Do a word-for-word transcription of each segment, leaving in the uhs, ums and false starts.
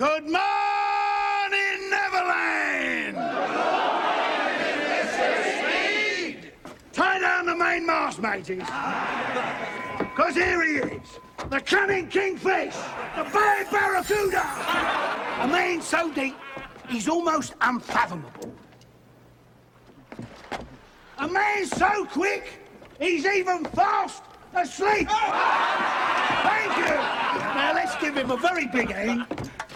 Good morning, Neverland! Good morning, Mister Speed! Tie down the main mast, mateys. Because here he is, the cunning kingfish, the bad barracuda. A man so deep, he's almost unfathomable. A man so quick, he's even fast asleep. Thank you. Now, let's give him a very big hand,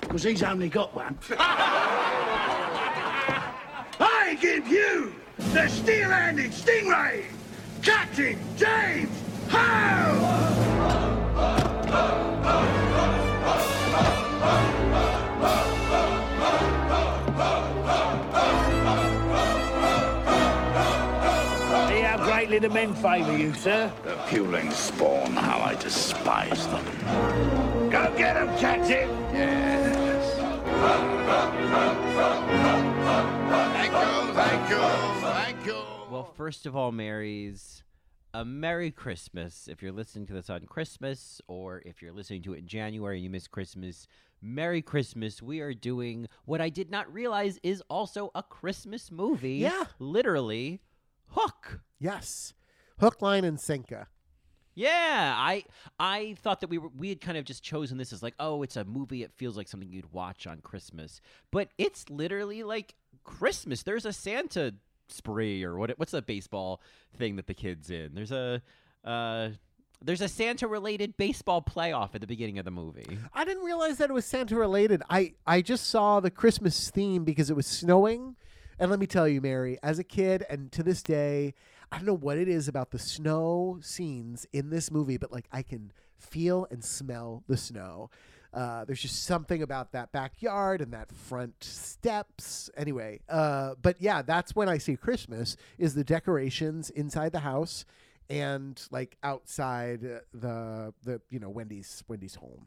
because he's only got one. I give you the steel-handed stingray, Captain James Howe! The men favour you, sir. The puling spawn, how I despise them. Go get them, Captain! Yes. Thank you, thank you, thank you. Well, first of all, Marys, a Merry Christmas. If you're listening to this on Christmas, or if you're listening to it in January and you miss Christmas, Merry Christmas. We are doing what I did not realize is also a Christmas movie. Yeah. Literally, Hook. Yes. Hook, line, and sinker. Yeah. I I thought that we were, we had kind of just chosen this as like, oh, it's a movie. It feels like something you'd watch on Christmas. But it's literally like Christmas. There's a Santa spree or what? what's the baseball thing that the kid's in? There's a uh, there's a Santa-related baseball playoff at the beginning of the movie. I didn't realize that it was Santa-related. I, I just saw the Christmas theme because it was snowing. And let me tell you, Mary, as a kid and to this day, I don't know what it is about the snow scenes in this movie, but like I can feel and smell the snow. Uh, there's just something about that backyard and that front steps. Anyway, uh, but yeah, that's when I see Christmas is the decorations inside the house and like outside the the you know Wendy's Wendy's home.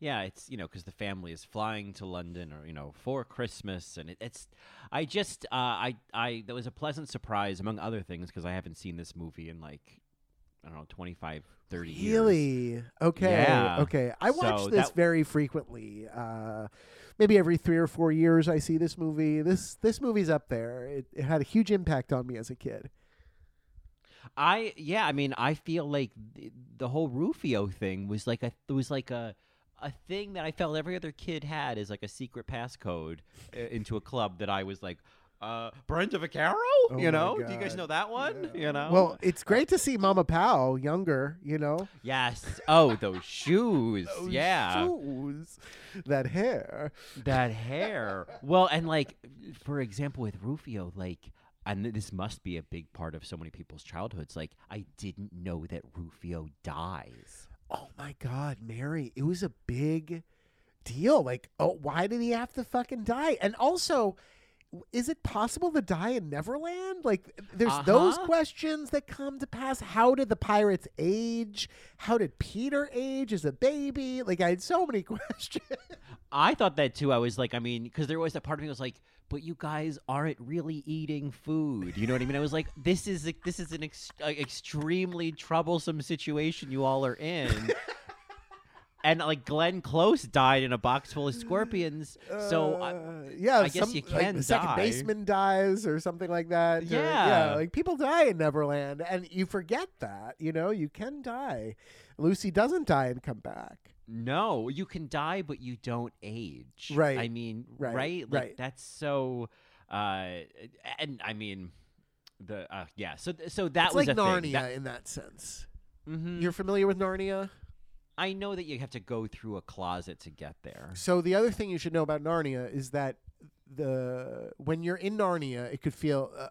Yeah, it's, you know, because the family is flying to London or, you know, for Christmas. And it, it's, I just, uh, I, I, that was a pleasant surprise, among other things, because I haven't seen this movie in like, I don't know, twenty-five, thirty really? years. Really? Okay. Yeah. Okay. I so watch this that... very frequently. Uh, maybe every three or four years I see this movie. This, this movie's up there. It, it had a huge impact on me as a kid. I, yeah, I mean, I feel like the, the whole Rufio thing was like a, it was like a, a thing that I felt every other kid had is like a secret passcode into a club that I was like, uh, Brenda Vaccaro? Oh you know? Do you guys know that one? Yeah. You know? Well, it's great to see Mama Pao younger, you know? Yes. Oh, those shoes. Those yeah. shoes. That hair. That hair. Well, and like, for example, with Rufio, like, and this must be a big part of so many people's childhoods. Like, I didn't know that Rufio dies. Oh, my God, Mary. It was a big deal. Like, oh, why did he have to fucking die? And also, is it possible to die in Neverland? Like, there's uh-huh. those questions that come to pass. How did the pirates age? How did Peter age as a baby? Like, I had so many questions. I thought that, too. I was like, I mean, because there was that part of me that was like, but you guys aren't really eating food. You know what I mean? I was like, this is a, this is an ex- extremely troublesome situation you all are in. And like Glenn Close died in a box full of scorpions. So uh, I, yeah, I guess some, you can like, die. The second baseman dies or something like that. Yeah. Or, yeah. Like people die in Neverland and you forget that, you know, you can die. Lucy doesn't die and come back. No, you can die, but you don't age. Right. I mean, right. right? Like, right. That's so, uh, and I mean, the uh, yeah. So so that it's was like a Narnia thing. That, in that sense. Mm-hmm. You're familiar with Narnia? I know that you have to go through a closet to get there. So the other thing you should know about Narnia is that the when you're in Narnia, it could feel uh,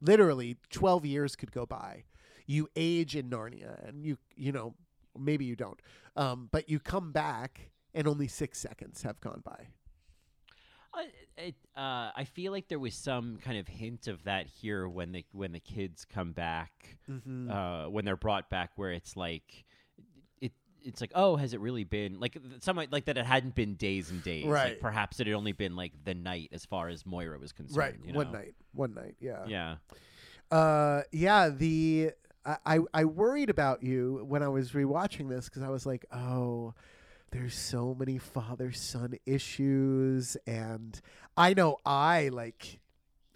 literally twelve years could go by. You age in Narnia, and you you know. Maybe you don't, um, but you come back and only six seconds have gone by. Uh, it, uh, I feel like there was some kind of hint of that here when the when the kids come back, mm-hmm. uh, when they're brought back, where it's like it it's like oh, has it really been like some like that? It hadn't been days and days, right? Like perhaps it had only been like the night as far as Moira was concerned, right? You know? One night, one night, yeah, yeah, uh, yeah. The I, I worried about you when I was rewatching this because I was like, oh, there's so many father-son issues. And I know I like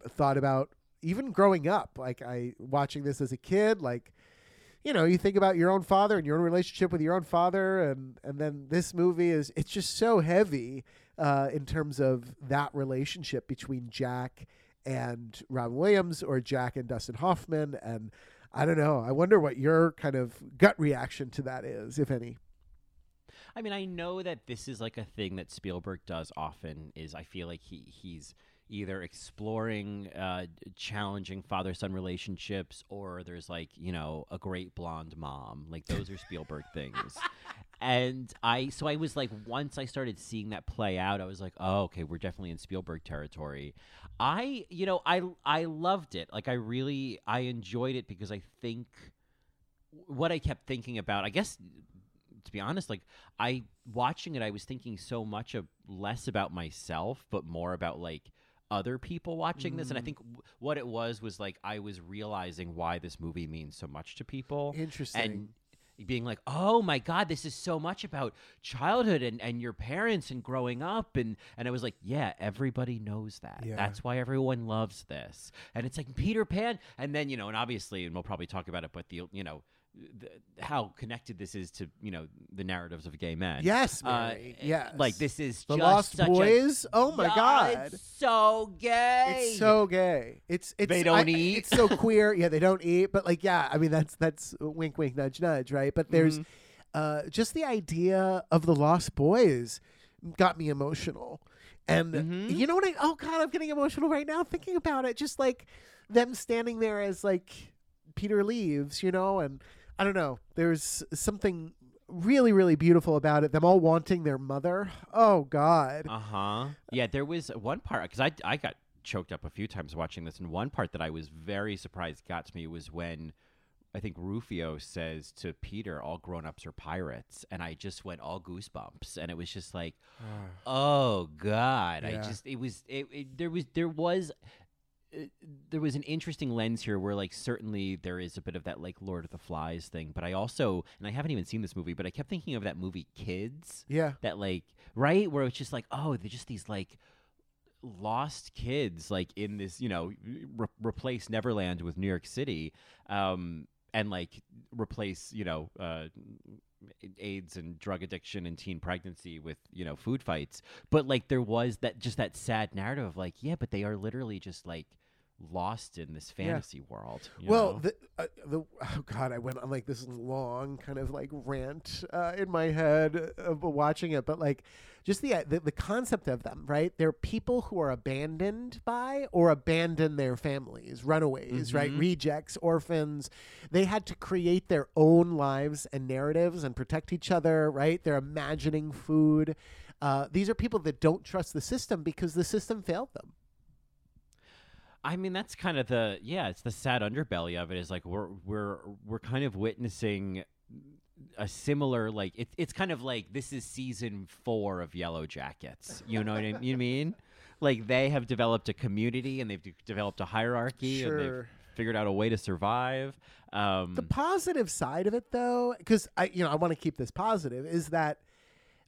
thought about even growing up, like I watching this as a kid, like, you know, you think about your own father and your own relationship with your own father. And, and then this movie is, it's just so heavy uh, in terms of that relationship between Jack and Robin Williams, or Jack and Dustin Hoffman. And I don't know, I wonder what your kind of gut reaction to that is, if any. I mean, I know that this is like a thing that Spielberg does often, is I feel like he he's either exploring uh, challenging father-son relationships, or there's like, you know, a great blonde mom. Like those are Spielberg things. And I, so I was like, once I started seeing that play out, I was like, oh, okay, we're definitely in Spielberg territory. I, you know, I, I loved it. Like I really, I enjoyed it because I think what I kept thinking about, I guess, to be honest, like I, watching it, I was thinking so much of less about myself, but more about like other people watching mm. this. And I think w- what it was was like I was realizing why this movie means so much to people. Interesting. And being like, oh my God, this is so much about childhood and, and your parents and growing up. And, and I was like, yeah, everybody knows that. Yeah. That's why everyone loves this. And it's like Peter Pan. And then, you know, and obviously, and we'll probably talk about it, but the, you know, The, how connected this is to, you know, the narratives of gay men. Yes, Mary. Uh, yes. Like this is the just Lost such Boys. A, oh my God, it's so gay. It's so gay. It's it's they don't I, eat. It's so queer. Yeah, they don't eat. But like, yeah, I mean, that's that's wink, wink, nudge, nudge, right? But there's mm-hmm. uh, just the idea of the Lost Boys got me emotional, and mm-hmm. you know what? I oh God, I'm getting emotional right now thinking about it. Just like them standing there as like Peter leaves, you know, and I don't know. There's something really, really beautiful about it. Them all wanting their mother. Oh, God. Uh-huh. Yeah, there was one part, because I, I got choked up a few times watching this, and one part that I was very surprised got to me was when I think Rufio says to Peter, all grown-ups are pirates, and I just went all goosebumps, and it was just like, oh, God. Yeah. I just, it was, it, it, there was, there was... there was an interesting lens here where like certainly there is a bit of that like Lord of the Flies thing, but I also, and I haven't even seen this movie, but I kept thinking of that movie Kids. Yeah. That like, right? Where it's just like, oh, they're just these like lost kids like in this, you know, re- replace Neverland with New York City um, and like replace, you know, uh, AIDS and drug addiction and teen pregnancy with, you know, food fights. But like there was that just that sad narrative of like, yeah, but they are literally just like lost in this fantasy yeah. world. You well, know? The, uh, the oh God, I went on like this long kind of like rant uh, in my head of watching it, but like just the, uh, the the concept of them, right? They're people who are abandoned by or abandon their families, runaways, mm-hmm. right? Rejects, orphans. They had to create their own lives and narratives and protect each other, right? They're imagining food. Uh, these are people that don't trust the system because the system failed them. I mean, that's kind of the, yeah, it's the sad underbelly of it is like we're we're we're kind of witnessing a similar, like, it, it's kind of like this is season four of Yellow Jackets. You know what I you mean? Like they have developed a community and they've de- developed a hierarchy sure. and they've figured out a way to survive. Um, the positive side of it, though, because, I you know, I want to keep this positive, is that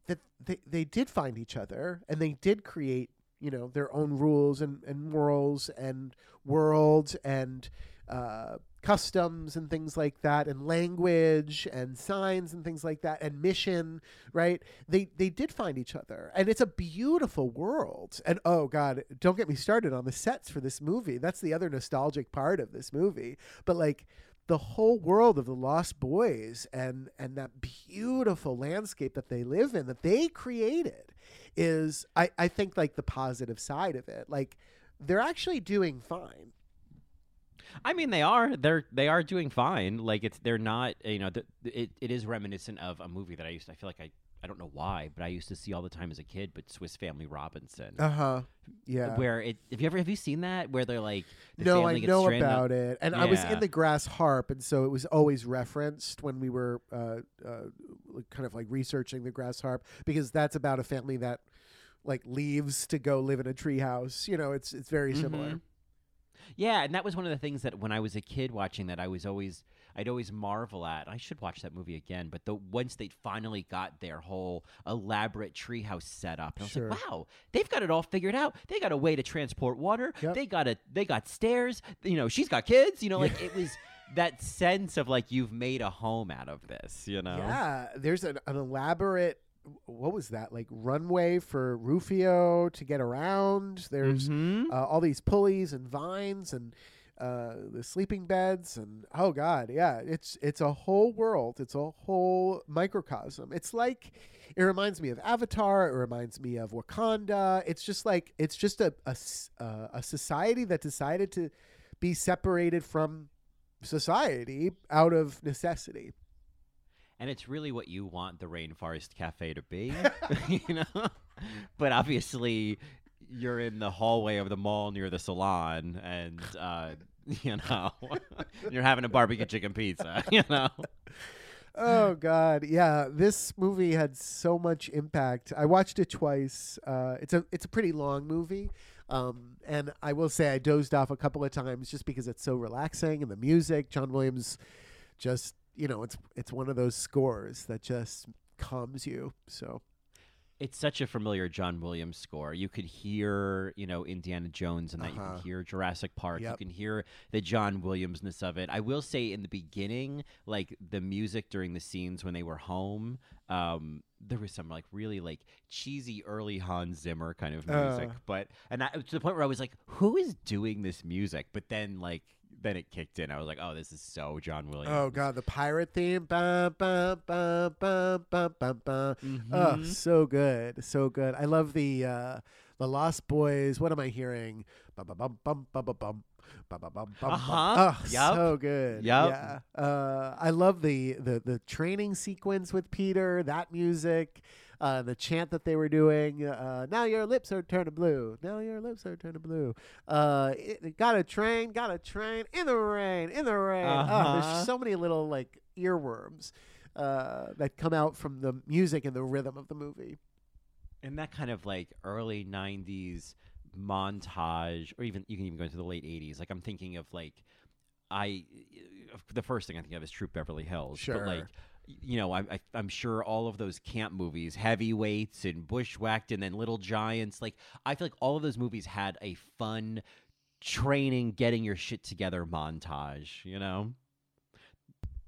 that they, they did find each other and they did create, you know, their own rules and, and morals and worlds and uh, customs and things like that, and language and signs and things like that, and mission, right? They they did find each other, and it's a beautiful world. And oh God, don't get me started on the sets for this movie. That's the other nostalgic part of this movie. But like the whole world of the Lost Boys and and that beautiful landscape that they live in, that they created, is I, I think like the positive side of it. Like they're actually doing fine. I mean, they are. They're they are doing fine. Like it's they're not. You know, the, it it is reminiscent of a movie that I used to, I feel like I I don't know why, but I used to see all the time as a kid. But Swiss Family Robinson. Uh huh. Yeah. Where it have you ever have you seen that where they're like the no I gets know stranded. About it and yeah. I was in The Grass Harp, and so it was always referenced when we were uh, uh, kind of like researching The Grass Harp, because that's about a family that like leaves to go live in a treehouse. You know, it's it's very mm-hmm. similar. Yeah, and that was one of the things that when I was a kid watching that, I was always, I'd always marvel at. I should watch that movie again. But the once they finally got their whole elaborate treehouse set up, and I was sure. like, wow, they've got it all figured out. They got a way to transport water. Yep. They got a, they got stairs. You know, she's got kids. You know, like it was that sense of like you've made a home out of this. You know, yeah. There's an, an elaborate. What was that like runway for Rufio to get around? There's mm-hmm. uh, all these pulleys and vines and uh, the sleeping beds and oh god, yeah, it's it's a whole world. It's a whole microcosm. It's like it reminds me of Avatar. It reminds me of Wakanda. It's just like it's just a a, a society that decided to be separated from society out of necessity. And it's really what you want the Rainforest Cafe to be, you know? But obviously, you're in the hallway of the mall near the salon, and, uh, you know, you're having a barbecue chicken pizza, you know? Oh, God. Yeah, this movie had so much impact. I watched it twice. Uh, it's a it's a pretty long movie. Um, and I will say I dozed off a couple of times just because it's so relaxing, and the music, John Williams just... You know, it's it's one of those scores that just calms you. So it's such a familiar John Williams score. You could hear, you know, Indiana Jones and that. Uh-huh. You can hear Jurassic Park. Yep. You can hear the John Williamsness of it. I will say in the beginning, like the music during the scenes when they were home, um, there was some like really like cheesy early Hans Zimmer kind of music. Uh. But and I, to the point where I was like, who is doing this music? But then like. Then it kicked in. I was like, "Oh, this is so John Williams." Oh God, the pirate theme! Bah, bah, bah, bah, bah, bah, bah. Mm-hmm. Oh, so good, so good. I love the uh, the Lost Boys. What am I hearing? Bum bum bum bum bum bum bum bum. Uh huh. Oh, yep. So good. Yep. Yeah. Uh, I love the, the the training sequence with Peter. That music. Uh, the chant that they were doing, uh, now your lips are turning blue. Now your lips are turning blue. Uh, it, got a train, got a train, in the rain, in the rain. Uh-huh. Oh, there's so many little like earworms uh, that come out from the music and the rhythm of the movie. And that kind of like early nineties montage, or even you can even go into the late eighties. Like I'm thinking of like, I the first thing I think of is Troop Beverly Hills. Sure. But like, you know, I, I, I'm sure all of those camp movies, Heavyweights and Bushwhacked and then Little Giants, like I feel like all of those movies had a fun training, getting your shit together montage, you know?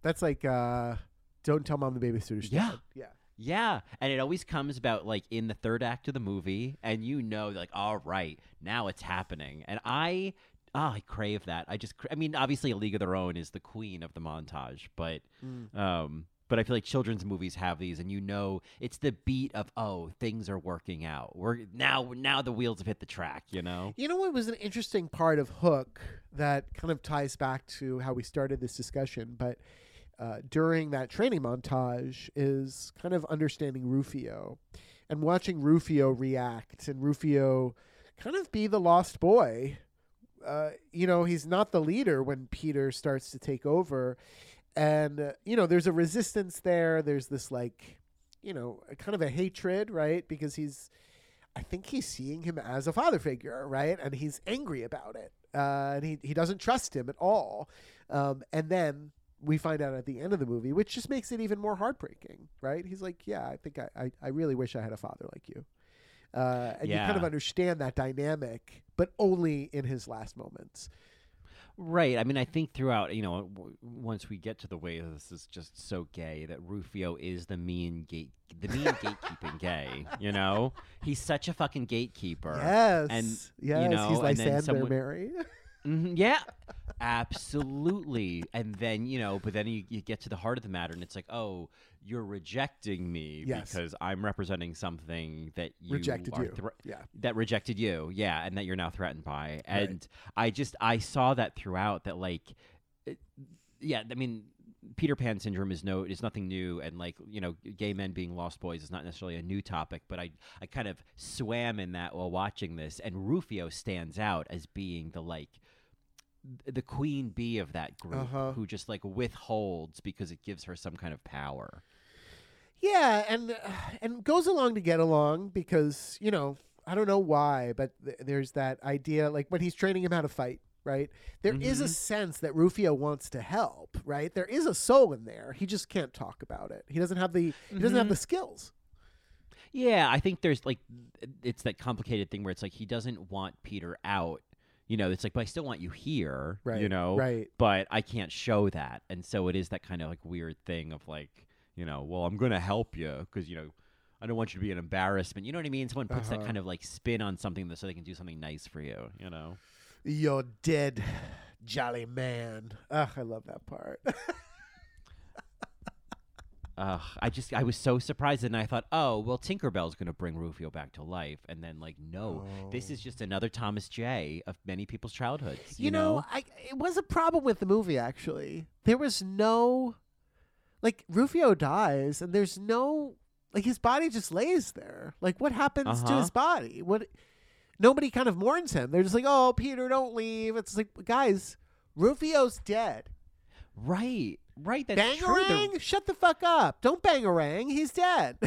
That's like uh, Don't Tell Mom the Babysitter's Dead. Yeah. Yeah. Yeah, and it always comes about like in the third act of the movie and you know, like, all right, now it's happening. And I... Oh, I crave that. I just, cra- I mean, obviously A League of Their Own is the queen of the montage, but, mm. um, but I feel like children's movies have these and you know, it's the beat of, oh, things are working out. We're now, now the wheels have hit the track, you know? You know what was an interesting part of Hook that kind of ties back to how we started this discussion, but uh, during that training montage is kind of understanding Rufio and watching Rufio react and Rufio kind of be the lost boy. Uh, you know, he's not the leader when Peter starts to take over. And, uh, you know, there's a resistance there. There's this like, you know, a, kind of a hatred, right? Because he's, I think he's seeing him as a father figure, right? And he's angry about it. Uh, and he, he doesn't trust him at all. Um, and then we find out at the end of the movie, which just makes it even more heartbreaking, right? He's like, yeah, I think I, I, I really wish I had a father like you. Uh, and yeah. You kind of understand that dynamic, but only in his last moments. Right. I mean, I think throughout, you know, w- once we get to the way this is just so gay that Rufio is the mean gate, the mean gatekeeping gay, you know, he's such a fucking gatekeeper. Yes. And, yes. You know, he's like Lysander someone... Mary. Mm-hmm, yeah, absolutely. And then, you know, but then you, you get to the heart of the matter and it's like, oh, you're rejecting me. Yes. Because I'm representing something that you rejected you. Thre- yeah. That rejected you. Yeah. And that you're now threatened by. And right. I just I saw that throughout that like. It, yeah. I mean, Peter Pan syndrome is no is nothing new. And like, you know, gay men being lost boys is not necessarily a new topic. But I, I kind of swam in that while watching this. And Rufio stands out as being the like. The queen bee of that group. Uh-huh. Who just like withholds because it gives her some kind of power. Yeah. And, and goes along to get along because, you know, I don't know why, but th- there's that idea, like when he's training him how to fight right? There mm-hmm. is a sense that Rufio wants to help, right? There is a soul in there. He just can't talk about it. He doesn't have the mm-hmm. he doesn't have the skills. Yeah, I think there's like it's that complicated thing where it's like he doesn't want Peter out. You know, it's like, but I still want you here, right, you know, right. But I can't show that. And so it is that kind of like weird thing of like, you know, well, I'm going to help you because, you know, I don't want you to be an embarrassment. You know what I mean? Someone puts uh-huh. that kind of like spin on something so they can do something nice for you, you know. You're dead, jolly man. Ugh, I love that part. Ugh, I just I was so surprised, and I thought, oh, well, Tinkerbell's going to bring Rufio back to life, and then like, no, oh. this is just another Thomas J. of many people's childhoods. You, you know, know? I, it was a problem with the movie, actually. There was no, like, Rufio dies, and there's no, like, his body just lays there. Like, what happens uh-huh. to his body? What? Nobody kind of mourns him. They're just like, oh, Peter, don't leave. It's like, guys, Rufio's dead. Right. Right, that's Bangarang? True. Shut the fuck up. Don't Bangarang. He's dead.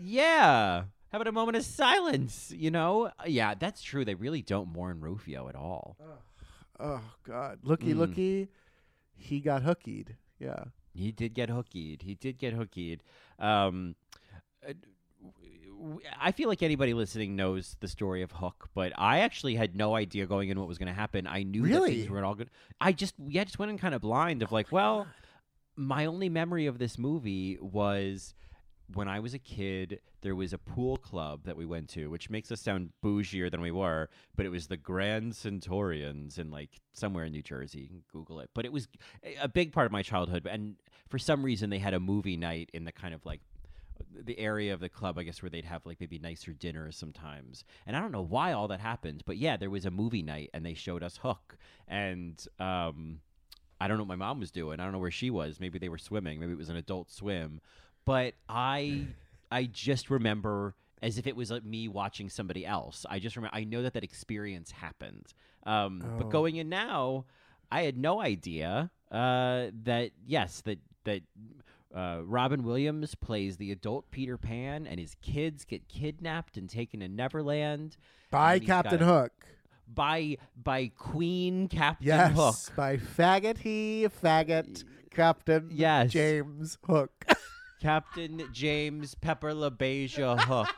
Yeah. How about a moment of silence, you know? Yeah, that's true. They really don't mourn Rufio at all. Oh, oh God. Looky, mm. looky. He got hookied. Yeah. He did get hookied. He did get hookied. Um, I feel like anybody listening knows the story of Hook, but I actually had no idea going in what was going to happen. I knew really? that things weren't all good. I just, yeah, just went in kind of blind of like, oh my well... God. My only memory of this movie was when I was a kid, there was a pool club that we went to, which makes us sound bougier than we were, but it was the Grand Centurions in like somewhere in New Jersey. You can Google it. But it was a big part of my childhood. And for some reason, they had a movie night in the kind of like the area of the club, I guess, where they'd have like maybe nicer dinners sometimes. And I don't know why all that happened. But yeah, there was a movie night and they showed us Hook. And, um, I don't know what my mom was doing. I don't know where she was. Maybe they were swimming. Maybe it was an adult swim. But I I just remember as if it was like me watching somebody else. I just remember. I know that that experience happened. Um, oh. But going in now, I had no idea uh, that, yes, that that uh, Robin Williams plays the adult Peter Pan and his kids get kidnapped and taken to Neverland. By Captain Hook. By by Queen Captain yes, Hook. Yes, by faggoty faggot Captain yes. James Hook. Captain James Pepper LaBeija Hook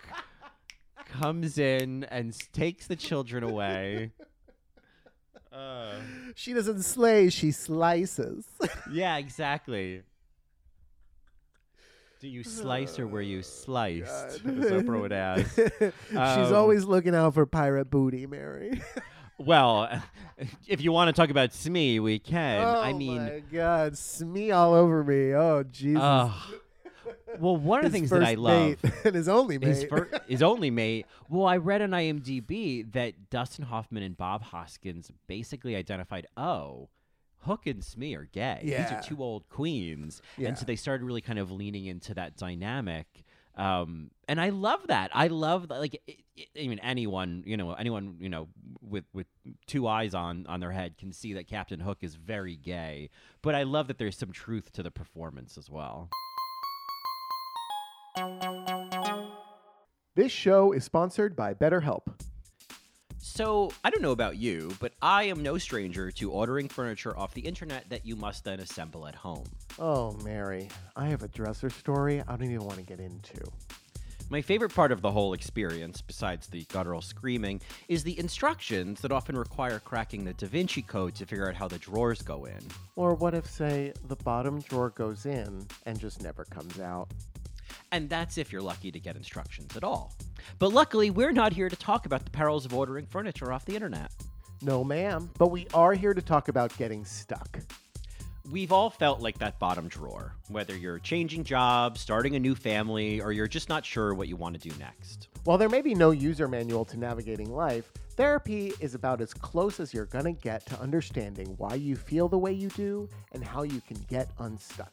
comes in and takes the children away. Uh, she doesn't slay, she slices. Yeah, exactly. Do you slice or were you sliced? As Oprah would ask. She's um, always looking out for pirate booty, Mary. Well, if you want to talk about Smee, we can. Oh I mean, my God, Smee all over me. Oh Jesus. Uh, well, one of the things that I love, mate and his only mate, his, fir- his only mate. Well, I read on I M D B that Dustin Hoffman and Bob Hoskins basically identified, oh. Hook and Smee are gay. Yeah. These are two old queens. Yeah. And so they started really kind of leaning into that dynamic. Um, and I love that. I love that. Like, it, it, I mean, anyone, you know, anyone, you know, with, with two eyes on, on their head can see that Captain Hook is very gay. But I love that there's some truth to the performance as well. This show is sponsored by BetterHelp. So, I don't know about you, but I am no stranger to ordering furniture off the internet that you must then assemble at home. Oh, Mary, I have a dresser story I don't even want to get into. My favorite part of the whole experience, besides the guttural screaming, is the instructions that often require cracking the Da Vinci Code to figure out how the drawers go in. Or what if, say, the bottom drawer goes in and just never comes out? And that's if you're lucky to get instructions at all. But luckily, we're not here to talk about the perils of ordering furniture off the internet. No, ma'am. But we are here to talk about getting stuck. We've all felt like that bottom drawer, whether you're changing jobs, starting a new family, or you're just not sure what you want to do next. While there may be no user manual to navigating life, therapy is about as close as you're going to get to understanding why you feel the way you do and how you can get unstuck.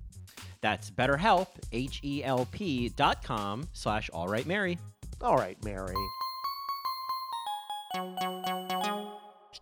That's BetterHelp, H E L P dot com slash allrightmary. All right, Mary.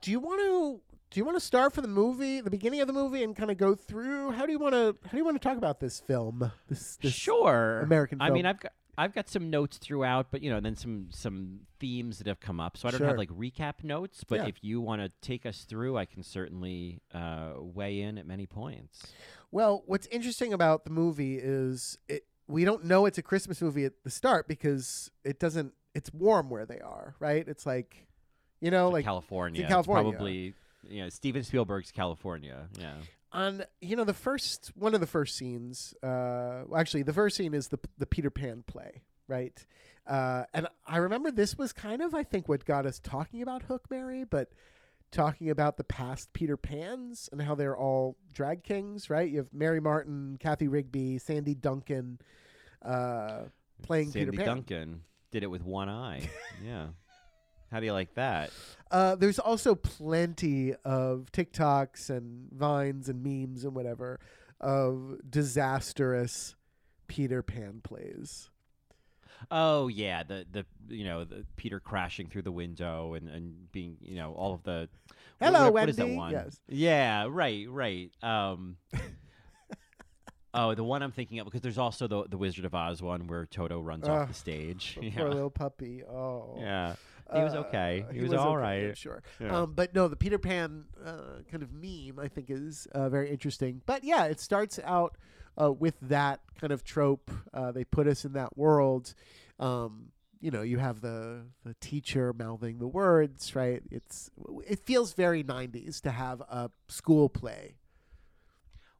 Do you want to do you want to start for the movie, the beginning of the movie, and kind of go through? How do you want to how do you want to talk about this film? This, this sure American film. I mean, I've got I've got some notes throughout, but you know, then some some themes that have come up. So I don't sure. have like recap notes, but yeah. if you want to take us through, I can certainly uh, weigh in at many points. Well, what's interesting about the movie is it, we don't know it's a Christmas movie at the start because it doesn't. It's warm where they are, right? It's like, you know, it's like California. It's California. It's probably, you know, Steven Spielberg's California. Yeah. On, you know, the first, one of the first scenes, uh, actually, the first scene is the the Peter Pan play, right? Uh, and I remember this was kind of, I think, what got us talking about Hook, Mary, but talking about the past Peter Pans and how they're all drag kings, right? You have Mary Martin, Kathy Rigby, Sandy Duncan uh, playing Sandy Peter Pan. Sandy Duncan did it with one eye. Yeah. How do you like that? Uh, there's also plenty of TikToks and Vines and memes and whatever of disastrous Peter Pan plays. Oh yeah, the the you know the Peter crashing through the window and, and being you know all of the hello what, Wendy. What is that one? Yes. Yeah, right, right. Um, oh, the one I'm thinking of because there's also the the Wizard of Oz one where Toto runs uh, off the stage. Poor yeah. little puppy. Oh yeah. He was okay. Uh, he, he was, was all okay, right. Sure. Yeah. Um, but no, the Peter Pan uh, kind of meme, I think, is uh, very interesting. But yeah, it starts out uh, with that kind of trope. Uh, they put us in that world. Um, you know, you have the, the teacher mouthing the words, right? It's It feels very nineties to have a school play.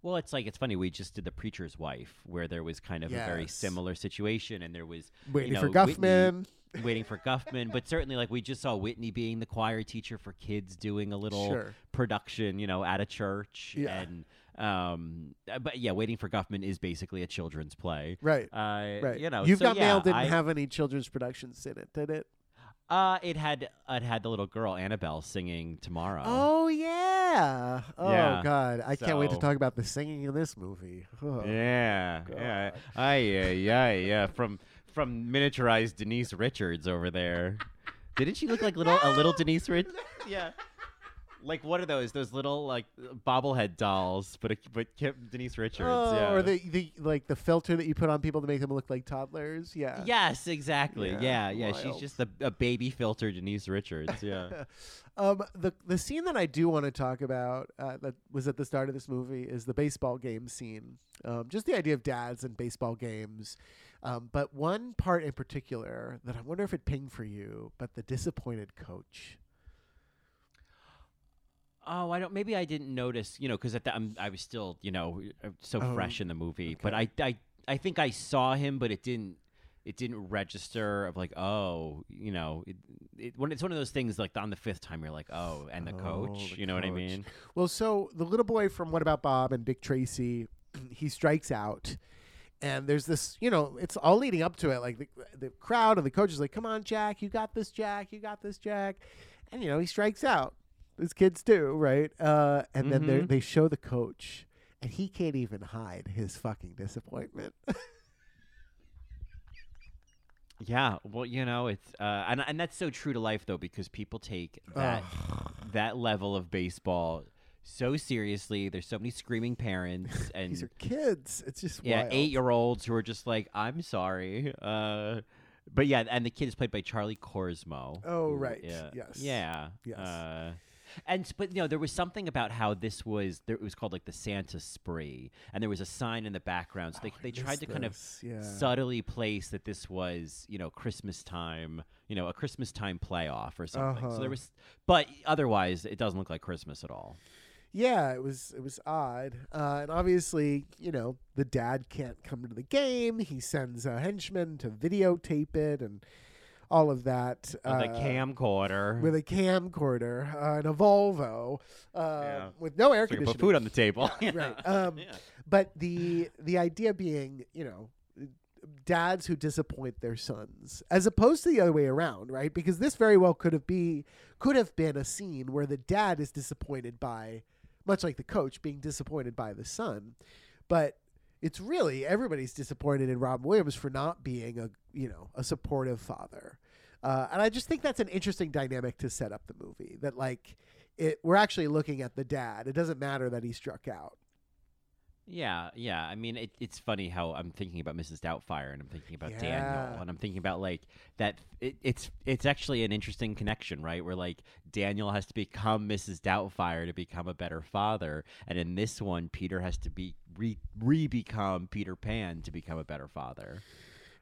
Well, it's like, it's funny. We just did The Preacher's Wife, where there was kind of yes. a very similar situation. And there was, Waiting you know, for Guffman. Whitney, Waiting for Guffman, but certainly like we just saw Whitney being the choir teacher for kids doing a little sure. production, you know, at a church. Yeah. And um but yeah, Waiting for Guffman is basically a children's play. Right. Uh right. You know, You've so, Got yeah, Mail didn't I, have any children's productions in it, did it? Uh it had it had the little girl Annabelle singing Tomorrow. Oh yeah. Oh yeah. God. I so, can't wait to talk about the singing in this movie. Oh, yeah. God. Yeah. I yeah, yeah, yeah. From From miniaturized Denise Richards over there. Didn't she look like little a little Denise Richards? Yeah. Like what are those? Those little like bobblehead dolls, but a, but Denise Richards. Oh, yeah. Or the, the like the filter that you put on people to make them look like toddlers. Yeah. Yes, exactly. Yeah, yeah. yeah. She's just a, a baby filter Denise Richards. Yeah. um, the the scene that I do want to talk about uh, that was at the start of this movie is the baseball game scene. Um, just the idea of dads and baseball games. Um, but one part in particular that I wonder if it pinged for you, but the disappointed coach. Oh, I don't. Maybe I didn't notice, you know, because at that I'm, I was still, you know, so oh, fresh in the movie. Okay. But I, I, I think I saw him, but it didn't, it didn't register of like, oh, you know, it, it, when it's one of those things like on the fifth time you're like, oh, and the oh, coach, the you know coach. What I mean? Well, so the little boy from What About Bob and Dick Tracy, he strikes out. And there's this, you know, it's all leading up to it. Like the, the crowd and the coach is like, come on, Jack, you got this, Jack, you got this, Jack. And, you know, he strikes out. These kids do, right? Uh, and mm-hmm. then they show the coach, and he can't even hide his fucking disappointment. Yeah, well, you know, it's uh, and, and that's so true to life, though, because people take that that level of baseball so seriously. There's so many screaming parents and these are kids. It's just yeah, wild. eight-year-olds who are just like, I'm sorry. Uh, but yeah, and the kid is played by Charlie Korsmo. Oh who, right, yeah, yes, yeah, yes. Uh, and but you know, there was something about how this was. There, it was called like the Santa Spree, and there was a sign in the background. So oh, they they tried to this. kind of yeah. subtly place that this was you know Christmas time. You know, a Christmas time playoff or something. Uh-huh. So there was, but otherwise, it doesn't look like Christmas at all. Yeah, it was it was odd, uh, and obviously, you know, the dad can't come to the game. He sends a henchman to videotape it and all of that with uh, a camcorder, with a camcorder uh, and a Volvo uh, yeah. with no air so conditioning. You put food on the table, yeah, right? Um, yeah. But the the idea being, you know, dads who disappoint their sons, as opposed to the other way around, right? Because this very well could have be could have been a scene where the dad is disappointed by, much like the coach being disappointed by the son, but it's really everybody's disappointed in Robin Williams for not being a you know a supportive father, uh, and I just think that's an interesting dynamic to set up the movie. That like it, we're actually looking at the dad. It doesn't matter that he struck out. Yeah, yeah. I mean, it, it's funny how I'm thinking about Missus Doubtfire and I'm thinking about yeah. Daniel and I'm thinking about like that. It, it's it's actually an interesting connection, right? Where like Daniel has to become Missus Doubtfire to become a better father, and in this one, Peter has to be re re become Peter Pan to become a better father.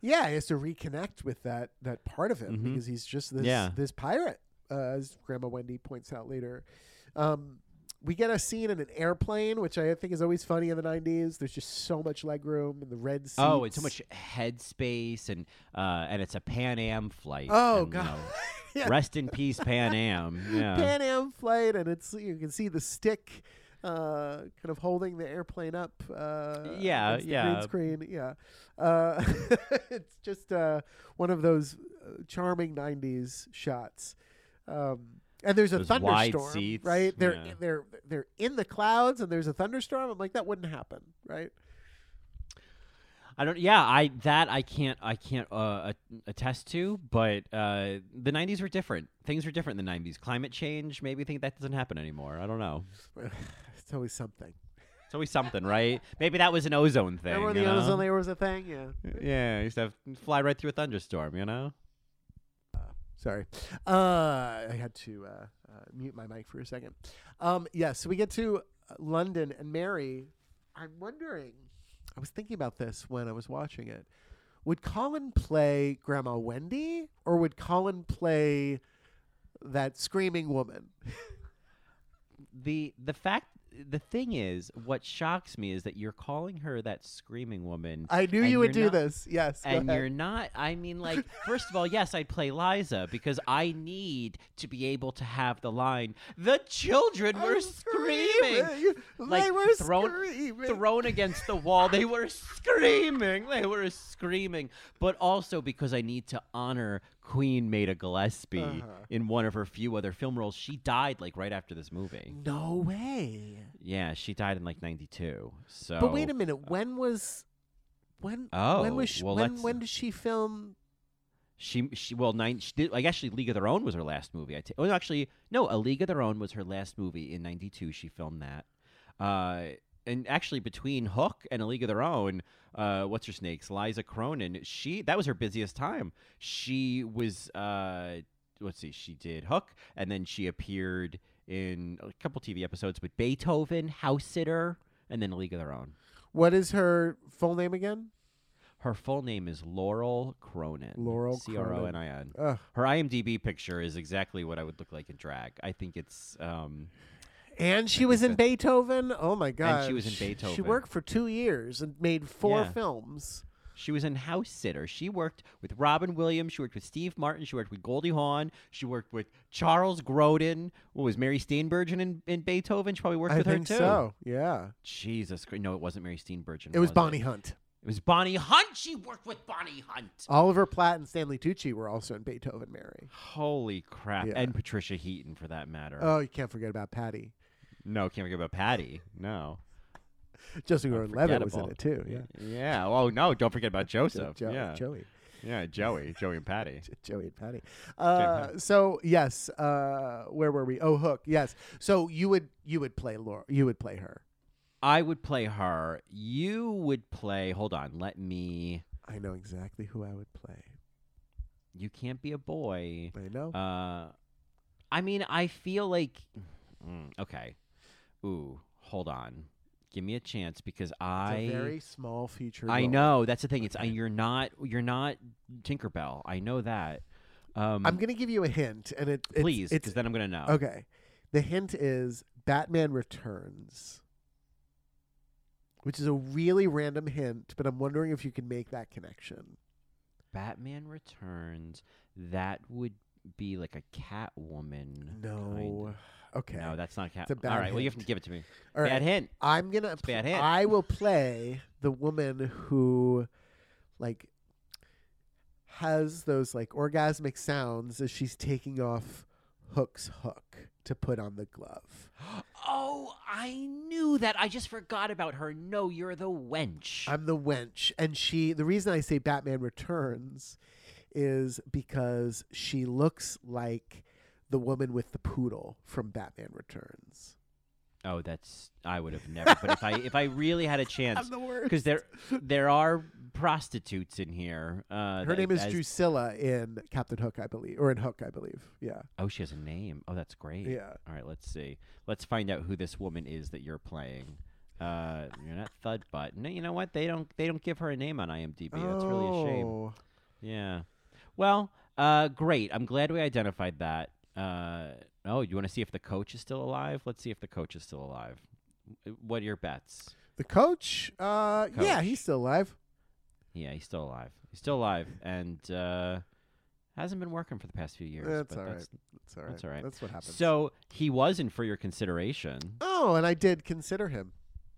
Yeah, he has to reconnect with that that part of him mm-hmm. because he's just this yeah. this pirate, uh, as Grandma Wendy points out later. Um, We get a scene in an airplane, which I think is always funny in the nineties. There's just so much legroom and the red seats. Oh, and so much head space, and uh, and it's a Pan Am flight. Oh, and, God. You know, yeah. Rest in peace, Pan Am. Yeah. Pan Am flight, and it's you can see the stick uh, kind of holding the airplane up. Uh, yeah, yeah. Green screen, yeah. Uh, it's just uh, one of those charming nineties shots. Um And there's a Those thunderstorm, right? They're yeah. they're they're in the clouds, and there's a thunderstorm. I'm like, that wouldn't happen, right? I don't. Yeah, I that I can't I can't uh, attest to. But uh, the nineties were different. Things were different in the nineties. Climate change, maybe think that doesn't happen anymore. I don't know. It's always something. It's always something, right? Maybe that was an ozone thing. Remember the you know? ozone layer was a thing. Yeah. Yeah, you used to have fly right through a thunderstorm. You know. Sorry. Uh, I had to uh, uh, mute my mic for a second. Um, yeah, so we get to London, and Mary, I'm wondering, I was thinking about this when I was watching it. Would Colin play Grandma Wendy, or would Colin play that screaming woman? the the fact, the thing is, what shocks me is that you're calling her that screaming woman. I knew you would do not, this. Yes. And you're not, I mean, like, first of all, yes, I'd play Liza because I need to be able to have the line, the children I'm were screaming. screaming. Like, they were thrown, screaming. Thrown against the wall. They were screaming. They were screaming. But also because I need to honor Queen Maida Gillespie uh-huh. in one of her few other film roles. She died like right after this movie. No way. Yeah, she died in like ninety-two. So, but wait a minute. When was when? Oh, when was she, well, when, when did she film? She she well, nine. She did, I guess she League of Their Own was her last movie. I t- oh, actually, no, A League of Their Own was her last movie in ninety-two. She filmed that. Uh, and actually, between Hook and A League of Their Own, uh, what's her snakes? Liza Cronin. She that was her busiest time. She was. Uh, let's see. She did Hook, and then she appeared in a couple T V episodes with Beethoven, House Sitter, and then A League of Their Own. What is her full name again? Her full name is Laurel Cronin. Laurel Cronin. C R O N I N. Ugh. Her I M D B picture is exactly what I would look like in drag. I think it's... Um, and she was in that. Beethoven? Oh, my God. And she was in she, Beethoven. She worked for two years and made four yeah. films. She was in House Sitter. She worked with Robin Williams. She worked with Steve Martin. She worked with Goldie Hawn. She worked with Charles Grodin. What was Mary Steenburgen in, in Beethoven? She probably worked I with her, too. I think so, yeah. Jesus Christ. No, it wasn't Mary Steenburgen. It was, was Bonnie it? Hunt. It was Bonnie Hunt. She worked with Bonnie Hunt. Oliver Platt and Stanley Tucci were also in Beethoven, Mary. Holy crap. Yeah. And Patricia Heaton, for that matter. Oh, you can't forget about Patty. No, can't forget about Patty. No. Joseph Gordon-Levitt was in it too. Yeah. Yeah. Oh no! Don't forget about Joseph. Jo- yeah. Joey. Yeah. Joey. Joey and Patty. Joey and Patty. Uh, so yes. Uh, where were we? Oh, Hook. Yes. So you would you would play Laura. You would play her. I would play her. You would play. Hold on. Let me. I know exactly who I would play. You can't be a boy. I know. Uh, I mean, I feel like. Mm, okay. Ooh. Hold on. Give me a chance because I it's a very small feature. I role. know that's the thing. It's okay. I, you're not you're not Tinkerbell. I know that. Um, I'm gonna give you a hint, and it it's, please because then I'm gonna know. Okay, the hint is Batman Returns, which is a really random hint, but I'm wondering if you can make that connection. Batman Returns. That would be like a Catwoman. No. Kind of. Okay. No, that's not cat. All right. Hint. Well, you have to give it to me. All bad right. hint. I'm gonna. Pl- bad hint. I will play the woman who like has those like orgasmic sounds as she's taking off Hook's hook to put on the glove. Oh, I knew that. I just forgot about her. No, you're the wench. I'm the wench. And she, the reason I say Batman Returns is because she looks like the woman with the poodle from Batman Returns. Oh, that's, I would have never, but if I if I really had a chance, I'm the worst. Because there there are prostitutes in here. Uh, Her that, name is as, Drusilla in Captain Hook, I believe, or in Hook, I believe. Yeah. Oh, she has a name. Oh, that's great. Yeah. All right, let's see. Let's find out who this woman is that you're playing. Uh, you're not Thudbutt. No, you know what? They don't they don't give her a name on IMDb. Oh. That's really a shame. Yeah. Well, uh, great. I'm glad we identified that. Uh, oh, you want to see if the coach is still alive? Let's see if the coach is still alive. What are your bets? The coach? Uh, coach. Yeah, he's still alive. Yeah, he's still alive. He's still alive and uh, hasn't been working for the past few years. That's but all that's, right. That's all right. That's all right. That's what happens. So he was in For Your Consideration. Oh, and I did consider him.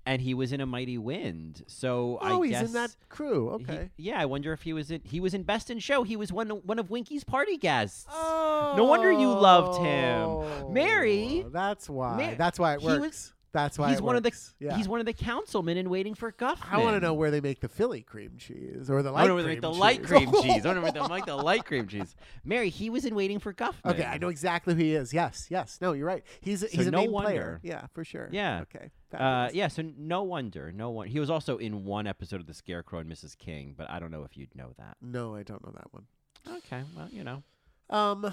And he was in A Mighty Wind, so oh, I guess... Oh, he's in that crew, okay. He, yeah, I wonder if he was in... He was in Best in Show. He was one, one of Winky's party guests. Oh! No wonder you loved him. Mary... That's why. Mary, that's why it works. He was, that's why he's it one works. Of the, yeah. He's one of the councilmen in Waiting for Guffman. I want to know where they make the Philly cream cheese, or the light cream cheese. I want to know where they make the light cream cheese. I want to know where they make the light cream cheese. Mary, he was in Waiting for Guffman. Okay, I know exactly who he is. Yes, yes. No, you're right. He's, so he's a no main wonder. Player. Yeah, for sure. Yeah. Okay. Uh, yeah, so no wonder, no one. He was also in one episode of The Scarecrow and Missus King, but I don't know if you'd know that. No, I don't know that one. Okay, well, you know. Um,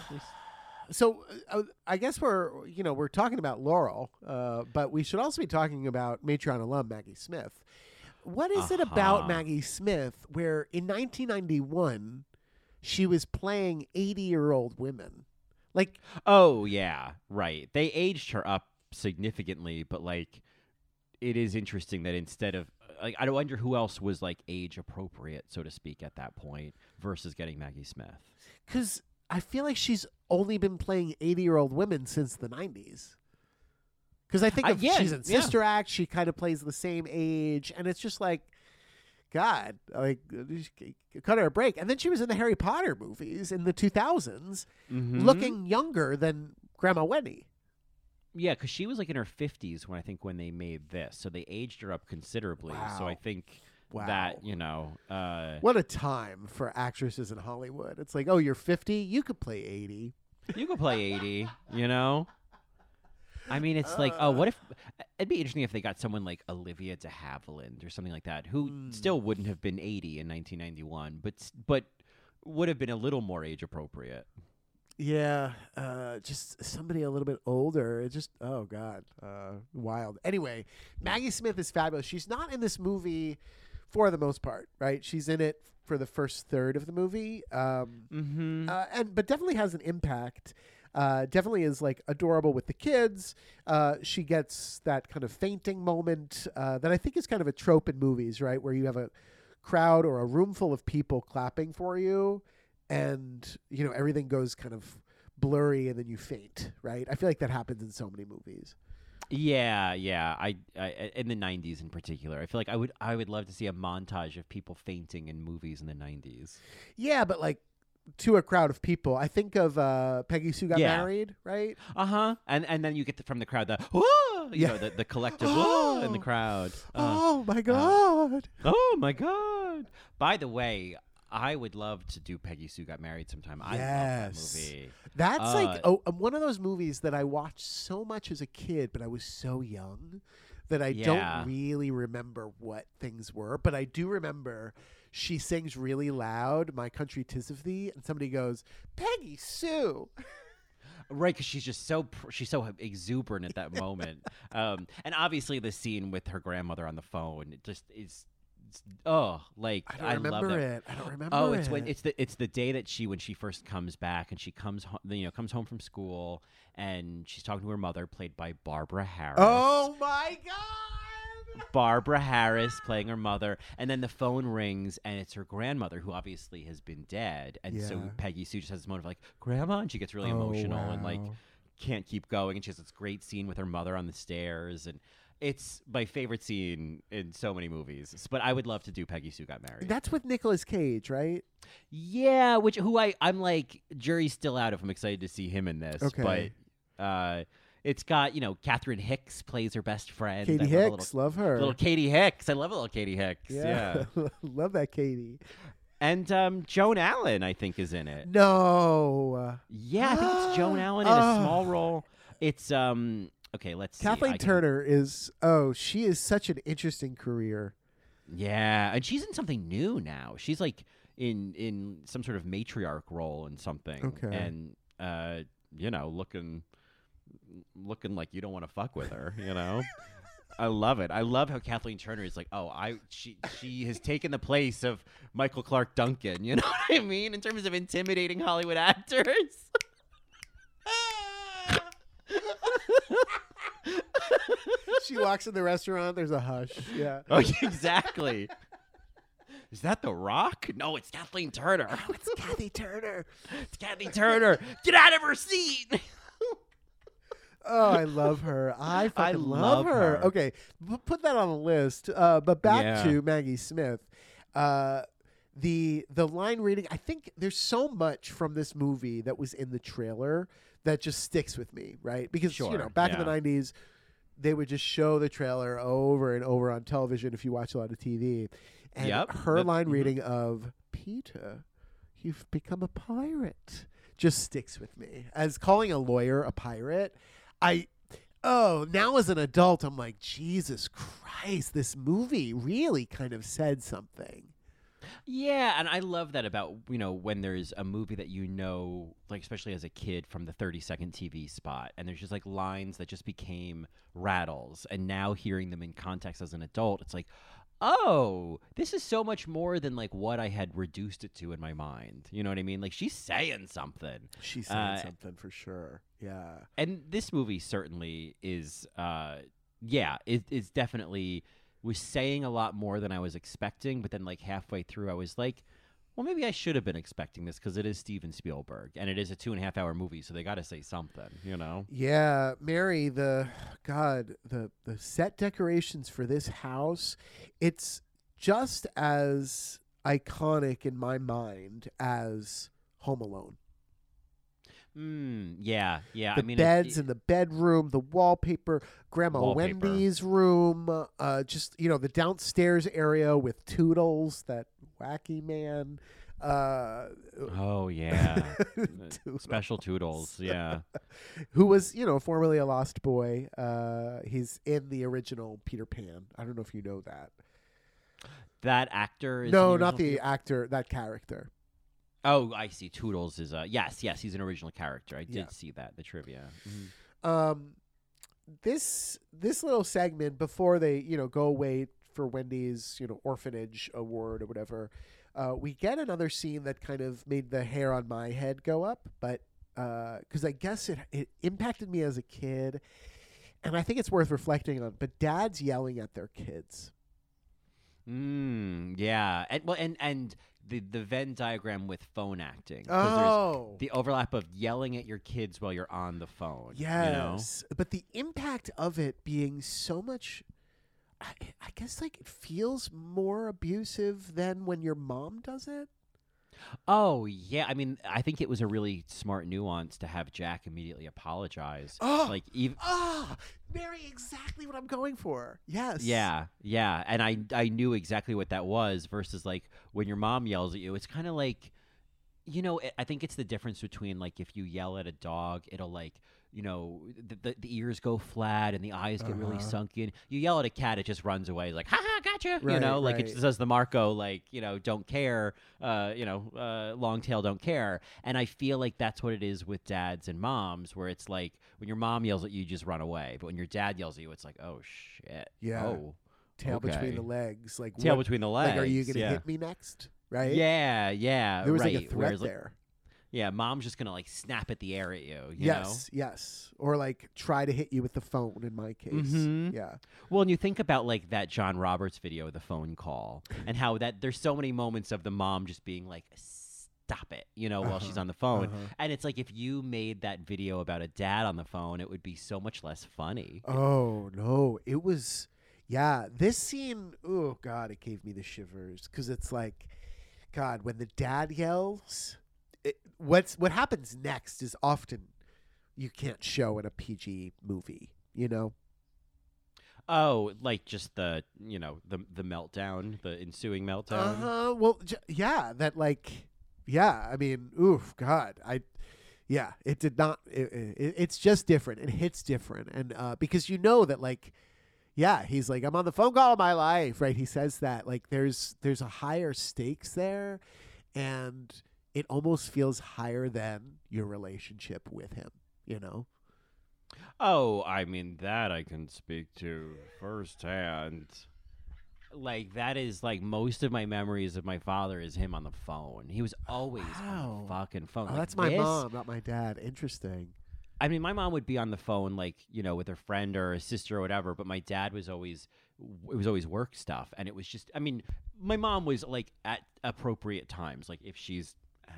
so uh, I guess we're, you know, we're talking about Laurel, uh, but we should also be talking about Matreon alum Maggie Smith. What is uh-huh. it about Maggie Smith where in nineteen ninety-one she was playing eighty-year-old women? Like, oh yeah, right. They aged her up significantly, but like. It is interesting that instead of like, I wonder who else was like age appropriate, so to speak, at that point versus getting Maggie Smith. Because I feel like she's only been playing eighty-year-old women since the nineties. Because I think I, yeah, she's in yeah. Sister Act, she kind of plays the same age, and it's just like, God, like cut her a break. And then she was in the Harry Potter movies in the two thousands, mm-hmm. looking younger than Grandma Wendy. Yeah, because she was like in her fifties when I think when they made this, so they aged her up considerably. Wow. So I think wow. that you know, uh, what a time for actresses in Hollywood. It's like, oh, you're fifty, you could play eighty, you could play eighty. You know, I mean, it's uh, like, oh, what if it'd be interesting if they got someone like Olivia de Havilland or something like that, who mm. still wouldn't have been eighty in nineteen ninety-one, but but would have been a little more age appropriate. Yeah, uh, just somebody a little bit older. It just, oh, God, uh, wild. Anyway, Maggie Smith is fabulous. She's not in this movie for the most part, right? She's in it for the first third of the movie, um, mm-hmm. uh, and but definitely has an impact. Uh, definitely is, like, adorable with the kids. Uh, she gets that kind of fainting moment uh, that I think is kind of a trope in movies, right, where you have a crowd or a room full of people clapping for you. And, you know, everything goes kind of blurry and then you faint, right? I feel like that happens in so many movies. Yeah, yeah. I, I in the nineties in particular. I feel like I would I would love to see a montage of people fainting in movies in the nineties. Yeah, but like to a crowd of people. I think of uh, Peggy Sue Got yeah. Married, right? Uh-huh. And and then you get the, from the crowd the, oh, you yeah. know, the, the collective oh, in the crowd. Uh, oh, my God. Uh, oh, my God. By the way, I would love to do Peggy Sue Got Married sometime. Yes. I love that movie. That's uh, like oh, one of those movies that I watched so much as a kid, but I was so young that I yeah. don't really remember what things were. But I do remember she sings really loud, My Country 'Tis of Thee, and somebody goes, Peggy Sue. Right, because she's just so pr- she's so exuberant at that moment. Um, and obviously the scene with her grandmother on the phone, it just is... Oh, like I, don't I remember love that. It. I don't remember. Oh, it's it. when it's the it's the day that she when she first comes back and she comes home, you know, comes home from school and she's talking to her mother, played by Barbara Harris. Oh my God! Barbara Harris playing her mother, and then the phone rings and it's her grandmother who obviously has been dead, and yeah. so Peggy Sue just has this moment of like grandma, and she gets really oh, emotional wow. and like can't keep going, and she has this great scene with her mother on the stairs and. It's my favorite scene in so many movies, but I would love to do Peggy Sue Got Married. That's with Nicolas Cage, right? Yeah, which who I I'm like jury's still out if I'm excited to see him in this. Okay, but uh, it's got you know Catherine Hicks plays her best friend. Katie I Hicks, love, little, love her. Little Katie Hicks, I love little Katie Hicks. Yeah, yeah. Love that Katie. And um, Joan Allen, I think, is in it. No. Yeah, I think it's Joan Allen in a small role. It's um. Okay, let's see. Kathleen Turner is, oh, she is such an interesting career. Yeah, and she's in something new now. She's like in in some sort of matriarch role in something. Okay. And, uh, you know, looking looking like you don't want to fuck with her, you know? I love it. I love how Kathleen Turner is like, oh, I she she has taken the place of Michael Clark Duncan, you know what I mean? In terms of intimidating Hollywood actors. She walks in the restaurant, there's a hush. Yeah. Oh, exactly. Is that The Rock? No, it's Kathleen Turner. Oh, it's Kathy Turner. It's Kathy Turner. Get out of her seat. Oh, I love her. I fucking I love, love her. her. Okay, put that on the list. Uh, but back yeah. to Maggie Smith. Uh, the the line reading, I think there's so much from this movie that was in the trailer that just sticks with me, right? Because, sure. you know, back yeah. in the nineties, they would just show the trailer over and over on television if you watch a lot of T V. And yep. her but, line mm-hmm. reading of, Peter, you've become a pirate, just sticks with me. As calling a lawyer a pirate, I, oh, now as an adult, I'm like, Jesus Christ, this movie really kind of said something. Yeah, and I love that about, you know, when there's a movie that you know, like, especially as a kid, from the thirty-second T V spot, and there's just, like, lines that just became rattles, and now hearing them in context as an adult, it's like, oh, this is so much more than, like, what I had reduced it to in my mind. You know what I mean? Like, she's saying something. She's saying uh, something for sure, yeah. And this movie certainly is, uh, yeah, it, it's definitely... was saying a lot more than I was expecting, but then like halfway through I was like, well, maybe I should have been expecting this because it is Steven Spielberg and it is a two and a half hour movie, so they got to say something, you know? Yeah, Mary, the God, the the set decorations for this house, it's just as iconic in my mind as Home Alone. Mm, yeah, yeah. The I mean, beds it, it, in the bedroom, the wallpaper, Grandma wallpaper. Wendy's room, uh, just, you know, the downstairs area with Toodles, that wacky man. Uh, oh, yeah. Toodles. Special Toodles, yeah. Who was, you know, formerly a Lost Boy. Uh, he's in the original Peter Pan. I don't know if you know that. That actor? Is no, the not the Peter? actor, that character. Oh, I see. Toodles is a uh, yes, yes. He's an original character. I did yeah. see that the trivia. Mm-hmm. Um, this this little segment before they you know go away for Wendy's you know orphanage award or whatever, uh, we get another scene that kind of made the hair on my head go up, but because uh, I guess it it impacted me as a kid, and I think it's worth reflecting on. But dads yelling at their kids. Mm, yeah, and well, and and. The, the Venn diagram with phone acting. Oh. The overlap of yelling at your kids while you're on the phone. Yes. You know? But the impact of it being so much, I, I guess, like, it feels more abusive than when your mom does it. Oh, yeah. I mean, I think it was a really smart nuance to have Jack immediately apologize. Oh, like, even- oh Mary, exactly what I'm going for. Yes. Yeah, yeah. And I, I knew exactly what that was versus, like, when your mom yells at you, it's kind of like, you know, I think it's the difference between, like, if you yell at a dog, it'll, like, you know, the, the, the ears go flat and the eyes get uh-huh. really sunk in. You yell at a cat, it just runs away. It's like, ha ha, gotcha. Right, you know, like right. It just does the Marco, like, you know, don't care, uh, you know, uh, long tail don't care. And I feel like that's what it is with dads and moms, where it's like when your mom yells at you, you just run away. But when your dad yells at you, it's like, oh, shit. Yeah. Oh, tail okay. between the legs. Like Tail what, between the legs. Like, are you going to yeah. hit me next? Right? Yeah, yeah. There was right. like a threat Whereas, like, there. Yeah, mom's just going to, like, snap at the air at you, you yes, know? Yes. Or, like, try to hit you with the phone, in my case. Mm-hmm. Yeah. Well, and you think about, like, that John Roberts video, the phone call, and how that there's so many moments of the mom just being like, stop it, you know, uh-huh. while she's on the phone. Uh-huh. And it's like, if you made that video about a dad on the phone, it would be so much less funny. Oh, no. It was, yeah. This scene, oh, God, it gave me the shivers. Because it's like, God, when the dad yells, it, what's what happens next is often you can't show in a P G movie, you know? Oh, like just the, you know, the the meltdown, the ensuing meltdown. Uh-huh. Well, j- yeah, that like, yeah, I mean, oof, God, I, yeah, it did not, it, it, it's just different. It hits different. And uh, because you know that like, yeah, he's like, I'm on the phone call of my life, right? He says that, like, there's, there's a higher stakes there, and it almost feels higher than your relationship with him, you know? Oh, I mean, that I can speak to firsthand. Like, that is, like, most of my memories of my father is him on the phone. He was always wow. on the fucking phone. Oh, like, that's my this, mom, not my dad. Interesting. I mean, my mom would be on the phone, like, you know, with her friend or her sister or whatever, but my dad was always, it was always work stuff. And it was just, I mean, my mom was, like, at appropriate times. Like, if she's,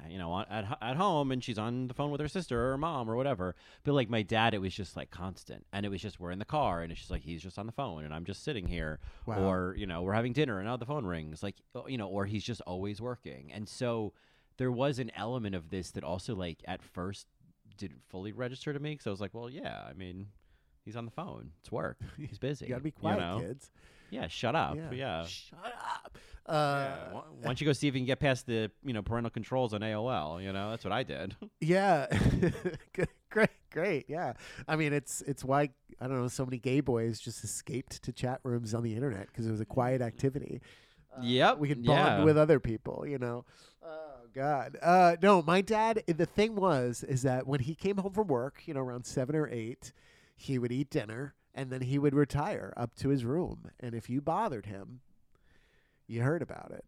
you know, at at home and she's on the phone with her sister or her mom or whatever. But like my dad, it was just like constant, and it was just we're in the car, and it's just like he's just on the phone, and I'm just sitting here, wow. or you know, we're having dinner, and now the phone rings, like you know, or he's just always working, and so there was an element of this that also like at first didn't fully register to me, because I was like, well, yeah, I mean, he's on the phone, it's work, he's busy, you gotta be quiet, you know? Kids. Yeah, shut up. Yeah, yeah. shut up. Uh, yeah. Why don't you go see if you can get past the you know parental controls on A O L? You know, that's what I did. Yeah, great, great. Yeah, I mean, it's it's why I don't know so many gay boys just escaped to chat rooms on the internet because it was a quiet activity. Uh, yep, we could bond yeah. with other people. You know, oh God, uh, no. My dad. The thing was is that when he came home from work, you know, around seven or eight, he would eat dinner. And then he would retire up to his room. And if you bothered him, you heard about it.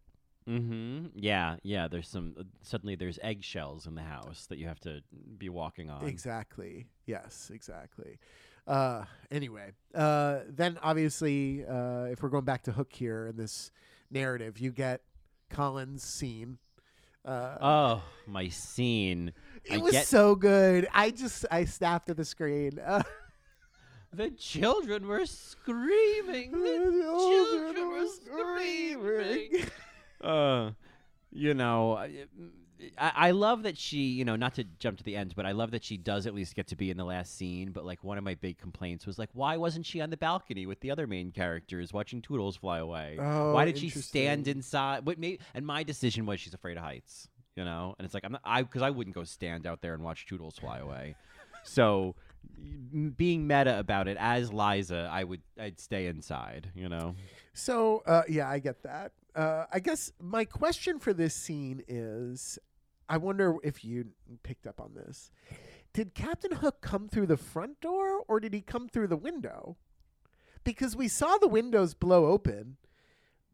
Mm-hmm. Yeah, yeah. There's some uh, suddenly there's eggshells in the house that you have to be walking on. Exactly. Yes, exactly. Uh, anyway, uh, then obviously, uh, if we're going back to Hook here in this narrative, you get Colin's scene. Uh, oh, my scene. It I was get- so good. I just, I snapped at the screen. Uh, The children were screaming. The, the children were screaming. uh, you know, I, I love that she, you know, not to jump to the end, but I love that she does at least get to be in the last scene. But, like, one of my big complaints was, like, why wasn't she on the balcony with the other main characters watching Toodles fly away? Oh, why did she stand inside? What made, and my decision was she's afraid of heights, you know? And it's like, I'm not, I, because I wouldn't go stand out there and watch Toodles fly away. So... being meta about it as Liza, I would I'd stay inside, you know. So uh, yeah, I get that. Uh, I guess my question for this scene is, I wonder if you picked up on this. Did Captain Hook come through the front door or did he come through the window? Because we saw the windows blow open,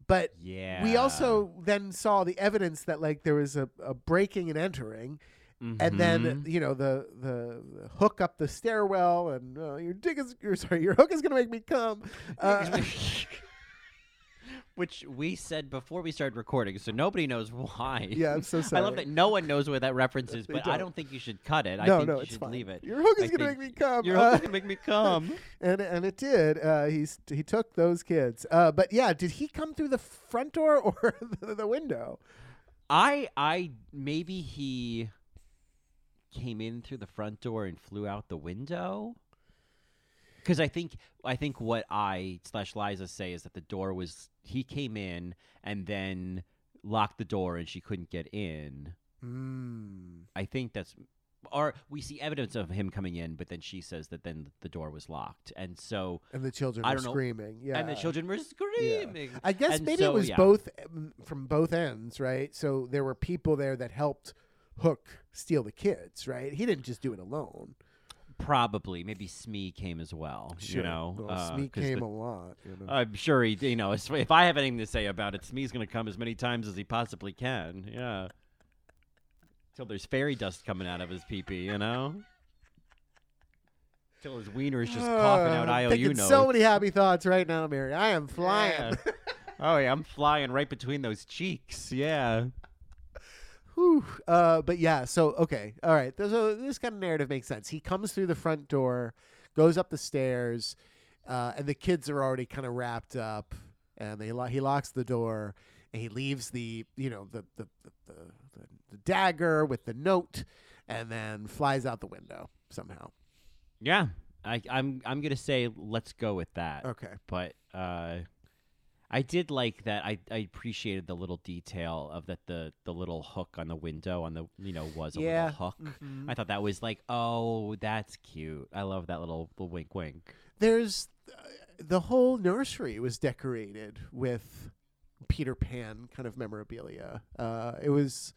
but yeah. we also then saw the evidence that like there was a, a breaking and entering. Mm-hmm. And then you know the, the the hook up the stairwell, and uh, your dick is your sorry your hook is gonna make me come, uh, which we said before we started recording, so nobody knows why. Yeah, I'm so sorry. I love that no one knows where that reference is, but don't. I don't think you should cut it. No, I think no, you it's should fine. Leave it. Your hook is I gonna make me come. Your uh, hook is gonna make me come. And and it did. Uh, he's he took those kids. Uh, but yeah, did he come through the front door or the, the window? I I maybe he. Came in through the front door and flew out the window, because I think I think what I slash Liza say is that the door was he came in and then locked the door and she couldn't get in. Mm. I think that's, or we see evidence of him coming in, but then she says that then the door was locked, and so and the children I were know, screaming, yeah, and the children were screaming. Yeah. I guess and maybe so, it was yeah. both from both ends, right? So there were people there that helped Hook steal the kids, right? He didn't just do it alone. Probably. Maybe Smee came as well. Sure. You know, well, uh, Smee came the, a lot. You know? I'm sure he, you know, if I have anything to say about it, Smee's going to come as many times as he possibly can. Yeah. Till there's fairy dust coming out of his pee-pee, you know? Till his wiener is just uh, coughing out I O U thinking notes. So many happy thoughts right now, Mary. I am flying. Yeah. Oh, yeah. I'm flying right between those cheeks. Yeah. Whew. Uh, but yeah, so, okay. All right. So this kind of narrative makes sense. He comes through the front door, goes up the stairs, uh, and the kids are already kind of wrapped up, and they lo- he locks the door, and he leaves the, you know, the, the, the, the, the dagger with the note, and then flies out the window somehow. Yeah. I, I'm I'm gonna say let's go with that. Okay, but uh, I did like that. I, I appreciated the little detail of that the the little hook on the window on the you know was a yeah. little hook. Mm-hmm. I thought that was like, oh, that's cute. I love that little, little wink wink. There's uh, the whole nursery was decorated with Peter Pan kind of memorabilia. Uh, it was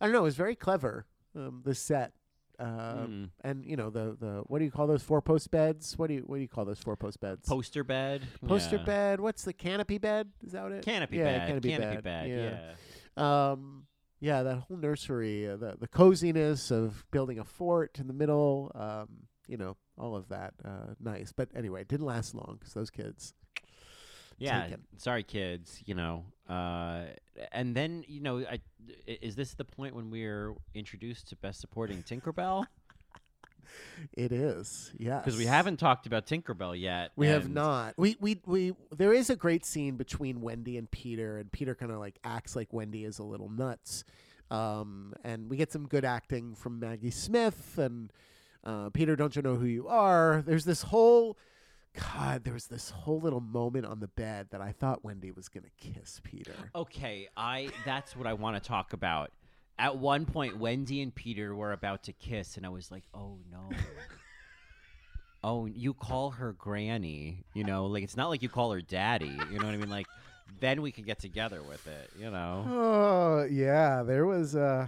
I don't know. It was very clever. Um, the set. Um, mm. And you know the the what do you call those four post beds? What do you what do you call those four post beds? Poster bed, poster yeah. bed. What's the canopy bed? Is that what it? Canopy yeah, bed, canopy, canopy bed. bed. Yeah, yeah. Um, yeah, that whole nursery, uh, the the coziness of building a fort in the middle. Um, you know, all of that. Uh, nice, but anyway, it didn't last long because those kids. Yeah, taken. Sorry, kids. You know, uh, and then you know, I, is this the point when we're introduced to Best Supporting Tinkerbell? It is, yeah. Because we haven't talked about Tinkerbell yet. We have not. We we we. There is a great scene between Wendy and Peter, and Peter kind of like acts like Wendy is a little nuts, um, and we get some good acting from Maggie Smith and uh, Peter. Don't you know who you are? There's this whole. God, there was this whole little moment on the bed that I thought Wendy was going to kiss Peter. Okay, I that's what I want to talk about. At one point, Wendy and Peter were about to kiss, and I was like, oh, no. Oh, you call her granny, you know? Like, it's not like you call her daddy, you know what I mean? Like, then we could get together with it, you know? Oh, yeah, there was, uh,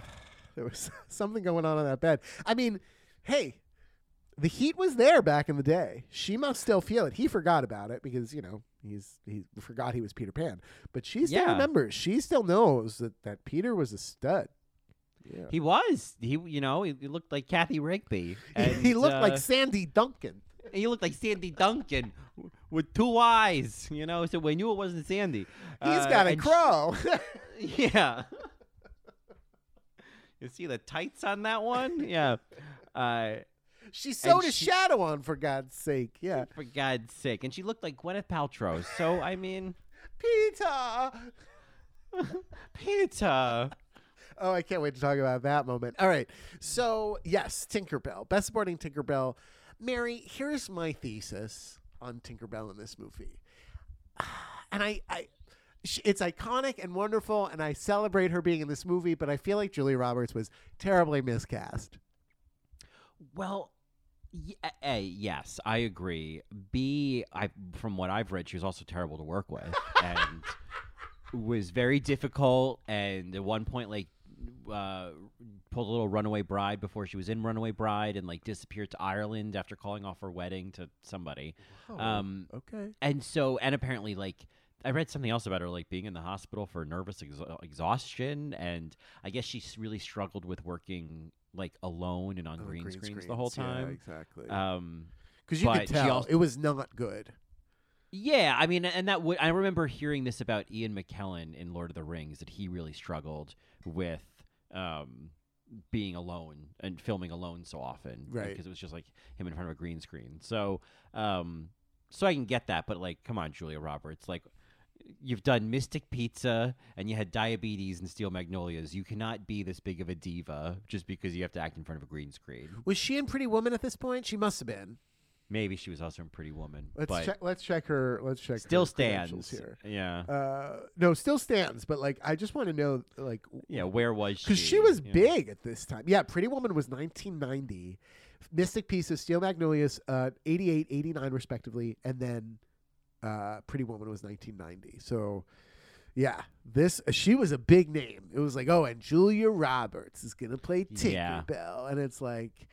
there was something going on on that bed. I mean, hey. The heat was there back in the day. She must still feel it. He forgot about it because, you know, he's he forgot he was Peter Pan. But she still yeah. remembers. She still knows that, that Peter was a stud. Yeah. He was. He, you know, he, he looked like Kathy Rigby. And, he looked uh, like Sandy Duncan. He looked like Sandy Duncan with two eyes, you know, so we knew it wasn't Sandy. He's uh, got a crow. She, yeah. You see the tights on that one? Yeah. Uh She sewed and a she, shadow on, for God's sake. Yeah. For God's sake. And she looked like Gwyneth Paltrow. So, I mean. Peter. Peter. Oh, I can't wait to talk about that moment. All right. So, yes, Tinkerbell. Best Supporting Tinkerbell. Mary, here's my thesis on Tinkerbell in this movie. And I, I, it's iconic and wonderful, and I celebrate her being in this movie, but I feel like Julia Roberts was terribly miscast. Well, A, yes, I agree. B, I, from what I've read, she was also terrible to work with and was very difficult. And at one point, like, uh, pulled a little Runaway Bride before she was in Runaway Bride and, like, disappeared to Ireland after calling off her wedding to somebody. Oh, um, okay. And so, and apparently, like, I read something else about her, like, being in the hospital for nervous ex- exhaustion. And I guess she really struggled with working like alone and on oh, green, green screens, screens the whole time. Yeah, exactly. Um, because you could tell also, it was not good. Yeah, I mean, and that w- I remember hearing this about Ian McKellen in Lord of the Rings that he really struggled with um, being alone and filming alone so often, right? Because it was just like him in front of a green screen. So, um, so I can get that, but like, come on, Julia Roberts, like. You've done Mystic Pizza and you had diabetes and Steel Magnolias. You cannot be this big of a diva just because you have to act in front of a green screen. Was she in Pretty Woman at this point? She must have been. Maybe she was also in Pretty Woman. Let's but check. Let's check her. Let's check. Still her stands here. Yeah. Uh, no, still stands. But like, I just want to know, like, yeah, where was she? Because she was yeah. big at this time. Yeah, Pretty Woman was nineteen ninety. Mystic Pizza, Steel Magnolias, uh, eighty-eight, eighty-nine, respectively, and then. Uh, Pretty Woman was nineteen ninety. So, yeah, this uh, she was a big name. It was like, oh, and Julia Roberts is going to play Tinkerbell. Yeah. And it's like,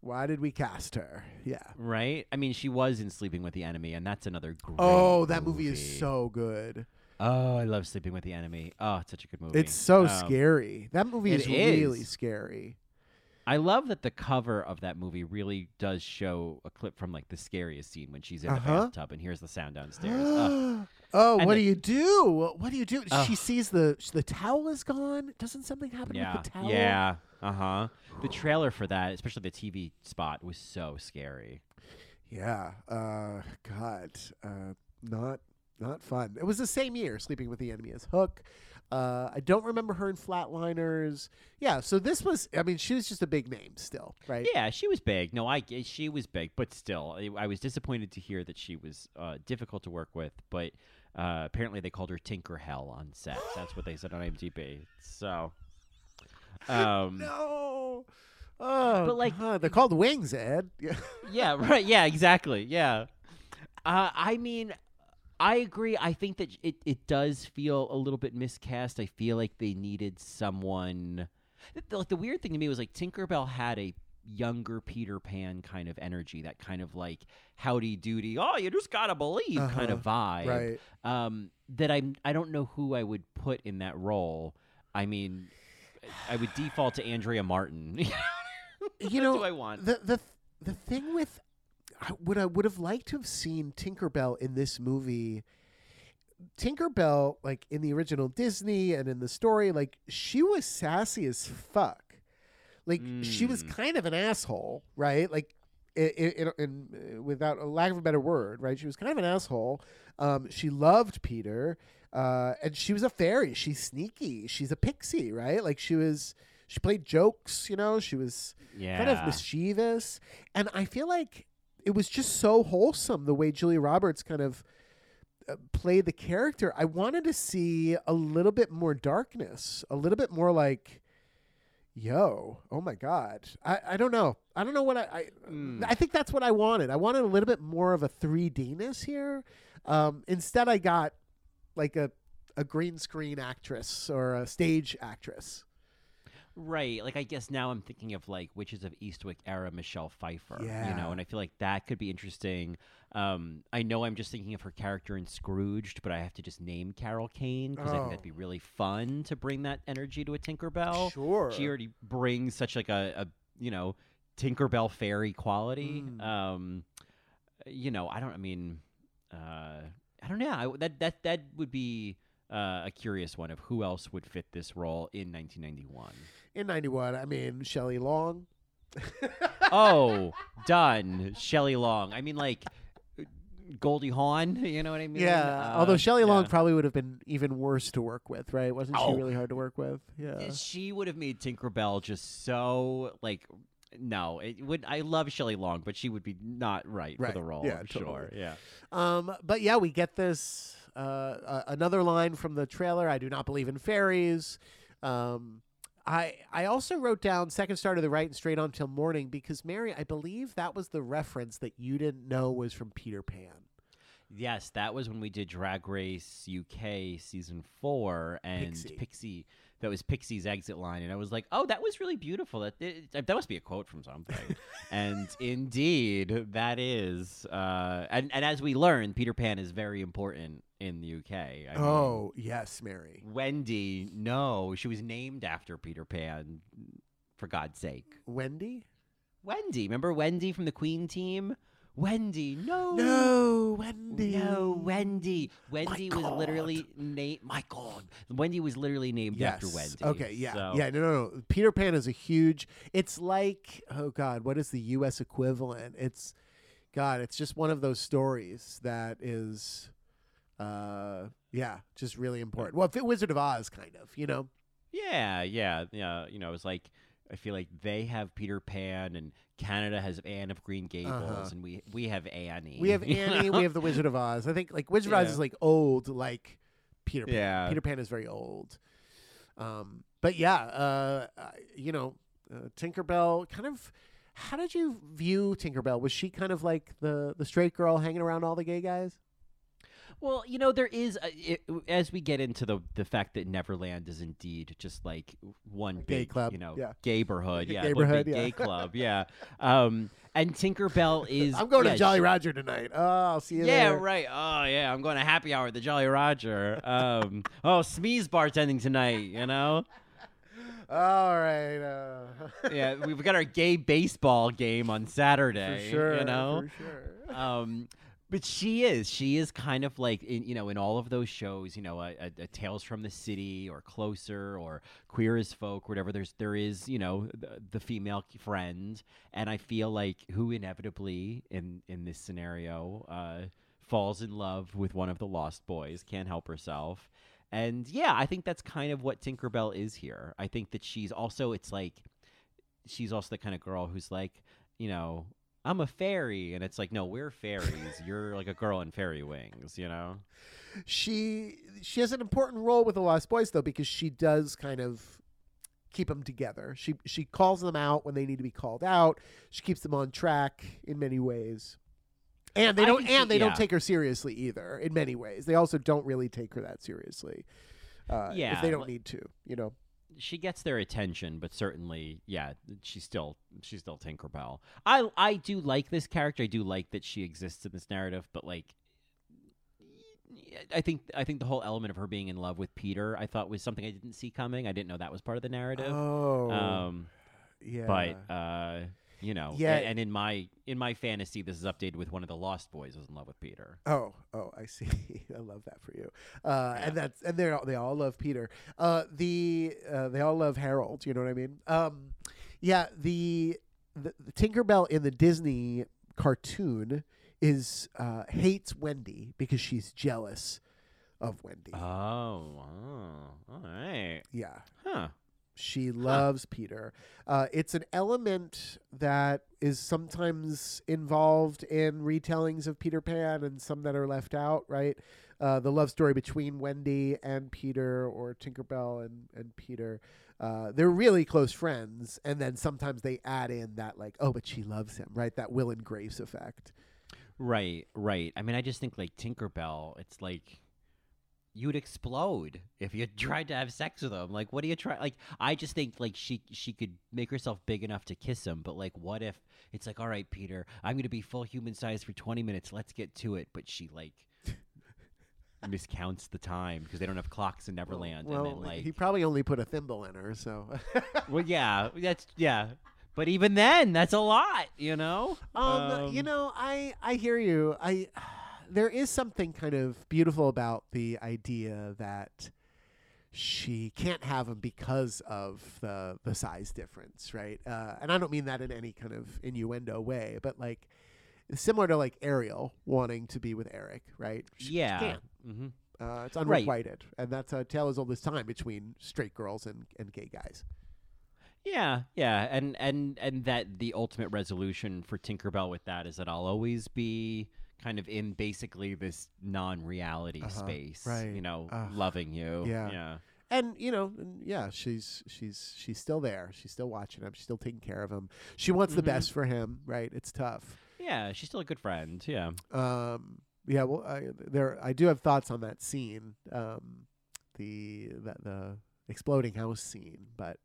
why did we cast her? Yeah. Right? I mean, she was in Sleeping with the Enemy, and that's another great Oh, that movie, movie is so good. Oh, I love Sleeping with the Enemy. Oh, it's such a good movie. It's so um, scary. That movie is, is really scary. I love that the cover of that movie really does show a clip from like the scariest scene when she's in the uh-huh. bathtub and hears the sound downstairs. uh. Oh, and what the, do you do? What do you do? Uh, she sees the the towel is gone. Doesn't something happen yeah, with the towel? Yeah. Uh-huh. The trailer for that, especially the T V spot, was so scary. Yeah. Uh, God. Uh, not not fun. It was the same year, Sleeping with the Enemy as Hook. Uh, I don't remember her in Flatliners. Yeah, so this was, I mean, she was just a big name still, right? Yeah, she was big. No, I, she was big, but still. I was disappointed to hear that she was uh, difficult to work with, but uh, apparently they called her Tinker Hell on set. That's what they said on IMDb. So. Um, no! Oh, but like, God. They're called Wings, Ed. Yeah, right. Yeah, exactly. Yeah. Uh, I mean... I agree. I think that it, it does feel a little bit miscast. I feel like they needed someone. The, like the weird thing to me was like Tinkerbell had a younger Peter Pan kind of energy, that kind of like howdy doody, oh, you just gotta believe uh-huh. kind of vibe. Right. Um, that I'm. I don't know who I would put in that role. I mean, I would default to Andrea Martin. You know, do I want the the the thing with. I would I would have liked to have seen Tinkerbell in this movie. Tinkerbell, like in the original Disney and in the story, like she was sassy as fuck. Like mm. she was kind of an asshole, right? Like, it, it, it, and without a lack of a better word, right? She was kind of an asshole. Um, she loved Peter, uh, and she was a fairy. She's sneaky. She's a pixie, right? Like she was. She played jokes, you know. She was yeah. kind of mischievous, and I feel like. It was just so wholesome the way Julia Roberts kind of uh, played the character. I wanted to see a little bit more darkness, a little bit more like, yo, oh my God. I, I don't know. I don't know what I, I, mm. I think that's what I wanted. I wanted a little bit more of a three D-ness here. Um, instead I got like a, a green screen actress or a stage actress. Right, like I guess now I'm thinking of like Witches of Eastwick era Michelle Pfeiffer, yeah. you know, and I feel like that could be interesting. Um, I know I'm just thinking of her character in Scrooged, but I have to just name Carol Kane because oh. I think that'd be really fun to bring that energy to a Tinkerbell. Sure, she already brings such like a, a you know Tinkerbell fairy quality. Mm. Um, you know, I don't. I mean, uh, I don't know. I, that that that would be. Uh, a curious one of who else would fit this role in nineteen ninety-one. In ninety-one, I mean, Shelley Long. Oh, done. Shelley Long. I mean, like, Goldie Hawn, you know what I mean? Yeah, uh, although Shelley yeah. Long probably would have been even worse to work with, right? Wasn't oh. she really hard to work with? Yeah, she would have made Tinkerbell just so, like... No, it would. I love Shelley Long, but she would be not right, right. for the role. Yeah, I'm totally. sure. Yeah. Um, but yeah, we get this uh, uh, another line from the trailer. I do not believe in fairies. Um, I I also wrote down second star to the right and straight on till morning because Mary, I believe that was the reference that you didn't know was from Peter Pan. Yes, that was when we did Drag Race U K season four and Pixie. Pixie That was Pixie's exit line, and I was like, "Oh, that was really beautiful. That it, that must be a quote from something." And indeed, that is. Uh, and and as we learn, Peter Pan is very important in the U K. I oh mean, yes, Mary. Wendy, no, she was named after Peter Pan. For God's sake, Wendy. Wendy, remember Wendy from the Queen team? Wendy, no, no, Wendy, no, Wendy. Wendy was literally named. My God, Wendy was literally named yes. after Wendy. Okay, yeah, so. yeah, no, no, no. Peter Pan is a huge. It's like, oh God, what is the U S equivalent? It's, God, it's just one of those stories that is, uh, yeah, just really important. Well, if it Wizard of Oz, kind of, you know. Yeah, yeah, yeah. You know, it's like. I feel like they have Peter Pan and Canada has Anne of Green Gables uh-huh. and we we have Annie. We have Annie, we have the Wizard of Oz. I think like Wizard yeah. of Oz is like old like Peter Pan. Yeah. Peter Pan is very old. Um, but yeah, uh, you know, uh, Tinkerbell kind of how did you view Tinkerbell? Was she kind of like the the straight girl hanging around all the gay guys? Well, you know, there is, a, it, as we get into the the fact that Neverland is indeed just like one gay big, club. you know, yeah. gayborhood, yeah, gayborhood, yeah. gay club, yeah. Um, and Tinkerbell is. I'm going yeah, to Jolly she, Roger tonight. Oh, I'll see you yeah, there. Yeah, right. Oh, yeah, I'm going to happy hour at the Jolly Roger. Um, oh, Smee's bartending tonight, you know? All right. Uh. Yeah, we've got our gay baseball game on Saturday. For sure. You know? For sure. Um, but she is. She is kind of like, in, you know, in all of those shows, you know, a, a, a Tales from the City or Closer or Queer as Folk, whatever, there's, there is, you know, the, the female friend. And I feel like who inevitably in, in this scenario uh, falls in love with one of the Lost Boys, can't help herself. And yeah, I think that's kind of what Tinkerbell is here. I think that she's also, it's like, she's also the kind of girl who's like, you know, I'm a fairy. And it's like, no, we're fairies. You're like a girl in fairy wings, you know? She she has an important role with the Lost Boys, though, because she does kind of keep them together. She, she calls them out when they need to be called out. She keeps them on track in many ways. And they don't, she, and they yeah. don't take her seriously either. In many ways, they also don't really take her that seriously. Uh, yeah, if they don't like, need to, you know. She gets their attention, but certainly, yeah, she's still she's still Tinkerbell. I I do like this character. I do like that she exists in this narrative, but like, I think I think the whole element of her being in love with Peter, I thought was something I didn't see coming. I didn't know that was part of the narrative. Oh, um, yeah, but. Uh, You know, yeah. and, and in my in my fantasy, this is updated with one of the Lost Boys who's in love with Peter. Oh, oh, I see. I love that for you. Uh, yeah. And that's and they they all love Peter. Uh, the uh, they all love Harold. You know what I mean? Um, yeah. The, the the Tinkerbell in the Disney cartoon is uh, hates Wendy because she's jealous of Wendy. Oh, oh all right. Yeah. Huh. She loves huh. Peter. Uh, it's an element that is sometimes involved in retellings of Peter Pan and some that are left out, right? Uh, the love story between Wendy and Peter or Tinkerbell and, and Peter. Uh, they're really close friends. And then sometimes they add in that like, oh, but she loves him, right? That Will and Grace effect. Right, right. I mean, I just think like Tinkerbell, it's like... you'd explode if you tried to have sex with him. Like, what do you try? Like, I just think like she she could make herself big enough to kiss him. But like, what if it's like, all right, Peter, I'm going to be full human size for twenty minutes. Let's get to it. But she like miscounts the time because they don't have clocks in Neverland. Well, and then, like, he probably only put a thimble in her. So, well, yeah, that's yeah. But even then, that's a lot, you know. Um, um you know, I I hear you. I. There is something kind of beautiful about the idea that she can't have him because of the the size difference, right? Uh, and I don't mean that in any kind of innuendo way, but like similar to like Ariel wanting to be with Eric, right? She, yeah, she can't. Mm-hmm. Uh, it's unrequited, right. And that's a tale as old as time between straight girls and, and gay guys. Yeah, yeah, and and and that the ultimate resolution for Tinkerbell with that is that I'll always be. Kind of in basically this non-reality uh-huh, space, right. you know, uh, loving you. Yeah. yeah. And, you know, and yeah, she's she's she's still there. She's still watching him. She's still taking care of him. She wants mm-hmm. the best for him. Right. It's tough. Yeah. She's still a good friend. Yeah. Um. Yeah. Well, I, there I do have thoughts on that scene, um, the, the, the exploding house scene. But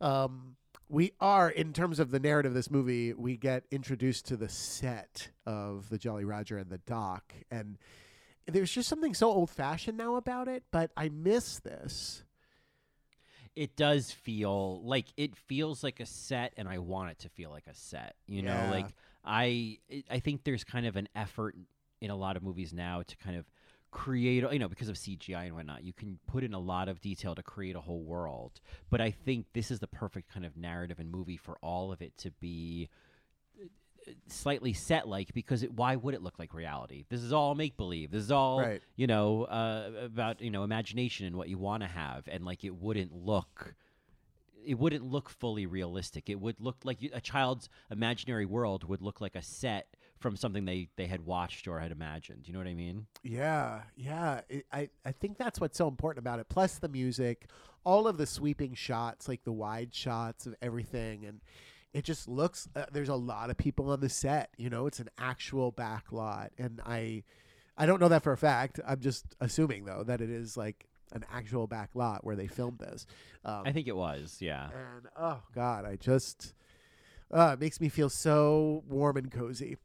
um, we are, in terms of the narrative of this movie, we get introduced to the set of the Jolly Roger and the dock. And there's just something so old-fashioned now about it, but I miss this. It does feel like it feels like a set, and I want it to feel like a set. You yeah. know, like I, I think there's kind of an effort in a lot of movies now to kind of create, you know, because of C G I and whatnot, you can put in a lot of detail to create a whole world. But I think this is the perfect kind of narrative and movie for all of it to be slightly set-like, because it, why would it look like reality? This is all make-believe. This is all, right. you know, uh, about, you know, imagination and what you want to have. And, like, it wouldn't look... It wouldn't look fully realistic. It would look like a child's imaginary world would look like a set from something they, they had watched or had imagined. You know what I mean? Yeah, yeah. It, I, I think that's what's so important about it. Plus the music, all of the sweeping shots, like the wide shots of everything. And it just looks, uh, there's a lot of people on the set, you know, it's an actual back lot. And I, I don't know that for a fact. I'm just assuming though, that it is like, an actual back lot where they filmed this. Um, I think it was, yeah. And oh God, I just uh, it makes me feel so warm and cozy.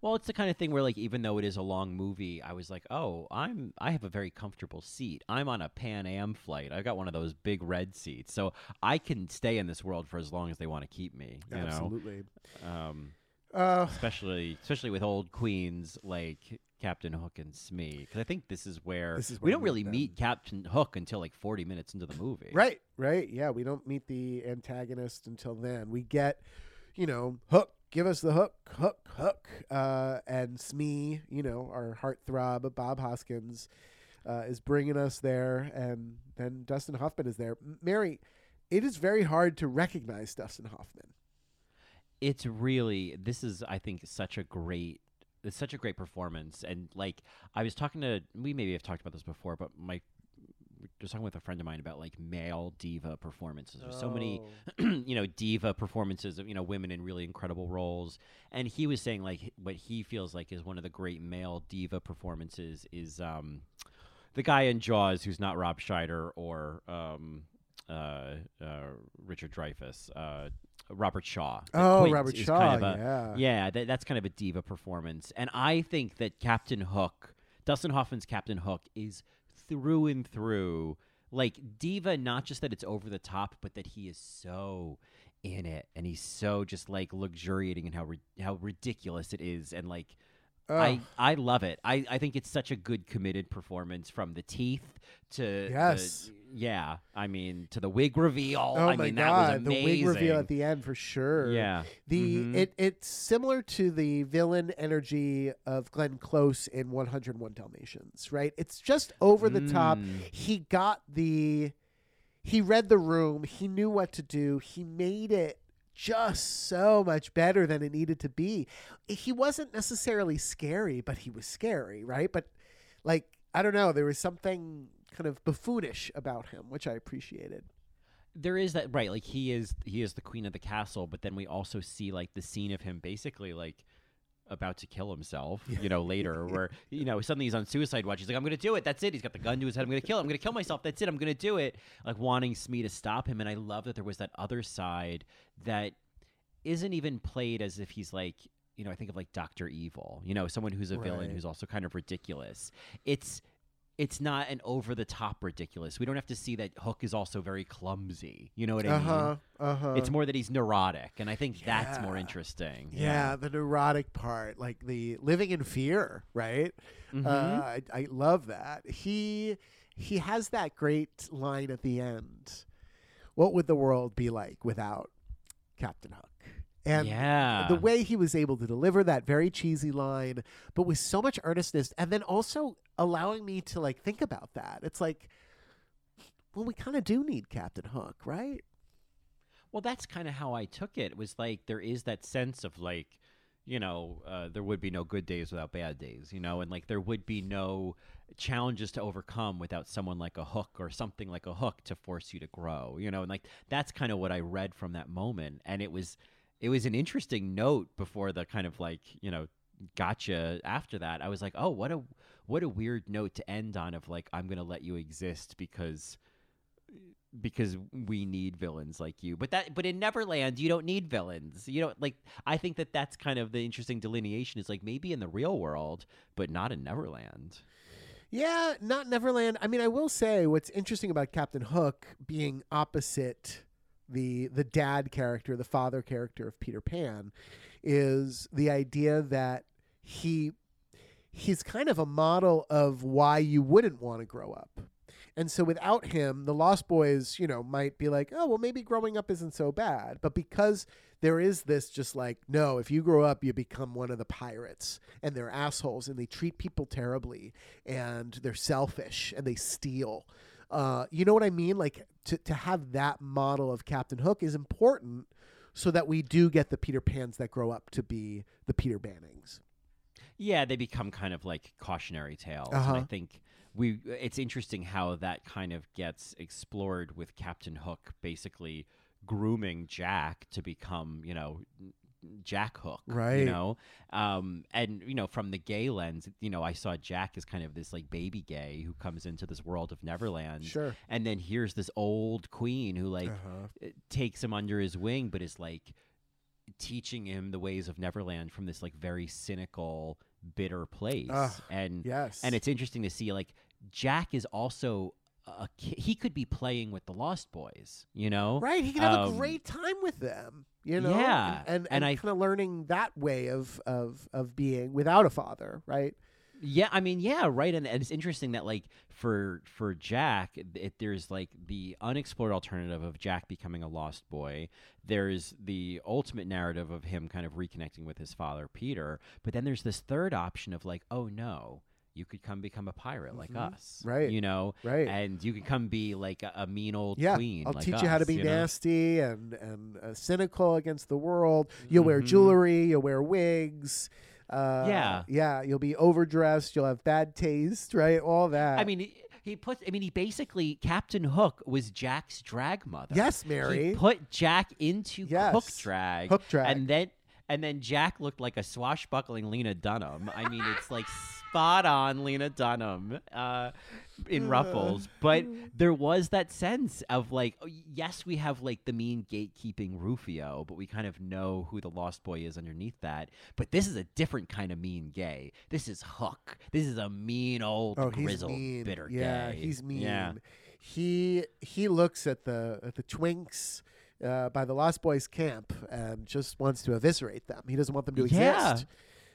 Well, it's the kind of thing where, like, even though it is a long movie, I was like, oh, I'm I have a very comfortable seat. I'm on a Pan Am flight. I've got one of those big red seats, so I can stay in this world for as long as they want to keep me. You Absolutely. Know? Um, uh, especially, especially with old queens like Captain Hook and Smee, because I think this is where, this is where we don't we really meet Captain Hook until like forty minutes into the movie. Right, right. Yeah, we don't meet the antagonist until then. We get, you know, Hook, give us the hook, hook, hook. Uh, and Smee, you know, our heartthrob, Bob Hoskins, uh, is bringing us there. And then Dustin Hoffman is there. Mary, it is very hard to recognize Dustin Hoffman. It's really, this is, I think, such a great, it's such a great performance. And like, I was talking to, we maybe have talked about this before, but my, just talking with a friend of mine about like male diva performances. There's oh. so many, you know, diva performances of, you know, women in really incredible roles. And he was saying like what he feels like is one of the great male diva performances is um, the guy in Jaws who's not Rob Scheider or um, uh, uh, Richard Dreyfuss, uh, Robert Shaw. Oh, Quint Robert Shaw. Kind of a, yeah, yeah th- that's kind of a diva performance. And I think that Captain Hook, Dustin Hoffman's Captain Hook is through and through like diva, not just that it's over the top, but that he is so in it and he's so just like luxuriating in how ri- how ridiculous it is. And like Ugh. I I love it. I, I think it's such a good committed performance, from the teeth to yes. the, yeah, I mean, to the wig reveal. Oh I my mean, God, that was amazing. The wig reveal at the end for sure. Yeah. The mm-hmm. it it's similar to the villain energy of Glenn Close in one oh one Dalmatians, right? It's just over the mm. top. He got the he read the room, he knew what to do, he made it just so much better than it needed to be. He wasn't necessarily scary, but he was scary, right? But like, I don't know, there was something kind of buffoonish about him, which I appreciated. There is that, right? Like he is, he is the queen of the castle, but then we also see like the scene of him basically like about to kill himself, you know, later where, you know, suddenly he's on suicide watch. He's like, I'm going to do it. That's it. He's got the gun to his head. I'm going to kill him. I'm going to kill myself. That's it. I'm going to do it. Like wanting Smee to stop him. And I love that there was that other side that isn't even played as if he's like, you know, I think of like Doctor Evil, you know, someone who's a right. villain, who's also kind of ridiculous. It's, It's not an over-the-top ridiculous. We don't have to see that Hook is also very clumsy. You know what I uh-huh, mean? Uh-huh. It's more that he's neurotic, and I think yeah. that's more interesting. Yeah, yeah, the neurotic part, like the living in fear, right? Mm-hmm. Uh, I, I love that. He he has that great line at the end. What would the world be like without Captain Hook? And yeah. the way he was able to deliver that very cheesy line, but with so much earnestness, and then also allowing me to like think about that. It's like, well, we kind of do need Captain Hook, right? Well, that's kind of how I took it. It was like there is that sense of like, you know, uh, there would be no good days without bad days, you know, and like there would be no challenges to overcome without someone like a hook or something like a hook to force you to grow, you know, and like that's kind of what I read from that moment, and it was. It was an interesting note before the kind of like, you know, gotcha after that. I was like, oh, what a what a weird note to end on of like, I'm going to let you exist because because we need villains like you. But that but in Neverland, you don't need villains. You don't like I think that that's kind of the interesting delineation is like maybe in the real world, but not in Neverland. Yeah, not Neverland. I mean, I will say what's interesting about Captain Hook being opposite the the dad character, the father character of Peter Pan, is the idea that he he's kind of a model of why you wouldn't want to grow up. And so without him, the Lost Boys, you know, might be like, oh, well, maybe growing up isn't so bad. But because there is this just like, no, if you grow up, you become one of the pirates, and they're assholes, and they treat people terribly, and they're selfish, and they steal. Uh, you know what I mean? Like to, to have that model of Captain Hook is important so that we do get the Peter Pans that grow up to be the Peter Bannings. Yeah, they become kind of like cautionary tales. Uh-huh. And I think we it's interesting how that kind of gets explored with Captain Hook basically grooming Jack to become, you know, Jack Hook, right? You know, um, and you know, from the gay lens, you know, I saw Jack as kind of this like baby gay who comes into this world of Neverland, sure, and then here's this old queen who like uh-huh. takes him under his wing, but is like teaching him the ways of Neverland from this like very cynical, bitter place. Uh, and yes. And it's interesting to see like Jack is also a kid. He could be playing with the Lost Boys, you know? Right. He could have um, a great time with them, you know? Yeah. And, and, and, and kind of learning that way of, of, of being without a father. Right. Yeah. I mean, yeah. Right. And, and it's interesting that like for, for Jack, it, there's like the unexplored alternative of Jack becoming a Lost Boy. There's the ultimate narrative of him kind of reconnecting with his father, Peter. But then there's this third option of like, oh no, you could come become a pirate like mm-hmm. us. Right. You know? Right. And you could come be like a, a mean old yeah, queen. I'll like teach us, you how to be nasty know? and, and uh, cynical against the world. You'll mm-hmm. wear jewelry. You'll wear wigs. Uh, yeah. Yeah. You'll be overdressed. You'll have bad taste. Right. All that. I mean, he puts, I mean, he basically, Captain Hook was Jack's drag mother. Yes, Mary. He put Jack into yes. hook drag. Hook drag. And then, and then Jack looked like a swashbuckling Lena Dunham. I mean, it's like spot on Lena Dunham uh, in Ruffles. But there was that sense of like, yes, we have like the mean gatekeeping Rufio, but we kind of know who the Lost Boy is underneath that. But this is a different kind of mean gay. This is Hook. This is a mean old oh, grizzled mean. bitter yeah, gay. Yeah, he's mean. Yeah. He he looks at the at the twinks. Uh, by the Lost Boys camp and just wants to eviscerate them. He doesn't want them to yeah. exist.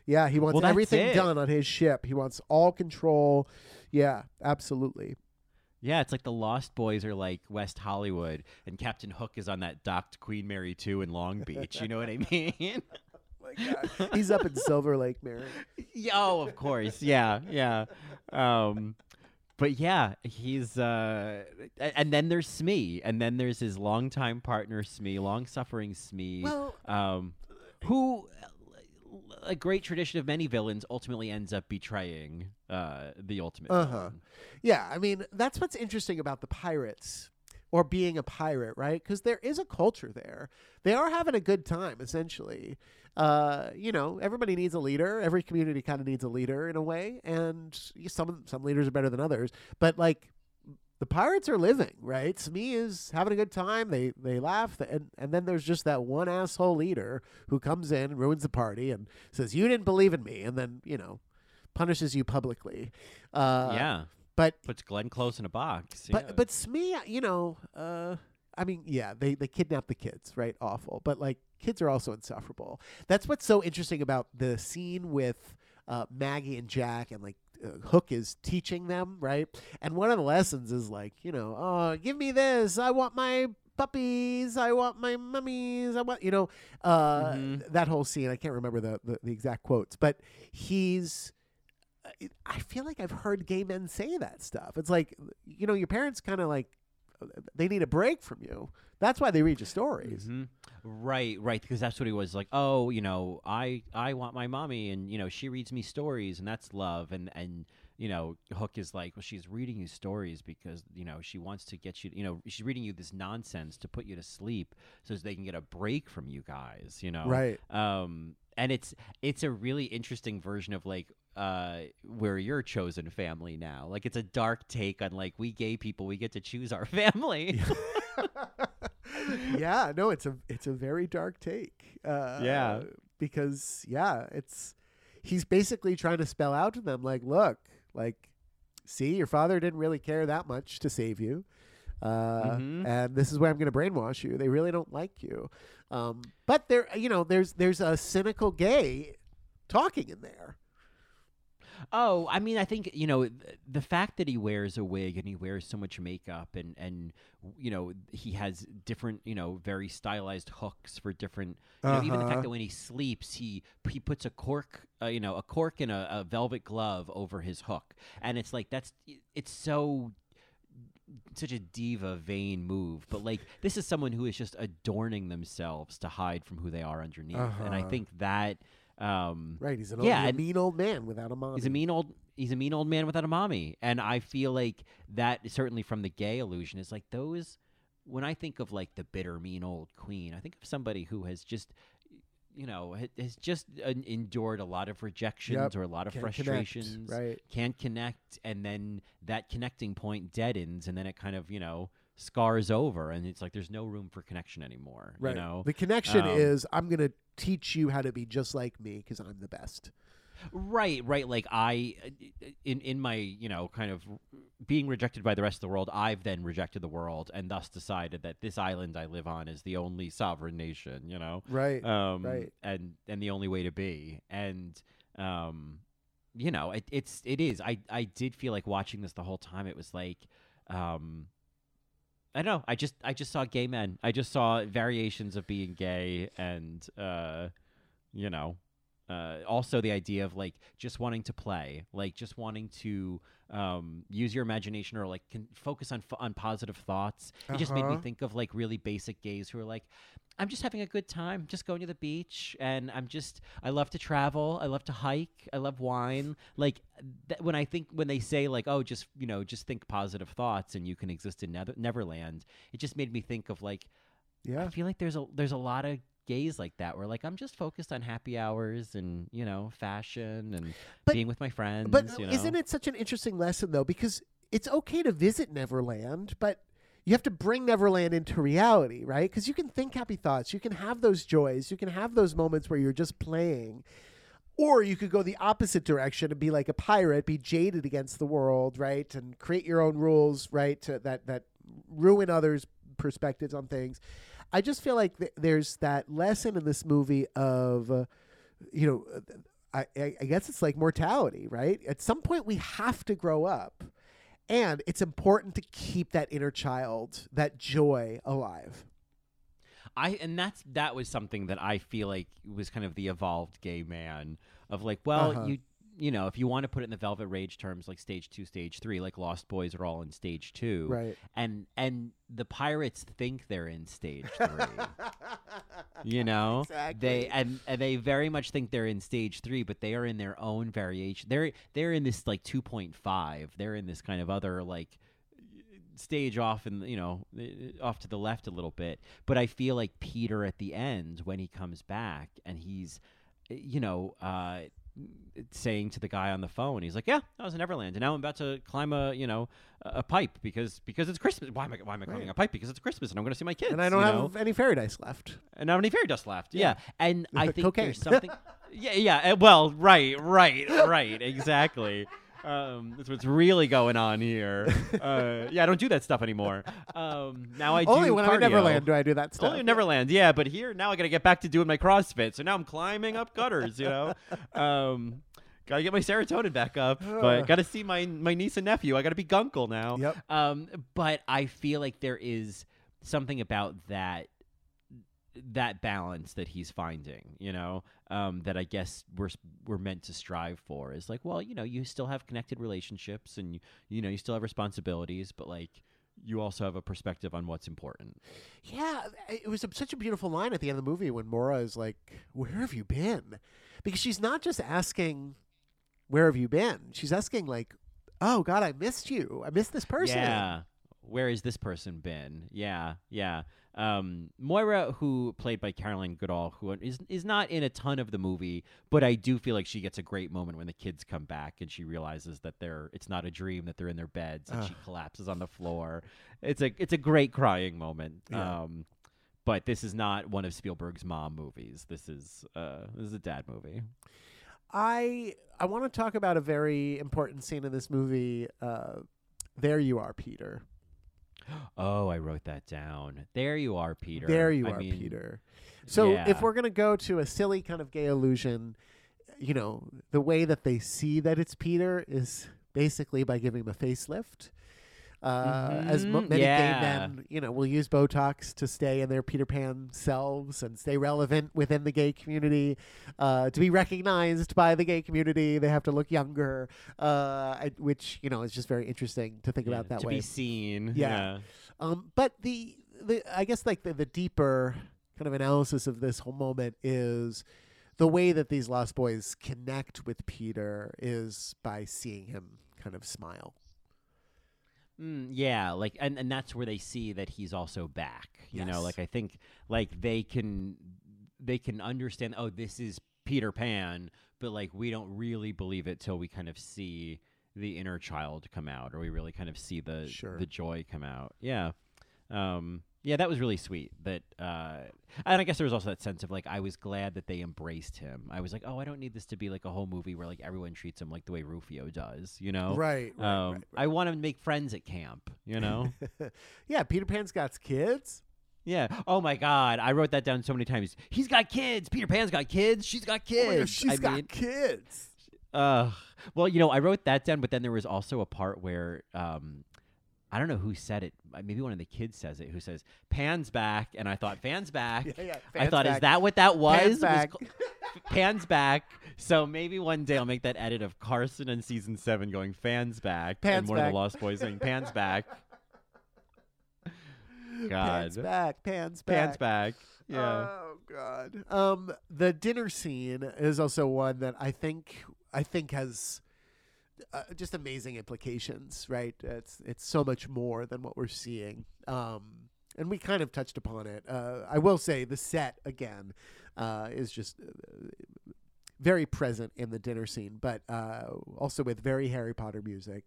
Yeah, he wants well, everything it. done on his ship. He wants all control. Yeah, absolutely. Yeah, it's like the Lost Boys are like West Hollywood and Captain Hook is on that docked Queen Mary two in Long Beach. You know what I mean? Oh my God. He's up in Silver Lake, Mary. Oh, of course. Yeah, yeah. Um But yeah, he's uh, and then there's Smee, and then there's his longtime partner Smee, long-suffering Smee, well, um, who, a great tradition of many villains, ultimately ends up betraying uh, the ultimate. Uh huh. Yeah, I mean that's what's interesting about the pirates or being a pirate, right? Because there is a culture there; they are having a good time, essentially. Uh, you know, everybody needs a leader. Every community kind of needs a leader in a way, and some some leaders are better than others. But like, the pirates are living, right? Smee is having a good time. They they laugh, and and then there's just that one asshole leader who comes in and ruins the party and says, "You didn't believe in me," and then you know, punishes you publicly. Uh, yeah, but puts Glenn Close in a box. But yeah. but Smee, you know, uh, I mean, yeah, they they kidnap the kids, right? Awful, but like. Kids are also insufferable. That's what's so interesting about the scene with uh, Maggie and Jack and like uh, Hook is teaching them, right? And one of the lessons is like, you know, oh, give me this. I want my puppies. I want my mummies. I want, you know, uh, mm-hmm. that whole scene. I can't remember the, the, the exact quotes, but he's, I feel like I've heard gay men say that stuff. It's like, you know, your parents kind of like, they need a break from you. That's why they read your stories. Mm-hmm. Right, right, because that's what he was like, oh, you know, I, I want my mommy, and, you know, she reads me stories, and that's love. And, and you know, Hook is like, well, she's reading you stories because, you know, she wants to get you, you know, she's reading you this nonsense to put you to sleep so they can get a break from you guys, you know? Right. Um, and it's it's a really interesting version of, like, uh, we're your chosen family now. Like, it's a dark take on, like, we gay people, we get to choose our family. yeah, no, it's a it's a very dark take. Uh, yeah, because yeah, it's he's basically trying to spell out to them like, look, like, see, your father didn't really care that much to save you, uh, mm-hmm. and this is where I'm going to brainwash you. They really don't like you, um, but there, you know, there's there's a cynical gay talking in there. Oh, I mean, I think, you know, the fact that he wears a wig and he wears so much makeup and, and you know, he has different, you know, very stylized hooks for different, you uh-huh. know, even the fact that when he sleeps, he he puts a cork, uh, you know, a cork in a, a velvet glove over his hook. And it's like, that's, it's so, such a diva vain move. But like, this is someone who is just adorning themselves to hide from who they are underneath. Uh-huh. And I think that... Um, right, he's an old, yeah, he's a mean old man without a mommy. He's a mean old, he's a mean old man without a mommy, and I feel like that certainly from the gay illusion is like those. When I think of like the bitter mean old queen, I think of somebody who has just, you know, has just uh, endured a lot of rejections yep. or a lot of can't frustrations, connect, right? Can't connect, and then that connecting point deadens, and then it kind of, you know, scars over, and it's like there's no room for connection anymore. Right. You know? The connection um, is I'm gonna teach you how to be just like me because I'm the best. Right, right. Like I, in in my, you know, kind of being rejected by the rest of the world, I've then rejected the world and thus decided that this island I live on is the only sovereign nation, you know? Right, um, right. And, and the only way to be. And, um, you know, it, it's, it is. I, I did feel like watching this the whole time. It was like, um, I don't know. I just, I just saw gay men. I just saw variations of being gay and, uh, you know. Uh, also the idea of like just wanting to play, like just wanting to um, use your imagination or like can focus on f- on positive thoughts. Uh-huh. It just made me think of like really basic gays who are like, I'm just having a good time, just going to the beach, and I'm just I love to travel, I love to hike, I love wine. Like th- when I think when they say like, oh, just you know, just think positive thoughts and you can exist in Never- Neverland. It just made me think of like, yeah, I feel like there's a there's a lot of gays like that where like I'm just focused on happy hours and you know fashion and but, being with my friends. But you know? Isn't it such an interesting lesson though, because it's okay to visit Neverland, but you have to bring Neverland into reality, right? Because you can think happy thoughts, you can have those joys, you can have those moments where you're just playing, or you could go the opposite direction and be like a pirate, be jaded against the world, right, and create your own rules, right, to, that that ruin others' perspectives on things. I just feel like th- there's that lesson in this movie of, uh, you know, I, I, I guess it's like mortality, right? At some point we have to grow up, and it's important to keep that inner child, that joy alive. I and that's that was something that I feel like was kind of the evolved gay man of like, well, uh-huh. you you know, if you want to put it in the Velvet Rage terms, like stage two, stage three, like Lost Boys are all in stage two. Right. And and the pirates think they're in stage three. You know? Exactly. They and, and they very much think they're in stage three, but they are in their own variation. They're they're in this like two point five. They're in this kind of other like stage off and you know, off to the left a little bit. But I feel like Peter at the end, when he comes back and he's you know, uh saying to the guy on the phone, he's like, yeah, I was in Neverland and now I'm about to climb a you know a pipe because because it's Christmas. Why am I, why am I climbing right. a pipe because it's Christmas and I'm going to see my kids and I don't have know? any fairy dust left and I don't have any fairy dust left yeah, yeah. and I think cocaine. There's something yeah yeah well right right right exactly um that's what's really going on here. Uh yeah, I don't do that stuff anymore. Um now I do only when cardio. I'm in Neverland do I do that stuff. Only in Neverland, yeah, but here now I gotta get back to doing my CrossFit, so now I'm climbing up gutters, you know. Um gotta get my serotonin back up, but gotta see my my niece and nephew. I gotta be gunkle now. Yep. Um but I feel like there is something about that that balance that he's finding, you know, um, that I guess we're we're meant to strive for is like, well, you know, you still have connected relationships and, you, you know, you still have responsibilities, but like you also have a perspective on what's important. Yeah. It was a, such a beautiful line at the end of the movie when Moira is like, where have you been? Because she's not just asking, where have you been? She's asking like, oh God, I missed you. I missed this person. Yeah. Where has this person been? Yeah. Yeah. Um, Moira, who played by Caroline Goodall, who is is not in a ton of the movie, but I do feel like she gets a great moment when the kids come back and she realizes that they're it's not a dream, that they're in their beds, and Ugh. she collapses on the floor. It's a it's a great crying moment. Yeah. Um, but this is not one of Spielberg's mom movies. This is uh, this is a dad movie. I I want to talk about a very important scene in this movie. Uh, there you are, Peter. Oh, I wrote that down. There you are, Peter. There you I are, mean, Peter. So yeah. If we're going to go to a silly kind of gay illusion, you know, the way that they see that it's Peter is basically by giving him a facelift. Uh, mm-hmm. As mo- many yeah. gay men, you know, will use Botox to stay in their Peter Pan selves and stay relevant within the gay community. Uh, to be recognized by the gay community, they have to look younger, uh, I, which, you know, is just very interesting to think yeah, about that to way. To be seen. Yeah. yeah. Um, but the, the, I guess, like, the, the deeper kind of analysis of this whole moment is the way that these Lost Boys connect with Peter is by seeing him kind of smile. Mm, yeah, like, and, and that's where they see that he's also back. You yes. know, like I think, like they can, they can understand. Oh, this is Peter Pan, but like we don't really believe it till we kind of see the inner child come out, or we really kind of see the sure. the joy come out. Yeah, um, Yeah, that was really sweet. That, uh, and I guess there was also that sense of, like, I was glad that they embraced him. I was like, oh, I don't need this to be, like, a whole movie where, like, everyone treats him like the way Rufio does, you know? Right, right, um, right, right. I want him to make friends at camp, you know? Yeah, Peter Pan's got kids. Yeah. Oh, my God. I wrote that down so many times. He's got kids. Peter Pan's got kids. She's got kids. Oh, God, she's I got mean, kids. Uh, well, you know, I wrote that down, but then there was also a part where... Um, I don't know who said it. Maybe one of the kids says it, who says, Pan's back. And I thought, Pan's back. Yeah, yeah, I thought, back. Is that what that was? Pan's back. Was cl- Pan's back. So maybe one day I'll make that edit of Carson in season seven going, Fans back. Pan's and one back. Of the Lost Boys saying, Pan's back. God. Pan's back. Pan's back. Pan's back. Yeah. Oh, God. Um, the dinner scene is also one that I think I think has... Uh, just amazing implications, right? It's it's so much more than what we're seeing, um, and we kind of touched upon it. Uh, I will say the set again uh, is just uh, very present in the dinner scene, but uh, also with very Harry Potter music,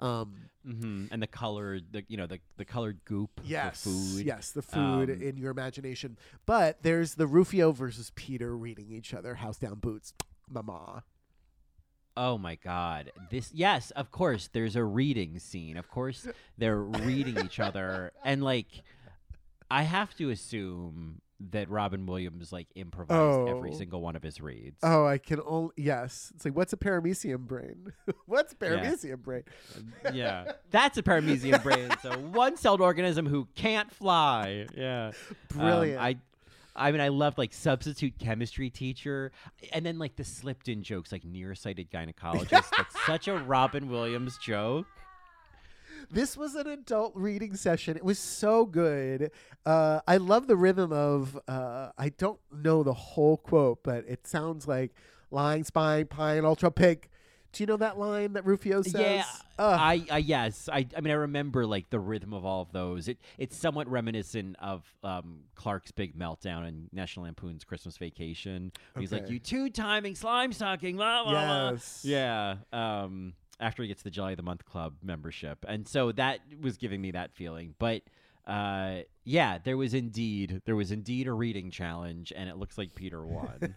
um, mm-hmm. and the colored, the you know the the colored goop, yes, the food, yes, the food um, in your imagination. But there's the Rufio versus Peter reading each other House Down Boots, Mama. Oh, my God. This, yes, of course, there's a reading scene. Of course, they're reading each other. And, like, I have to assume that Robin Williams, like, improvised oh. every single one of his reads. Oh, I can only, yes. It's like, what's a paramecium brain? What's a paramecium yeah. brain? Yeah. That's a paramecium brain. So one-celled organism who can't fly. Yeah. Brilliant. Um, I. I mean, I loved, like, substitute chemistry teacher, and then, like, the slipped-in jokes, like, nearsighted gynecologist. That's such a Robin Williams joke. This was an adult reading session. It was so good. Uh, I love the rhythm of, uh, I don't know the whole quote, but it sounds like, lying, spying, pine, ultra pig. Do you know that line that Rufio says? Yeah, I, I yes, I, I mean I remember like the rhythm of all of those. It it's somewhat reminiscent of um, Clark's big meltdown in National Lampoon's Christmas Vacation. Okay. He's like, "You two timing slime sucking, la la yes. la." Yeah. Um, after he gets the Jelly of the Month Club membership, and so that was giving me that feeling. But uh, yeah, there was indeed there was indeed a reading challenge, and it looks like Peter won.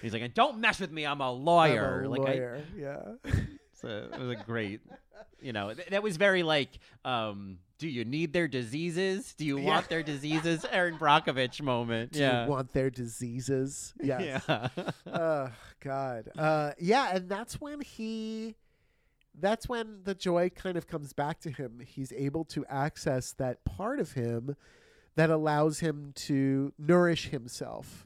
He's like, "And don't mess with me. I'm a lawyer." I'm a like, lawyer. I, yeah. So it was a great, you know, th- that was very like, um, do you need their diseases? Do you yeah. want their diseases? Erin Brockovich moment. Do yeah. you want their diseases? Yes. Yeah. Oh, God. Uh, yeah, and that's when he, that's when the joy kind of comes back to him. He's able to access that part of him that allows him to nourish himself.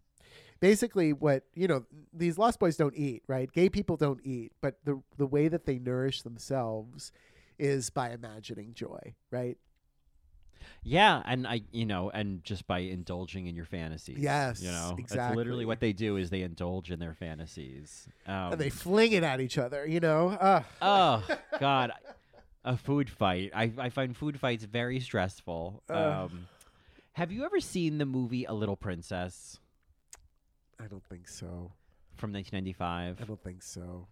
Basically what, you know, these Lost Boys don't eat, right? Gay people don't eat, but the the way that they nourish themselves is by imagining joy, right? Yeah, and I, you know, and just by indulging in your fantasies. Yes, you know, exactly. That's literally what they do, is they indulge in their fantasies. Um, and they fling it at each other, you know? Ugh. Oh, God. A food fight. I, I find food fights very stressful. Um, have you ever seen the movie A Little Princess? I don't think so. From nineteen ninety-five? I don't think so.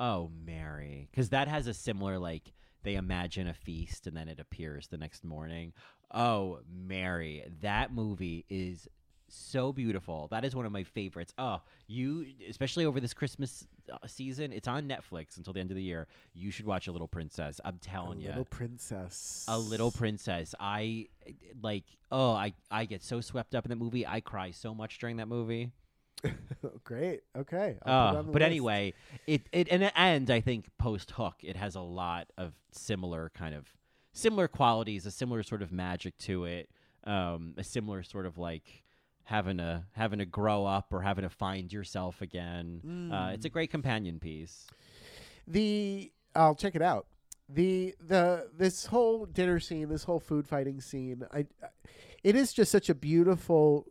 Oh, Mary. Because that has a similar, like, they imagine a feast and then it appears the next morning. Oh, Mary. That movie is so beautiful. That is one of my favorites. Oh, you, especially over this Christmas season, it's on Netflix until the end of the year. You should watch A Little Princess. I'm telling you. A Little Princess. A Little Princess. I, like, oh, I, I get so swept up in that movie. I cry so much during that movie. Great. Okay. I'll uh, put it on the but list. Anyway, it, it and and I think post Hook, it has a lot of similar kind of similar qualities, a similar sort of magic to it, um, a similar sort of like having to having to grow up or having to find yourself again. Mm. Uh, it's a great companion piece. The I'll check it out. The the this whole dinner scene, this whole food fighting scene, I, I it is just such a beautiful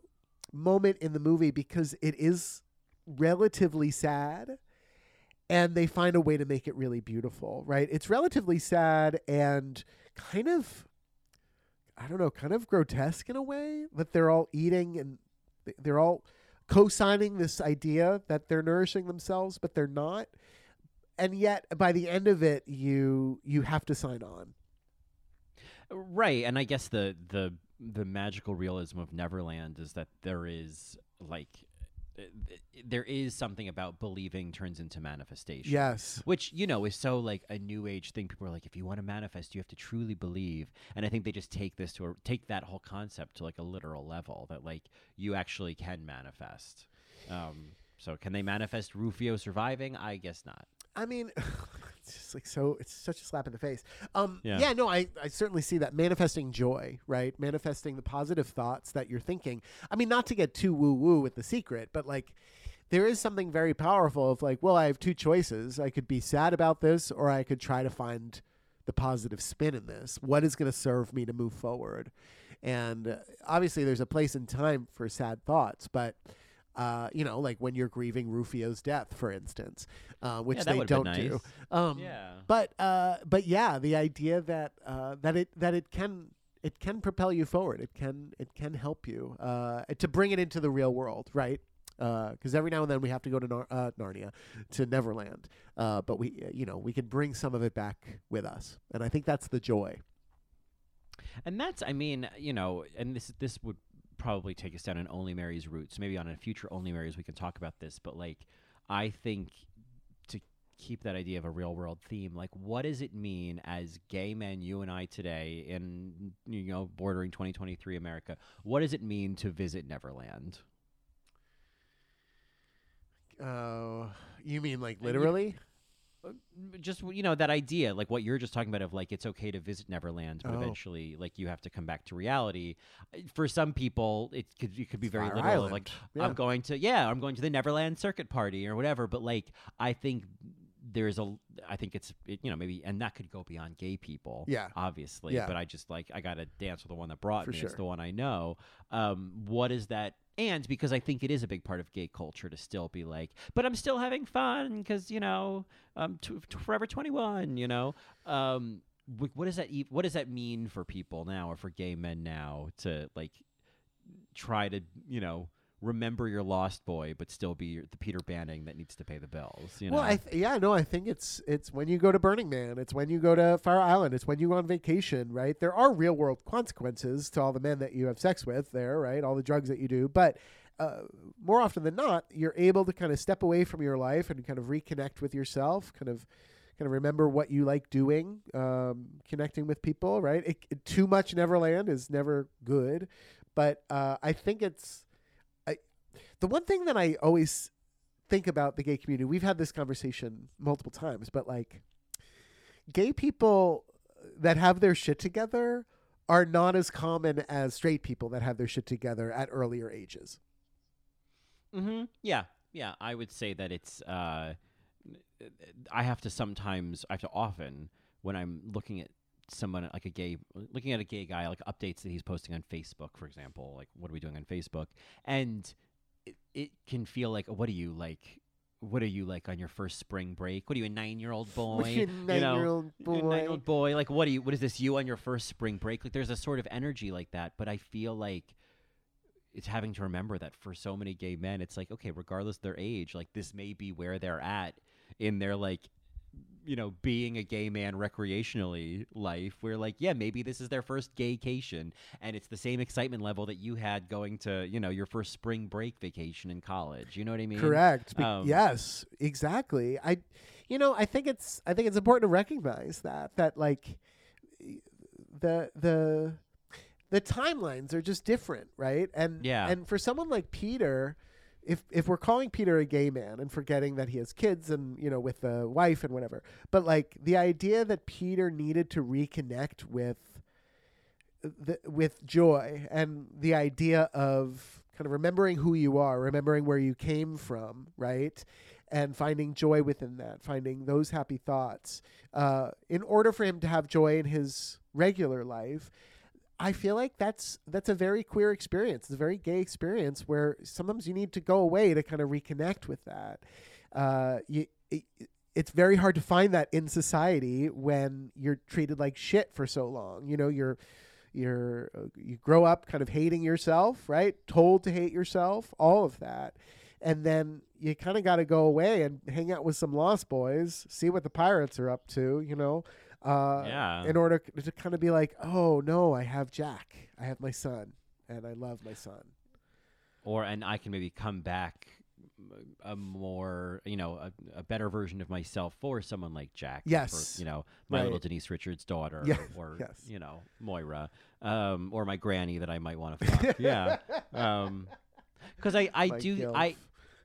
moment in the movie because it is relatively sad and they find a way to make it really beautiful, right? It's relatively sad and kind of, I don't know, kind of grotesque in a way that they're all eating and they're all co-signing this idea that they're nourishing themselves, but they're not. And yet by the end of it, you, you have to sign on. Right. And I guess the, the, the magical realism of Neverland is that there is like there is something about believing turns into manifestation. Yes. Which, you know, is so like a new age thing. People are like, if you want to manifest, you have to truly believe. And I think they just take this to a, take that whole concept to like a literal level that like you actually can manifest. Um, so can they manifest Rufio surviving? I guess not. I mean, it's just like so it's such a slap in the face. Um, yeah. yeah, no, I, I certainly see that. Manifesting joy, right? Manifesting the positive thoughts that you're thinking. I mean, not to get too woo-woo with The Secret, but like there is something very powerful of like, well, I have two choices. I could be sad about this, or I could try to find the positive spin in this. What is going to serve me to move forward? And uh, obviously there's a place and time for sad thoughts, but... Uh, you know, like when you're grieving Rufio's death, for instance, uh, which yeah, they don't nice. do. Um, yeah. But uh, but yeah, the idea that uh, that it that it can it can propel you forward. It can it can help you uh, to bring it into the real world, right? Because uh, every now and then we have to go to Nar- uh, Narnia, to Neverland. Uh, but we you know we can bring some of it back with us, and I think that's the joy. And that's I mean you know, and this this would. probably take us down in Only Mary's roots. Maybe on a future Only Mary's we can talk about this, but like I think to keep that idea of a real world theme, like what does it mean as gay men, you and I today in, you know, bordering twenty twenty-three America, what does it mean to visit Neverland? Oh, uh, you mean like literally? Just, you know, that idea, like what you're just talking about of like, it's okay to visit Neverland, but oh. eventually like you have to come back to reality. For some people, it could, it could be very Fire literal. Island. Like yeah. I'm going to, yeah, I'm going to the Neverland circuit party or whatever. But like, I think there's a, I think it's, it, you know, maybe, and that could go beyond gay people. Yeah. Obviously. Yeah. But I just like, I got to dance with the one that brought For me. Sure. It's the one I know. Um, what is that? And because I think it is a big part of gay culture to still be like, but I'm still having fun because, you know, um, t- t- Forever twenty-one, you know, um, w- what does that e- what does that mean for people now, or for gay men now, to like try to, you know, remember your Lost Boy, but still be your, the Peter Banning that needs to pay the bills. You know? Well, I th- yeah, no, I think it's it's when you go to Burning Man, it's when you go to Fire Island, it's when you go on vacation, right? There are real world consequences to all the men that you have sex with there, right? All the drugs that you do. But uh, more often than not, you're able to kind of step away from your life and kind of reconnect with yourself, kind of kind of remember what you like doing, um, connecting with people, right? It, it, too much Neverland is never good. But uh, I think it's, the one thing that I always think about the gay community, we've had this conversation multiple times, but like gay people that have their shit together are not as common as straight people that have their shit together at earlier ages. Mm-hmm. Yeah. Yeah. I would say that it's, uh, I have to sometimes, I have to often, when I'm looking at someone like a gay looking at a gay guy, like updates that he's posting on Facebook, for example, like what are we doing on Facebook? And it, it can feel like, what are you like? What are you like on your first spring break? What are you, a nine-year-old boy? You're nine-year-old you know, boy. Nine-year-old boy. Like, what are you? What is this? You on your first spring break? Like, there's a sort of energy like that. But I feel like it's having to remember that for so many gay men, it's like, okay, regardless of their age, like this may be where they're at in their like, you know, being a gay man recreationally life, where like, yeah, maybe this is their first gaycation and it's the same excitement level that you had going to, you know, your first spring break vacation in college. You know what I mean? Correct. Um, yes, exactly. I, you know, I think it's, I think it's important to recognize that, that like the, the, the timelines are just different. Right. And, yeah. and for someone like Peter, If if we're calling Peter a gay man and forgetting that he has kids and, you know, with a wife and whatever, but like the idea that Peter needed to reconnect with the, with joy and the idea of kind of remembering who you are, remembering where you came from, right? And finding joy within that, finding those happy thoughts, uh, in order for him to have joy in his regular life. I feel like that's that's a very queer experience. It's a very gay experience where sometimes you need to go away to kind of reconnect with that. Uh, you, it, it's very hard to find that in society when you're treated like shit for so long. You know, you're you're you grow up kind of hating yourself, right? Told to hate yourself, all of that. And then you kind of got to go away and hang out with some Lost Boys, see what the pirates are up to, you know, Uh, yeah. In order to kind of be like, oh, no, I have Jack. I have my son. And I love my son. Or, and I can maybe come back a more, you know, a, a better version of myself for someone like Jack. Yes. Or, you know, my right. little Denise Richards daughter. Yeah. Or, yes. you know, Moira. Um, or my granny that I might want to fuck. Yeah. Um, because I, I my do... Gilf. I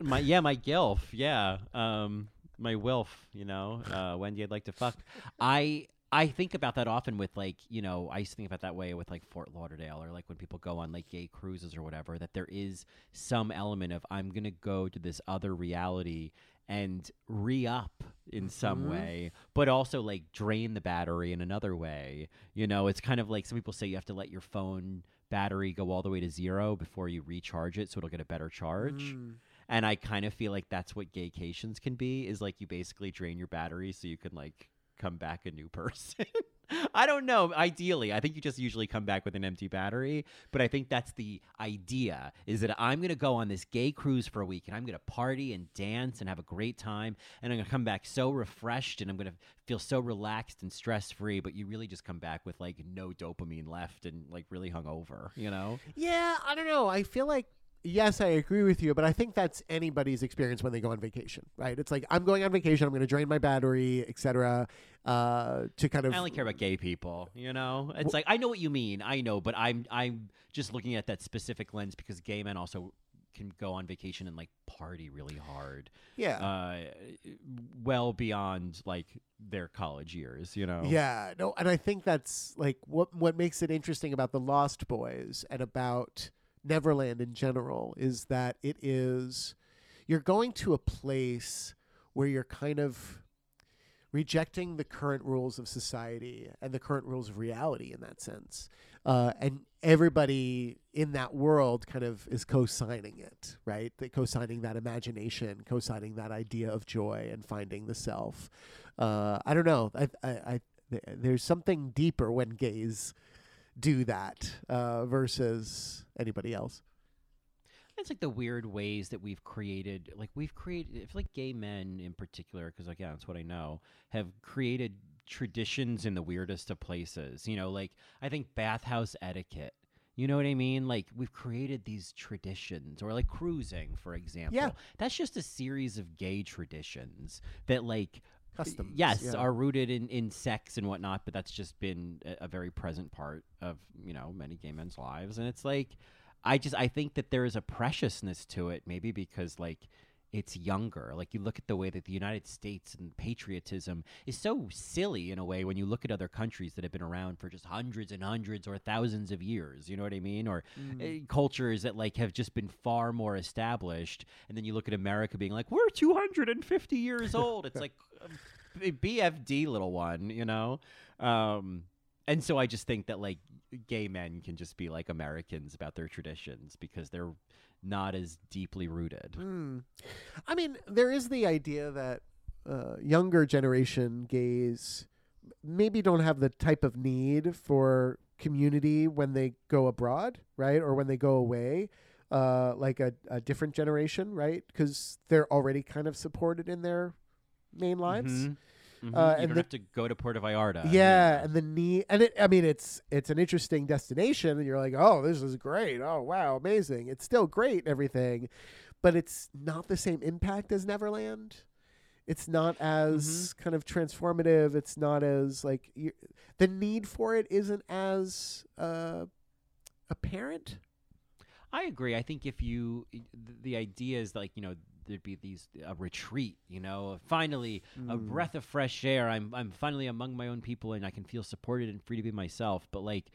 my Yeah, my gilf. Yeah. Um, my wilf, you know. Uh, Wendy, I'd like to fuck. I... I think about that often with, like, you know, I used to think about that way with, like, Fort Lauderdale, or like when people go on, like, gay cruises or whatever, that there is some element of, I'm going to go to this other reality and re-up in some mm-hmm. way, but also, like, drain the battery in another way. You know, it's kind of like some people say you have to let your phone battery go all the way to zero before you recharge it so it'll get a better charge. Mm. And I kind of feel like that's what gaycations can be, is, like, you basically drain your battery so you can, like, come back a new person. I don't know. Ideally, I think you just usually come back with an empty battery. But I think that's the idea, is that I'm going to go on this gay cruise for a week and I'm going to party and dance and have a great time. And I'm going to come back so refreshed and I'm going to feel so relaxed and stress-free. But you really just come back with, like, no dopamine left and, like, really hungover, you know? Yeah, I don't know. I feel like, yes, I agree with you, but I think that's anybody's experience when they go on vacation, right? It's like, I'm going on vacation, I'm going to drain my battery, et cetera, uh, to kind of... I only care about gay people, you know? It's w- like, I know what you mean, I know, but I'm I'm just looking at that specific lens because gay men also can go on vacation and, like, party really hard. Yeah. Uh, well beyond, like, their college years, you know? Yeah, no, and I think that's, like, what what makes it interesting about The Lost Boys and about... Neverland in general is that it is, you're going to a place where you're kind of rejecting the current rules of society and the current rules of reality in that sense. Uh, and everybody in that world kind of is co-signing it, right? They co-signing that imagination, co-signing that idea of joy and finding the self. Uh, I don't know. I, I, I, there's something deeper when gays do that uh, versus anybody else. It's like the weird ways that we've created, like we've created, I feel like gay men in particular, because like, yeah, that's what I know, have created traditions in the weirdest of places. You know, like I think bathhouse etiquette, you know what I mean? Like we've created these traditions, or like cruising, for example. Yeah. That's just a series of gay traditions that like, customs, yes, yeah. are rooted in, in sex and whatnot, but that's just been a, a very present part of, you know, many gay men's lives. And it's like, I just, I think that there is a preciousness to it, maybe because like it's younger. Like you look at the way that the United States and patriotism is so silly in a way when you look at other countries that have been around for just hundreds and hundreds or thousands of years, you know what I mean? Or mm. cultures that like have just been far more established. And then you look at America being like, we're two hundred fifty years old. It's like, B F D, little one, you know? Um, and so I just think that, like, gay men can just be, like, Americans about their traditions because they're not as deeply rooted. Mm. I mean, there is the idea that uh, younger generation gays maybe don't have the type of need for community when they go abroad, right? Or when they go away. Uh, like a, a different generation, right? Because they're already kind of supported in their main lives. Mm-hmm. Mm-hmm. Uh, you and don't the, have to go to Puerto Vallarta. Yeah, yeah. And the need, and it, I mean, it's it's an interesting destination, and you're like, oh, this is great. Oh, wow, amazing. It's still great, everything, but it's not the same impact as Neverland. It's not as mm-hmm. kind of transformative. It's not as like you, the need for it isn't as uh, apparent. I agree. I think if you, the idea is like, you know, there'd be these a retreat, you know, finally mm. a breath of fresh air. I'm I'm finally among my own people and I can feel supported and free to be myself. But like,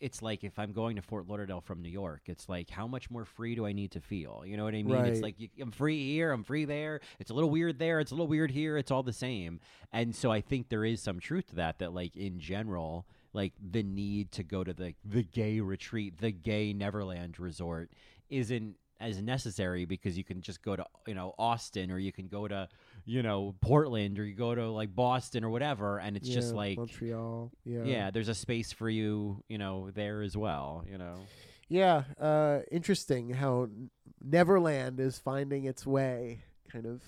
it's like if I'm going to Fort Lauderdale from New York, it's like how much more free do I need to feel? You know what I mean? Right. It's like you, I'm free here, I'm free there. It's a little weird there, it's a little weird here. It's all the same. And so I think there is some truth to that. That like in general, like the need to go to the the gay retreat, the gay Neverland resort, isn't as necessary because you can just go to, you know, Austin, or you can go to, you know, Portland, or you go to like Boston or whatever. And it's yeah, just like Montreal. Yeah. Yeah. There's a space for you, you know, there as well, you know? Yeah. Uh, interesting how Neverland is finding its way kind of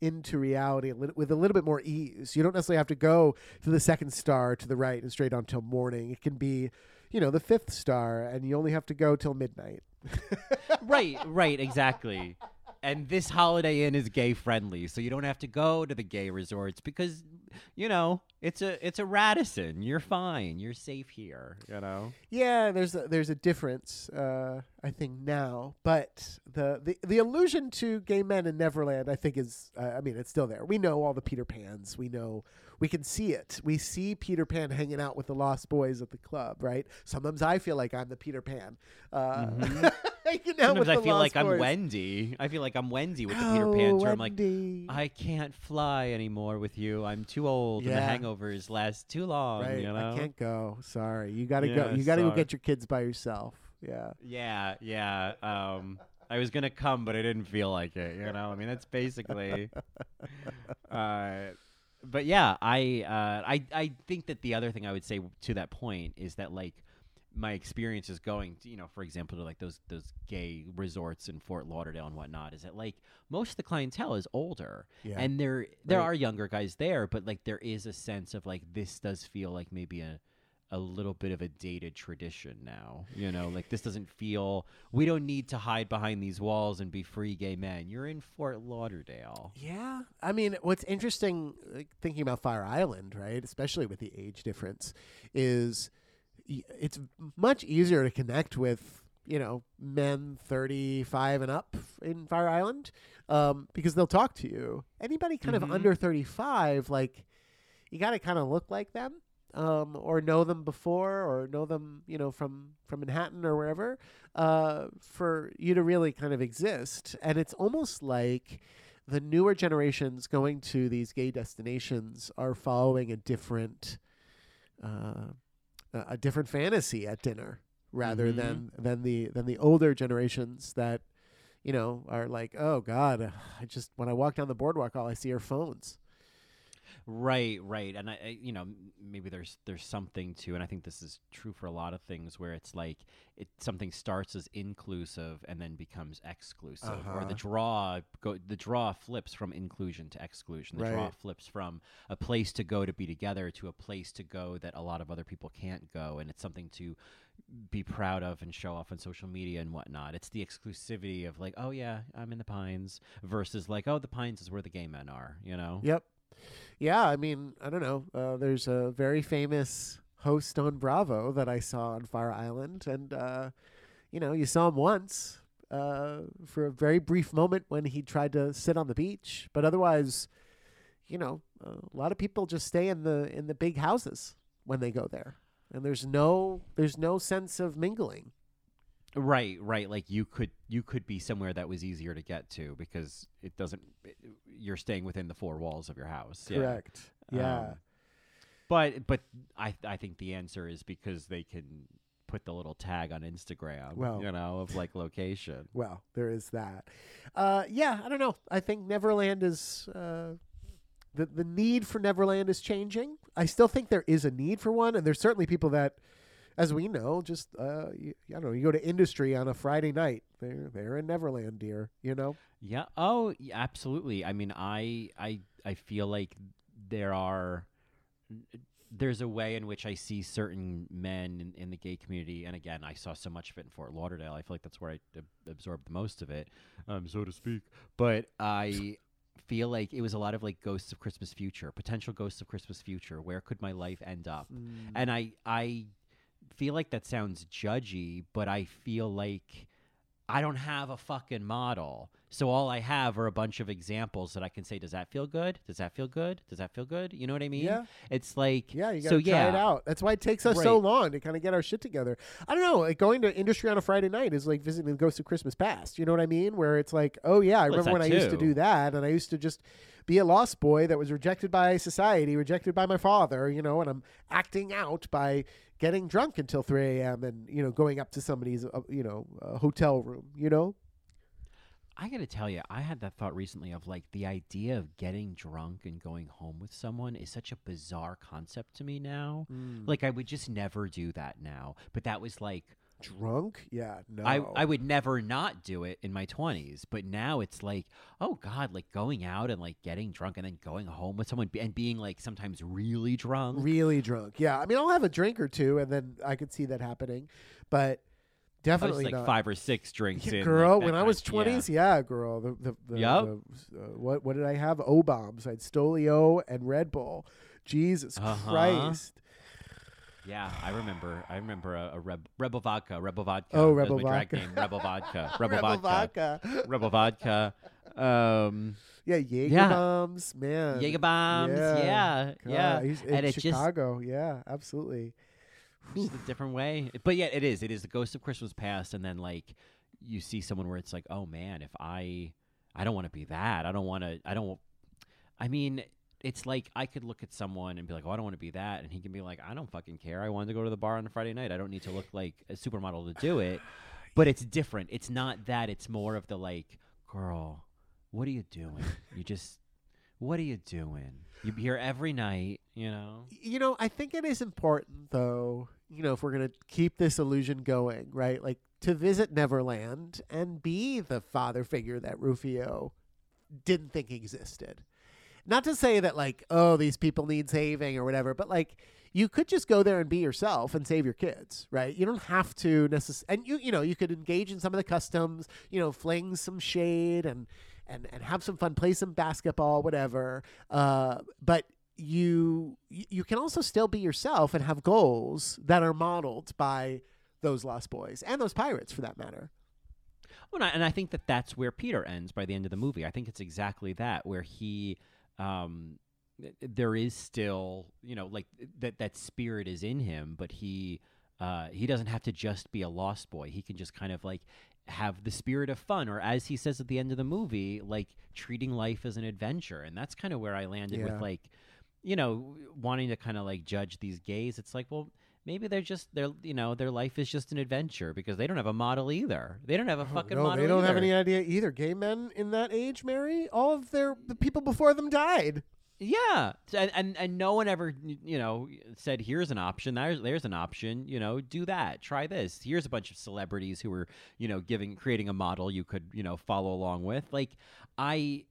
into reality a little, with a little bit more ease. You don't necessarily have to go to the second star to the right and straight on till morning. It can be, you know, the fifth star, and you only have to go till midnight. Right, right, exactly. And this Holiday Inn is gay friendly, so you don't have to go to the gay resorts because, you know, it's a it's a Radisson. You're fine. You're safe here. You know. Yeah, there's a, there's a difference, uh, I think now, but the, the the allusion to gay men in Neverland, I think, is uh, I mean, it's still there. We know all the Peter Pans. We know we can see it. We see Peter Pan hanging out with the Lost Boys at the club, right? Sometimes I feel like I'm the Peter Pan. Uh, mm-hmm. You know, sometimes I feel like boys. I'm Wendy. I feel like I'm Wendy with oh, the Peter Pan term. Wendy. Like, I can't fly anymore with you. I'm too old, yeah. and the hangovers last too long. Right. You know? I can't go. Sorry, you gotta yeah, go. You gotta sorry. go get your kids by yourself. Yeah. Yeah, yeah. Um, I was gonna come, but I didn't feel like it. You know, I mean, that's basically. uh, but yeah, I, uh, I, I think that the other thing I would say to that point is that, like, my experience is going to, you know, for example, to like those those gay resorts in Fort Lauderdale and whatnot, is that like most of the clientele is older, yeah. and there there right. are younger guys there, but like there is a sense of like this does feel like maybe a a little bit of a dated tradition now, you know, like this doesn't feel, we don't need to hide behind these walls and be free gay men. You're in Fort Lauderdale. Yeah. I mean, what's interesting, like, thinking about Fire Island, right, especially with the age difference, is it's much easier to connect with, you know, men thirty-five and up in Fire Island, um, because they'll talk to you. Anybody kind mm-hmm. of under thirty-five, like, you got to kind of look like them, um, or know them before, or know them, you know, from, from Manhattan or wherever, uh, for you to really kind of exist. And it's almost like the newer generations going to these gay destinations are following a different uh a different fantasy at dinner rather mm-hmm. than, than the, than the older generations that, you know, are like, oh God, I just, when I walk down the boardwalk, all I see are phones. Right. Right. And I, I you know, maybe there's, there's something to, and I think this is true for a lot of things where it's like it, something starts as inclusive and then becomes exclusive, uh-huh. or the draw go, the draw flips from inclusion to exclusion. The right. draw flips from a place to go to be together to a place to go that a lot of other people can't go. And it's something to be proud of and show off on social media and whatnot. It's the exclusivity of like, oh yeah, I'm in the Pines versus like, oh, the Pines is where the gay men are, you know? Yep. Yeah, I mean, I don't know. Uh, there's a very famous host on Bravo that I saw on Fire Island, and uh, you know, you saw him once uh, for a very brief moment when he tried to sit on the beach, but otherwise, you know, a lot of people just stay in the in the big houses when they go there, and there's no there's no sense of mingling. Right, right. Like you could you could be somewhere that was easier to get to because it doesn't. It, you're staying within the four walls of your house. Correct. Yeah. yeah. Um, but but I I think the answer is because they can put the little tag on Instagram. Well, you know, of like location. Well, there is that. Uh, yeah, I don't know. I think Neverland is uh, the the need for Neverland is changing. I still think there is a need for one, and there's certainly people that, as we know, just, uh, you, I don't know, you go to industry on a Friday night, they're, they're in Neverland, dear, you know? Yeah. Oh, yeah, absolutely. I mean, I, I, I feel like there are, there's a way in which I see certain men in, in the gay community. And again, I saw so much of it in Fort Lauderdale. I feel like that's where I ab- absorbed the most of it, um, so to speak. But I feel like it was a lot of like ghosts of Christmas future, potential ghosts of Christmas future. Where could my life end up? Mm. And I, I, feel like that sounds judgy, but I feel like I don't have a fucking model. So all I have are a bunch of examples that I can say, does that feel good? Does that feel good? Does that feel good? You know what I mean? Yeah. It's like, yeah, you gotta so, try yeah. it out. That's why it takes us right. so long to kind of get our shit together. I don't know. Like going to industry on a Friday night is like visiting the Ghost of Christmas Past. You know what I mean? Where it's like, oh yeah, I well, remember when too. I used to do that. And I used to just be a lost boy that was rejected by society, rejected by my father, you know, and I'm acting out by getting drunk until three a.m. and, you know, going up to somebody's, uh, you know, uh, hotel room, you know? I got to tell you, I had that thought recently of like the idea of getting drunk and going home with someone is such a bizarre concept to me now. Mm. Like I would just never do that now. But that was like Drunk? Yeah, no. I, I would never not do it in my twenties, but now it's like, oh God, like going out and like getting drunk and then going home with someone and being like sometimes really drunk. Really drunk. Yeah. I mean, I'll have a drink or two and then I could see that happening, but definitely like not. Five or six drinks yeah, in. Girl, like when I was twenties, yeah. yeah, girl. The, the, the, yep. the, uh, what, what did I have? O-bombs. I had Stolio and Red Bull. Jesus uh-huh. Christ. Yeah, I remember. I remember a, a Reb, Rebel Vodka. Rebel Vodka. Oh, Rebel Vodka. Drag name, Rebel Vodka. Rebel, Rebel Vodka. Vodka. Rebel Vodka. Um, yeah, Jaeger yeah. bombs, man. Jaeger bombs, yeah. Yeah. yeah. In and Chicago, it just, yeah, absolutely. Just a different way. But yeah, it is. It is the ghost of Christmas past. And then, like, you see someone where it's like, oh, man, if I, I don't want to be that. I don't want to, I don't, I mean, it's like I could look at someone and be like, oh, I don't want to be that. And he can be like, I don't fucking care. I wanted to go to the bar on a Friday night. I don't need to look like a supermodel to do it. But it's different. It's not that. It's more of the like, girl, what are you doing? You just, what are you doing? You be here every night, you know? You know, I think it is important, though, you know, if we're going to keep this illusion going, right? Like to visit Neverland and be the father figure that Rufio didn't think existed. Not to say that, like, oh, these people need saving or whatever, but, like, you could just go there and be yourself and save your kids, right? You don't have to necessarily, and, you you know, you could engage in some of the customs, you know, fling some shade and and, and have some fun, play some basketball, whatever. Uh, but you you can also still be yourself and have goals that are modeled by those Lost Boys and those pirates, for that matter. Well, and I think that that's where Peter ends by the end of the movie. I think it's exactly that, where he... Um, there is still, you know, like that, that spirit is in him, but he, uh, he doesn't have to just be a lost boy. He can just kind of like have the spirit of fun, or as he says at the end of the movie, like treating life as an adventure. And that's kind of where I landed yeah. with like, you know, wanting to kind of like judge these gays. It's like, well, maybe they're just, they're, you know, their life is just an adventure because they don't have a model either. They don't have a oh, fucking no, model they don't either. have any idea either. Gay men in that age, Mary, all of their, the people before them died. Yeah. And, and, and no one ever, you know, said, here's an option. There's, there's an option, you know, do that. Try this. Here's a bunch of celebrities who were, you know, giving, creating a model you could, you know, follow along with. Like I,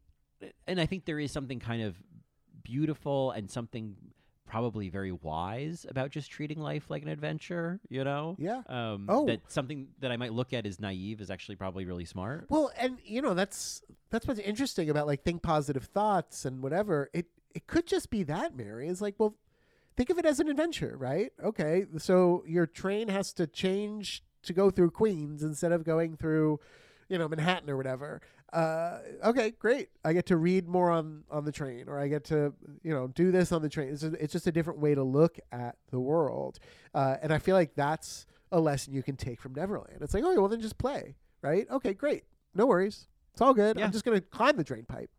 and I think there is something kind of beautiful and something probably very wise about just treating life like an adventure, you know? Yeah. Um, oh. That something that I might look at as naive is actually probably really smart. Well, and, you know, that's that's what's interesting about, like, think positive thoughts and whatever. It it could just be that, Mary. It's like, well, think of it as an adventure, right? Okay, so your train has to change to go through Queens instead of going through, you know, Manhattan or whatever. Uh, okay, great. I get to read more on, on the train, or I get to, you know, do this on the train. It's, a, it's just a different way to look at the world. Uh, and I feel like that's a lesson you can take from Neverland. It's like, oh, well, then just play, right? Okay, great. No worries. It's all good. Yeah. I'm just going to climb the drain pipe.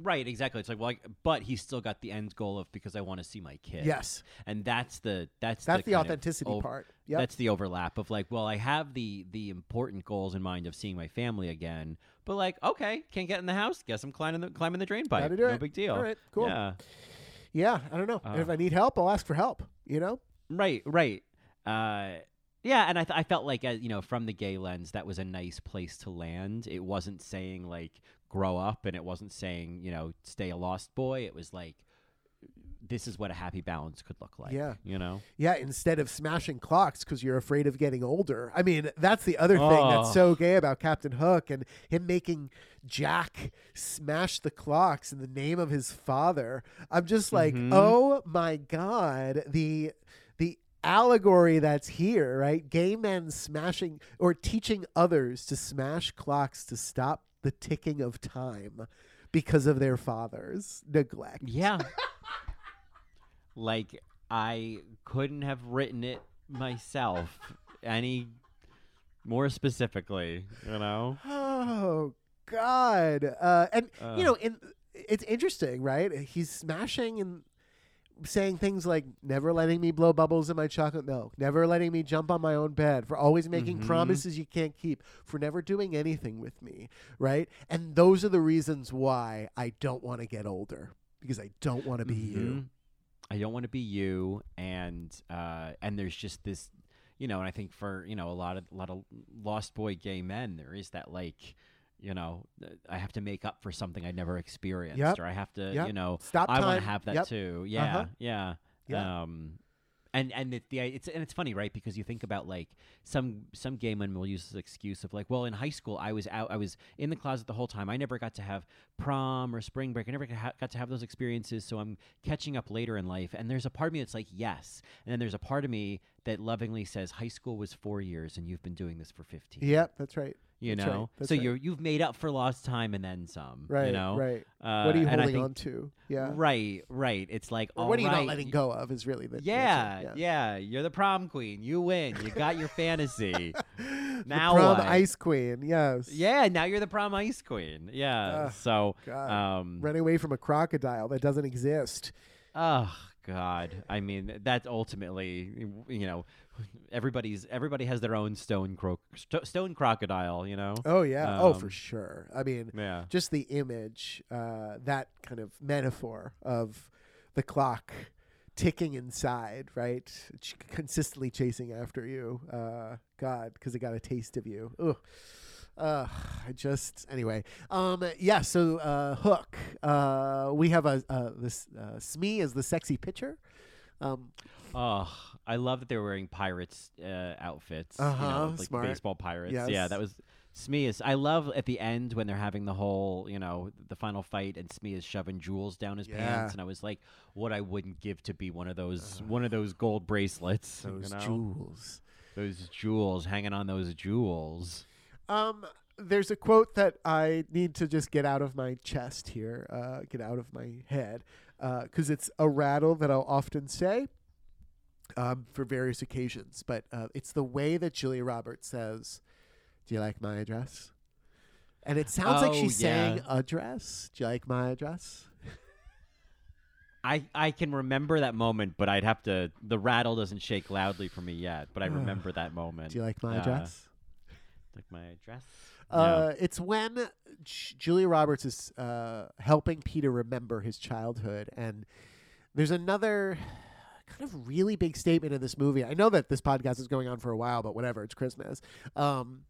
Right, exactly. It's like, well, I, but he's still got the end goal of because I want to see my kid. Yes, and that's the that's that's the, the authenticity o- part. Yep. That's the overlap of like, well, I have the the important goals in mind of seeing my family again, but like, okay, can't get in the house. Guess I'm climbing the climbing the drain pipe. Gotta do no it. Big deal. All right, cool. Yeah, yeah. I don't know. Uh, and if I need help, I'll ask for help. You know. Right. Right. Uh, yeah, and I th- I felt like uh, you know, from the gay lens, that was a nice place to land. It wasn't saying like, grow up, and it wasn't saying, you know, stay a lost boy. It was like, this is what a happy balance could look like. Yeah, you know. Yeah, instead of smashing clocks because you're afraid of getting older. I mean, that's the other oh. thing that's so gay about Captain Hook and him making Jack smash the clocks in the name of his father. I'm just like, mm-hmm. oh my God, the the allegory that's here, right? Gay men smashing or teaching others to smash clocks to stop the ticking of time because of their father's neglect. Yeah. Like, I couldn't have written it myself any more specifically, you know? Oh, God. Uh, and, uh, you know, in, it's interesting, right? He's smashing and saying things like, never letting me blow bubbles in my chocolate milk, never letting me jump on my own bed, for always making mm-hmm. promises you can't keep, for never doing anything with me, right? And those are the reasons why I don't want to get older, because I don't want to be mm-hmm. you. I don't want to be you, and uh, and there's just this, you know, and I think for, you know, a lot of a lot of Lost Boy gay men, there is that, like, you know, I have to make up for something I never experienced, yep. or I have to, yep. you know, Stop I want to have that yep. too. Yeah, uh-huh. yeah. yeah. Um, and and it, the it's and it's funny, right? Because you think about, like, some some gay men will use this excuse of, like, well, in high school I was out, I was in the closet the whole time. I never got to have prom or spring break. I never got to have those experiences, so I'm catching up later in life. And there's a part of me that's like, yes, and then there's a part of me that lovingly says, high school was four years, and you've been doing this for fifteen. Yeah, that's right. You that's know, right, so right. you you've made up for lost time and then some. Right, you know? right. Uh, what are you holding think, on to? Yeah, right, right. It's like, well, all what are you right. not letting go of? Is really the yeah, yeah, yeah. You're the prom queen. You win. You got your fantasy. Now the prom what? Ice queen. Yes. Yeah. Now you're the prom ice queen. Yeah. Oh, so God. um, run away from a crocodile that doesn't exist. Oh God. I mean, that's ultimately, you know. Everybody's everybody has their own stone cro- st- stone crocodile, you know. Oh yeah, um, oh for sure. I mean, yeah. just the image, uh, that kind of metaphor of the clock ticking inside, right, Ch- consistently chasing after you. Uh, God, because it got a taste of you. Ugh. Uh, I just anyway. Um, yeah. So uh, Hook. Uh, we have a uh, this uh, Smee is the sexy pitcher. Um, oh, I love that they were wearing pirates uh, outfits, uh-huh, you know, like smart. baseball pirates. Yes. Yeah, that was Smee is. I love at the end when they're having the whole, you know, the final fight, and Smee is shoving jewels down his yeah. pants, and I was like, what I wouldn't give to be one of those uh, one of those gold bracelets, those you know? jewels, those jewels hanging on those jewels. Um, there's a quote that I need to just get out of my chest here, uh, get out of my head. Because uh, it's a rattle that I'll often say um, for various occasions. But uh, it's the way that Julia Roberts says, do you like my address? And it sounds oh, like she's yeah. saying address. Do you like my address? I, I can remember that moment, but I'd have to. The rattle doesn't shake loudly for me yet, but I remember that moment. Do you like my uh, address? Like my address? Uh, yeah. It's when J- Julia Roberts is uh, helping Peter remember his childhood. And there's another kind of really big statement in this movie. I know that this podcast is going on for a while, but whatever, it's Christmas. Um,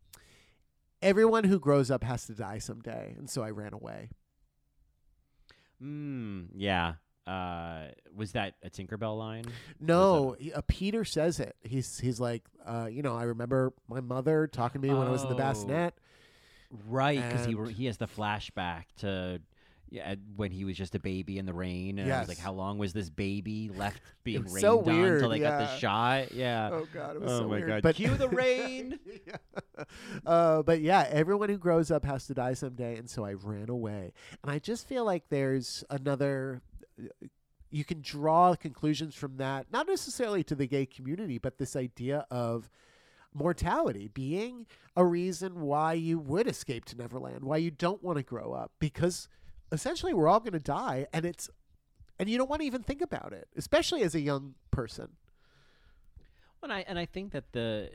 everyone who grows up has to die someday. And so I ran away. Mm, yeah. Uh, was that a Tinkerbell line? No, he, uh, Peter says it. He's, he's like, uh, you know, I remember my mother talking to me oh. when I was in the bassinet. Right, because he re- he has the flashback to yeah, when he was just a baby in the rain, and yes. I was like, how long was this baby left being rained so on until they yeah. got the shot? Yeah. Oh God, it was oh so my weird. God. But cue the rain. yeah. Uh, but yeah, everyone who grows up has to die someday, and so I ran away. And I just feel like there's another. You can draw conclusions from that, not necessarily to the gay community, but this idea of mortality being a reason why you would escape to Neverland, why you don't want to grow up, because essentially we're all going to die, and it's and you don't want to even think about it, especially as a young person. Well, and I and I think that the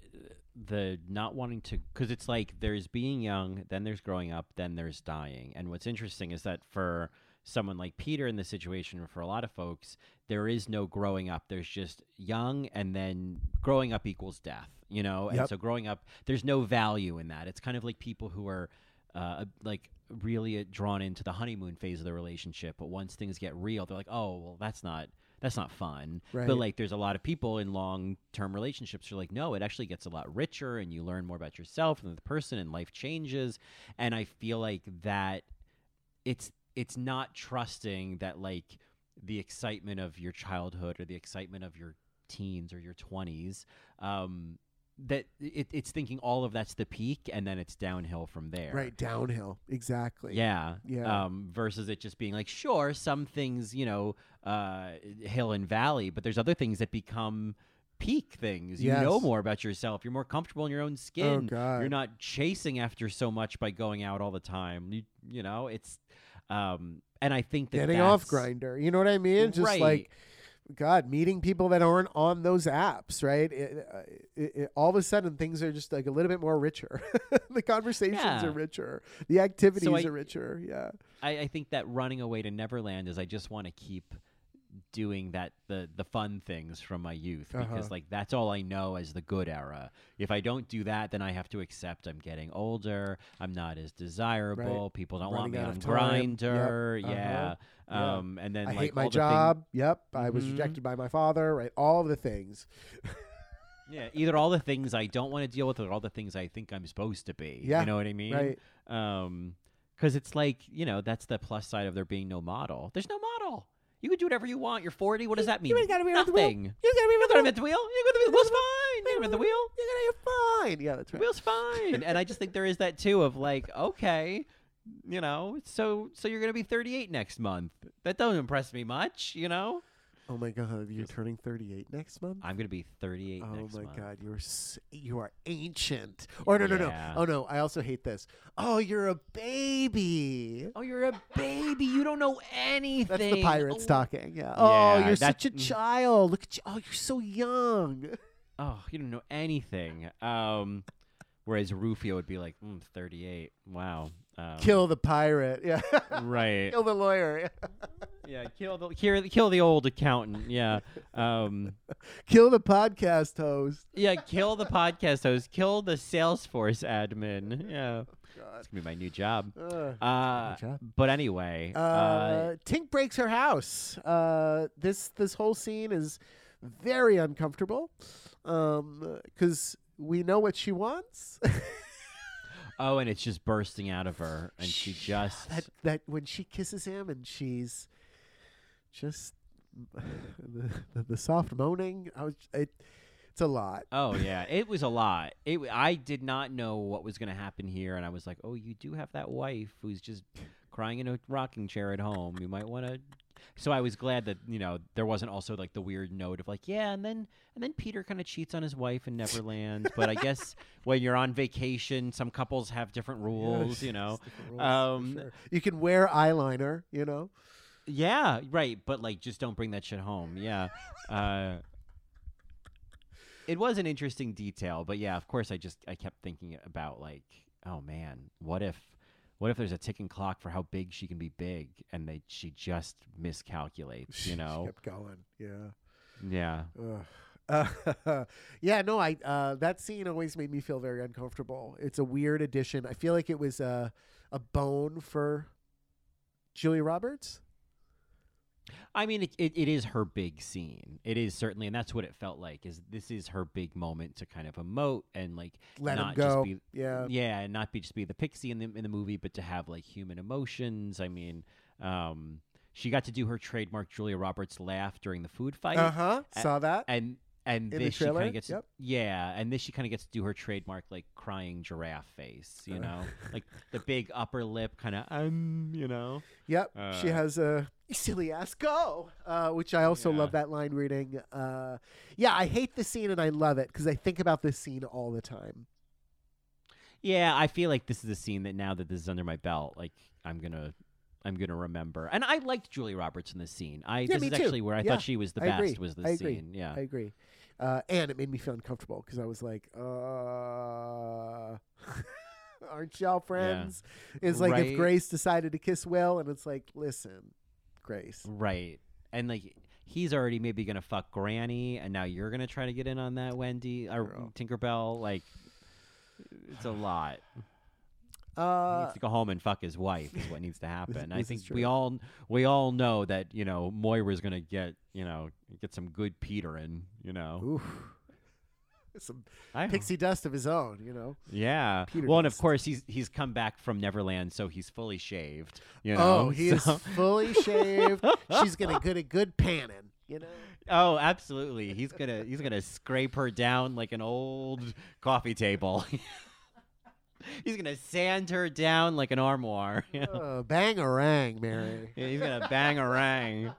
the not wanting to, because it's like there's being young, then there's growing up, then there's dying, and what's interesting is that for someone like Peter in this situation, for a lot of folks, there is no growing up. There's just young, and then growing up equals death, you know? Yep. And so growing up, there's no value in that. It's kind of like people who are uh, like really drawn into the honeymoon phase of the relationship. But once things get real, they're like, oh, well, that's not... That's not fun. Right. But like there's a lot of people in long-term relationships who are like, no, it actually gets a lot richer, and you learn more about yourself and the person, and life changes. And I feel like that it's... It's not trusting that, like, the excitement of your childhood or the excitement of your teens or your twenties, um, that it, it's thinking all of that's the peak, and then it's downhill from there. Right, downhill. Exactly. Yeah. Yeah. Um, versus it just being like, sure, some things, you know, uh, hill and valley, but there's other things that become peak things. You yes. know more about yourself. You're more comfortable in your own skin. Oh, God. You're not chasing after so much by going out all the time. You, you know, it's... Um, and I think that getting off Grindr, you know what I mean? Just right. like, God, meeting people that aren't on those apps, right? It, it, it, all of a sudden, things are just like a little bit more richer. The conversations yeah. are richer. The activities so I, are richer. Yeah. I, I think that running away to Neverland is I just want to keep doing that the the fun things from my youth, because uh-huh. like that's all I know as the good era. If I don't do that, then I have to accept I'm getting older, I'm not as desirable, right. people don't Running want me on Grindr, yep. yeah uh-huh. um and then I like, hate my job thing- yep I was mm-hmm. rejected by my father, right, all the things. Yeah, either all the things I don't want to deal with or all the things I think I'm supposed to be. Yeah, you know what I mean? Right. Um, because it's like, you know, that's the plus side of there being no model. There's no model. You can do whatever you want. You're forty. What does that mean? You ain't got to be at the wheel. You ain't got to be at the wheel. You got to be at the wheel. Wheel's fine. You got to be at the wheel. You're fine. Yeah, that's right. Wheel's fine. And I just think there is that too of like, okay, you know, so so you're gonna be thirty-eight next month. That doesn't impress me much, you know. Oh my God! You're turning thirty-eight next month. I'm gonna be thirty-eight. Oh next my month. God! You're you are ancient. Or no, no, yeah. no. Oh no! I also hate this. Oh, you're a baby. Oh, you're a baby. You don't know anything. That's the pirate oh. stocking. Yeah. Oh, yeah, you're such a child. Look at you. Oh, you're so young. Oh, you don't know anything. Um, whereas Rufio would be like, mm, thirty-eight. Wow. Um, kill the pirate, yeah. Right. Kill the lawyer. Yeah, kill the kill, kill the old accountant, yeah. Um, kill the podcast host. Yeah, kill the podcast host. Kill the Salesforce admin. Yeah, oh, it's gonna be my new job. Uh, uh, job. But anyway, uh, uh, Tink breaks her house. Uh, this this whole scene is very uncomfortable um, because we know what she wants. Oh, and it's just bursting out of her, and she just that, that when she kisses him, and she's just the, the, the soft moaning. I was, it, it's a lot. Oh yeah, it was a lot. It I did not know what was going to happen here, and I was like, oh, you do have that wife who's just crying in a rocking chair at home. You might want to. So I was glad that, you know, there wasn't also like the weird note of like, yeah, and then and then Peter kind of cheats on his wife in Neverland. But I guess when you're on vacation, some couples have different rules, yeah, you know. Rules, um, sure. You can wear eyeliner, you know. Yeah, right. But like, just don't bring that shit home. Yeah. Uh, it was an interesting detail. But yeah, of course, I just I kept thinking about like, oh, man, what if. What if there's a ticking clock for how big she can be big, and they she just miscalculates, you know? She kept going, yeah, yeah, uh, yeah. No, I uh, that scene always made me feel very uncomfortable. It's a weird addition. I feel like it was a a bone for Julia Roberts. I mean, it, it it is her big scene. It is certainly, and that's what it felt like. Is this is her big moment to kind of emote and like let not him go. Just be yeah yeah, and not be just be the pixie in the in the movie, but to have like human emotions. I mean, um, she got to do her trademark Julia Roberts laugh during the food fight. Uh huh. Saw that. And and in this she kind of gets yep. yeah, and this she kind of gets to do her trademark like crying giraffe face. You uh. know, like the big upper lip kind of um. You know. Yep. Uh, she has a. Silly ass go, uh, which I also yeah. love that line reading. Uh, yeah, I hate this scene and I love it because I think about this scene all the time. Yeah, I feel like this is a scene that now that this is under my belt, like I'm gonna, I'm gonna remember. And I liked Julia Roberts in this scene. I yeah, this is too. actually where I yeah. thought she was the I best. Agree. Was this I agree. scene? Yeah, I agree. Uh, and it made me feel uncomfortable because I was like, uh... aren't y'all friends? Yeah. It's like right. if Grace decided to kiss Will, and it's like, listen. Grace. Right. And like he's already maybe gonna fuck Granny, and now you're gonna try to get in on that, Wendy or Girl. Tinkerbell. Like it's a lot. Uh, he needs to go home and fuck his wife is what needs to happen. I think we all we all know that, you know, Moira's gonna get, you know, get some good Peter in, you know. Oof. Some I pixie dust of his own, you know. Yeah. Peter well, dust. And of course he's he's come back from Neverland, so he's fully shaved. You know? Oh, he so. is fully shaved. She's gonna get a good panning, you know. Oh, absolutely. He's gonna he's gonna scrape her down like an old coffee table. He's gonna sand her down like an armoire. You know? Oh, bang a rang, Mary. Yeah, he's gonna bang a rang.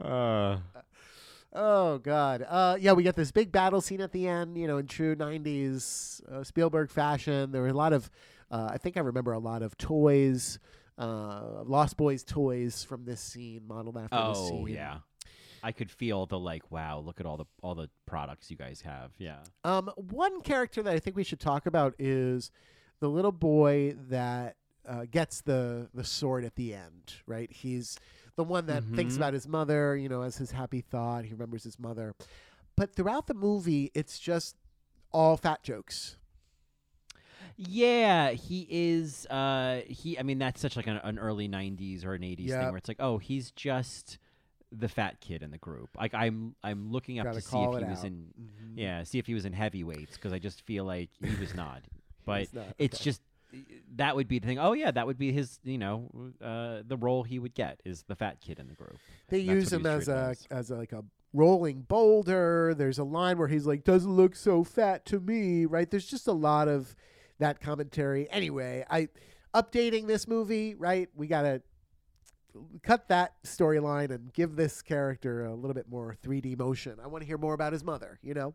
Uh. Oh, God. Uh, yeah, we get this big battle scene at the end, you know, in true nineties uh, Spielberg fashion. There were a lot of, uh, I think I remember a lot of toys, uh, Lost Boys toys from this scene, modeled after oh, this scene. Oh, yeah. I could feel the, like, wow, look at all the all the products you guys have. Yeah. Um, one character that I think we should talk about is the little boy that uh, gets the the sword at the end, right? He's the one that mm-hmm. thinks about his mother, you know, as his happy thought. He remembers his mother. But throughout the movie, it's just all fat jokes. Yeah, he is. Uh, he. I mean, that's such like an, an early nineties or an eighties yep. thing where it's like, oh, he's just the fat kid in the group. Like I'm, I'm looking up Gotta to see if he out. was in. Mm-hmm. Yeah, see if he was in Heavyweights, because I just feel like he was not. But not, it's okay. just that would be the thing. Oh yeah, that would be his. You know, uh, the role he would get is the fat kid in the group. They use him as a as, as a, like a. rolling boulder. There's a line where he's like, doesn't look so fat to me, right? There's just a lot of that commentary. Anyway, I updating this movie, right? We got to cut that storyline and give this character a little bit more three D motion. I want to hear more about his mother, you know?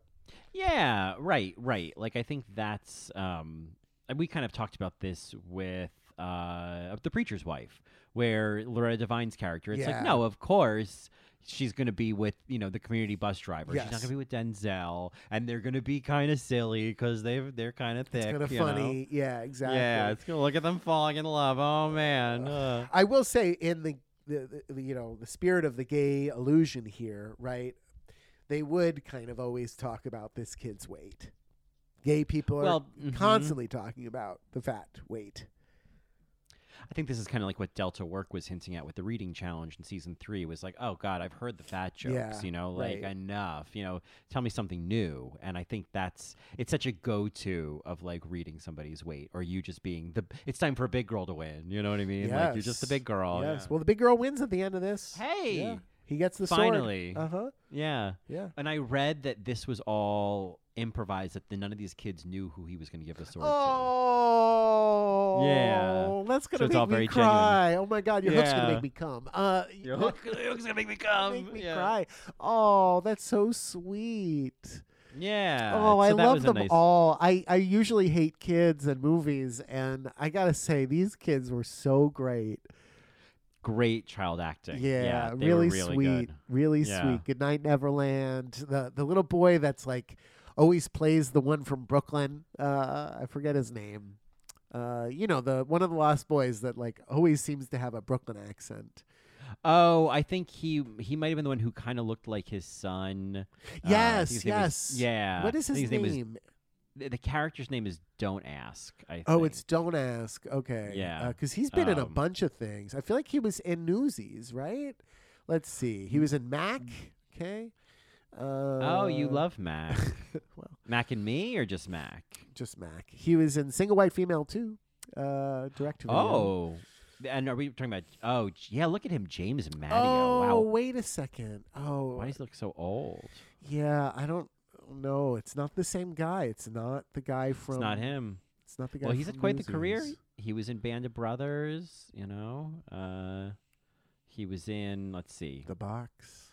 Yeah, right, right. Like, I think that's, um, and we kind of talked about this with uh, The Preacher's Wife, where Loretta Devine's character, it's yeah. like, no, of course, she's going to be with, you know, the community bus driver. Yes. She's not going to be with Denzel. And they're going to be kind of silly because they're they're kind of thick. It's kind of funny. Know? Yeah, exactly. Yeah, it's going to look at them falling in love. Oh, man. Uh. I will say in the, the, the, you know, the spirit of the gay illusion here, right, they would kind of always talk about this kid's weight. Gay people are well, mm-hmm. constantly talking about the fat weight. I think this is kind of like what Delta Work was hinting at with the reading challenge in season three was like, oh, God, I've heard the fat jokes, yeah, you know, like right. enough, you know, tell me something new. And I think that's it's such a go to of like reading somebody's weight or you just being the it's time for a big girl to win. You know what I mean? Yes. Like you're just the big girl. Yes. Yeah. Well, the big girl wins at the end of this. Hey, yeah. He gets the finally. Sword. Uh huh. Yeah. Yeah. And I read that this was all improvised, that the, none of these kids knew who he was going to give the sword oh, to. Oh, yeah, that's going to so make all me very cry. Genuine. Oh my God, your yeah. hook's going to make me come. Uh, your hook, your hook's going to make me come. Make me yeah. cry. Oh, that's so sweet. Yeah. Oh, so I love them nice... all. I I usually hate kids and movies, and I gotta say these kids were so great. Great child acting. Yeah, yeah they really, were really sweet, good. really yeah. sweet. Goodnight Neverland. The the little boy that's like. Always plays the one from Brooklyn. Uh, I forget his name. Uh, you know, the one of the Lost Boys that like always seems to have a Brooklyn accent. Oh, I think he he might have been the one who kind of looked like his son. Yes, uh, his yes. Was, yeah. What is his, his name? name was, the character's name is Don't Ask. I think. Oh, it's Don't Ask. Okay. Yeah. Because uh, he's been um, in a bunch of things. I feel like he was in Newsies, right? Let's see. He was in Mac. Okay. Uh, oh, you love Mac. Well, Mac and Me or just Mac? Just Mac. He was in Single White Female too, uh, direct to video. Oh, and are we talking about? Oh, yeah. Look at him, James Matteo. Oh, wow. Wait a second. Oh, why does he look so old? Yeah, I don't know. It's not the same guy. It's not the guy from. It's not him. It's not the guy. Well, he's had quite the career. He was in Band of Brothers. You know, uh, he was in. Let's see, The Box.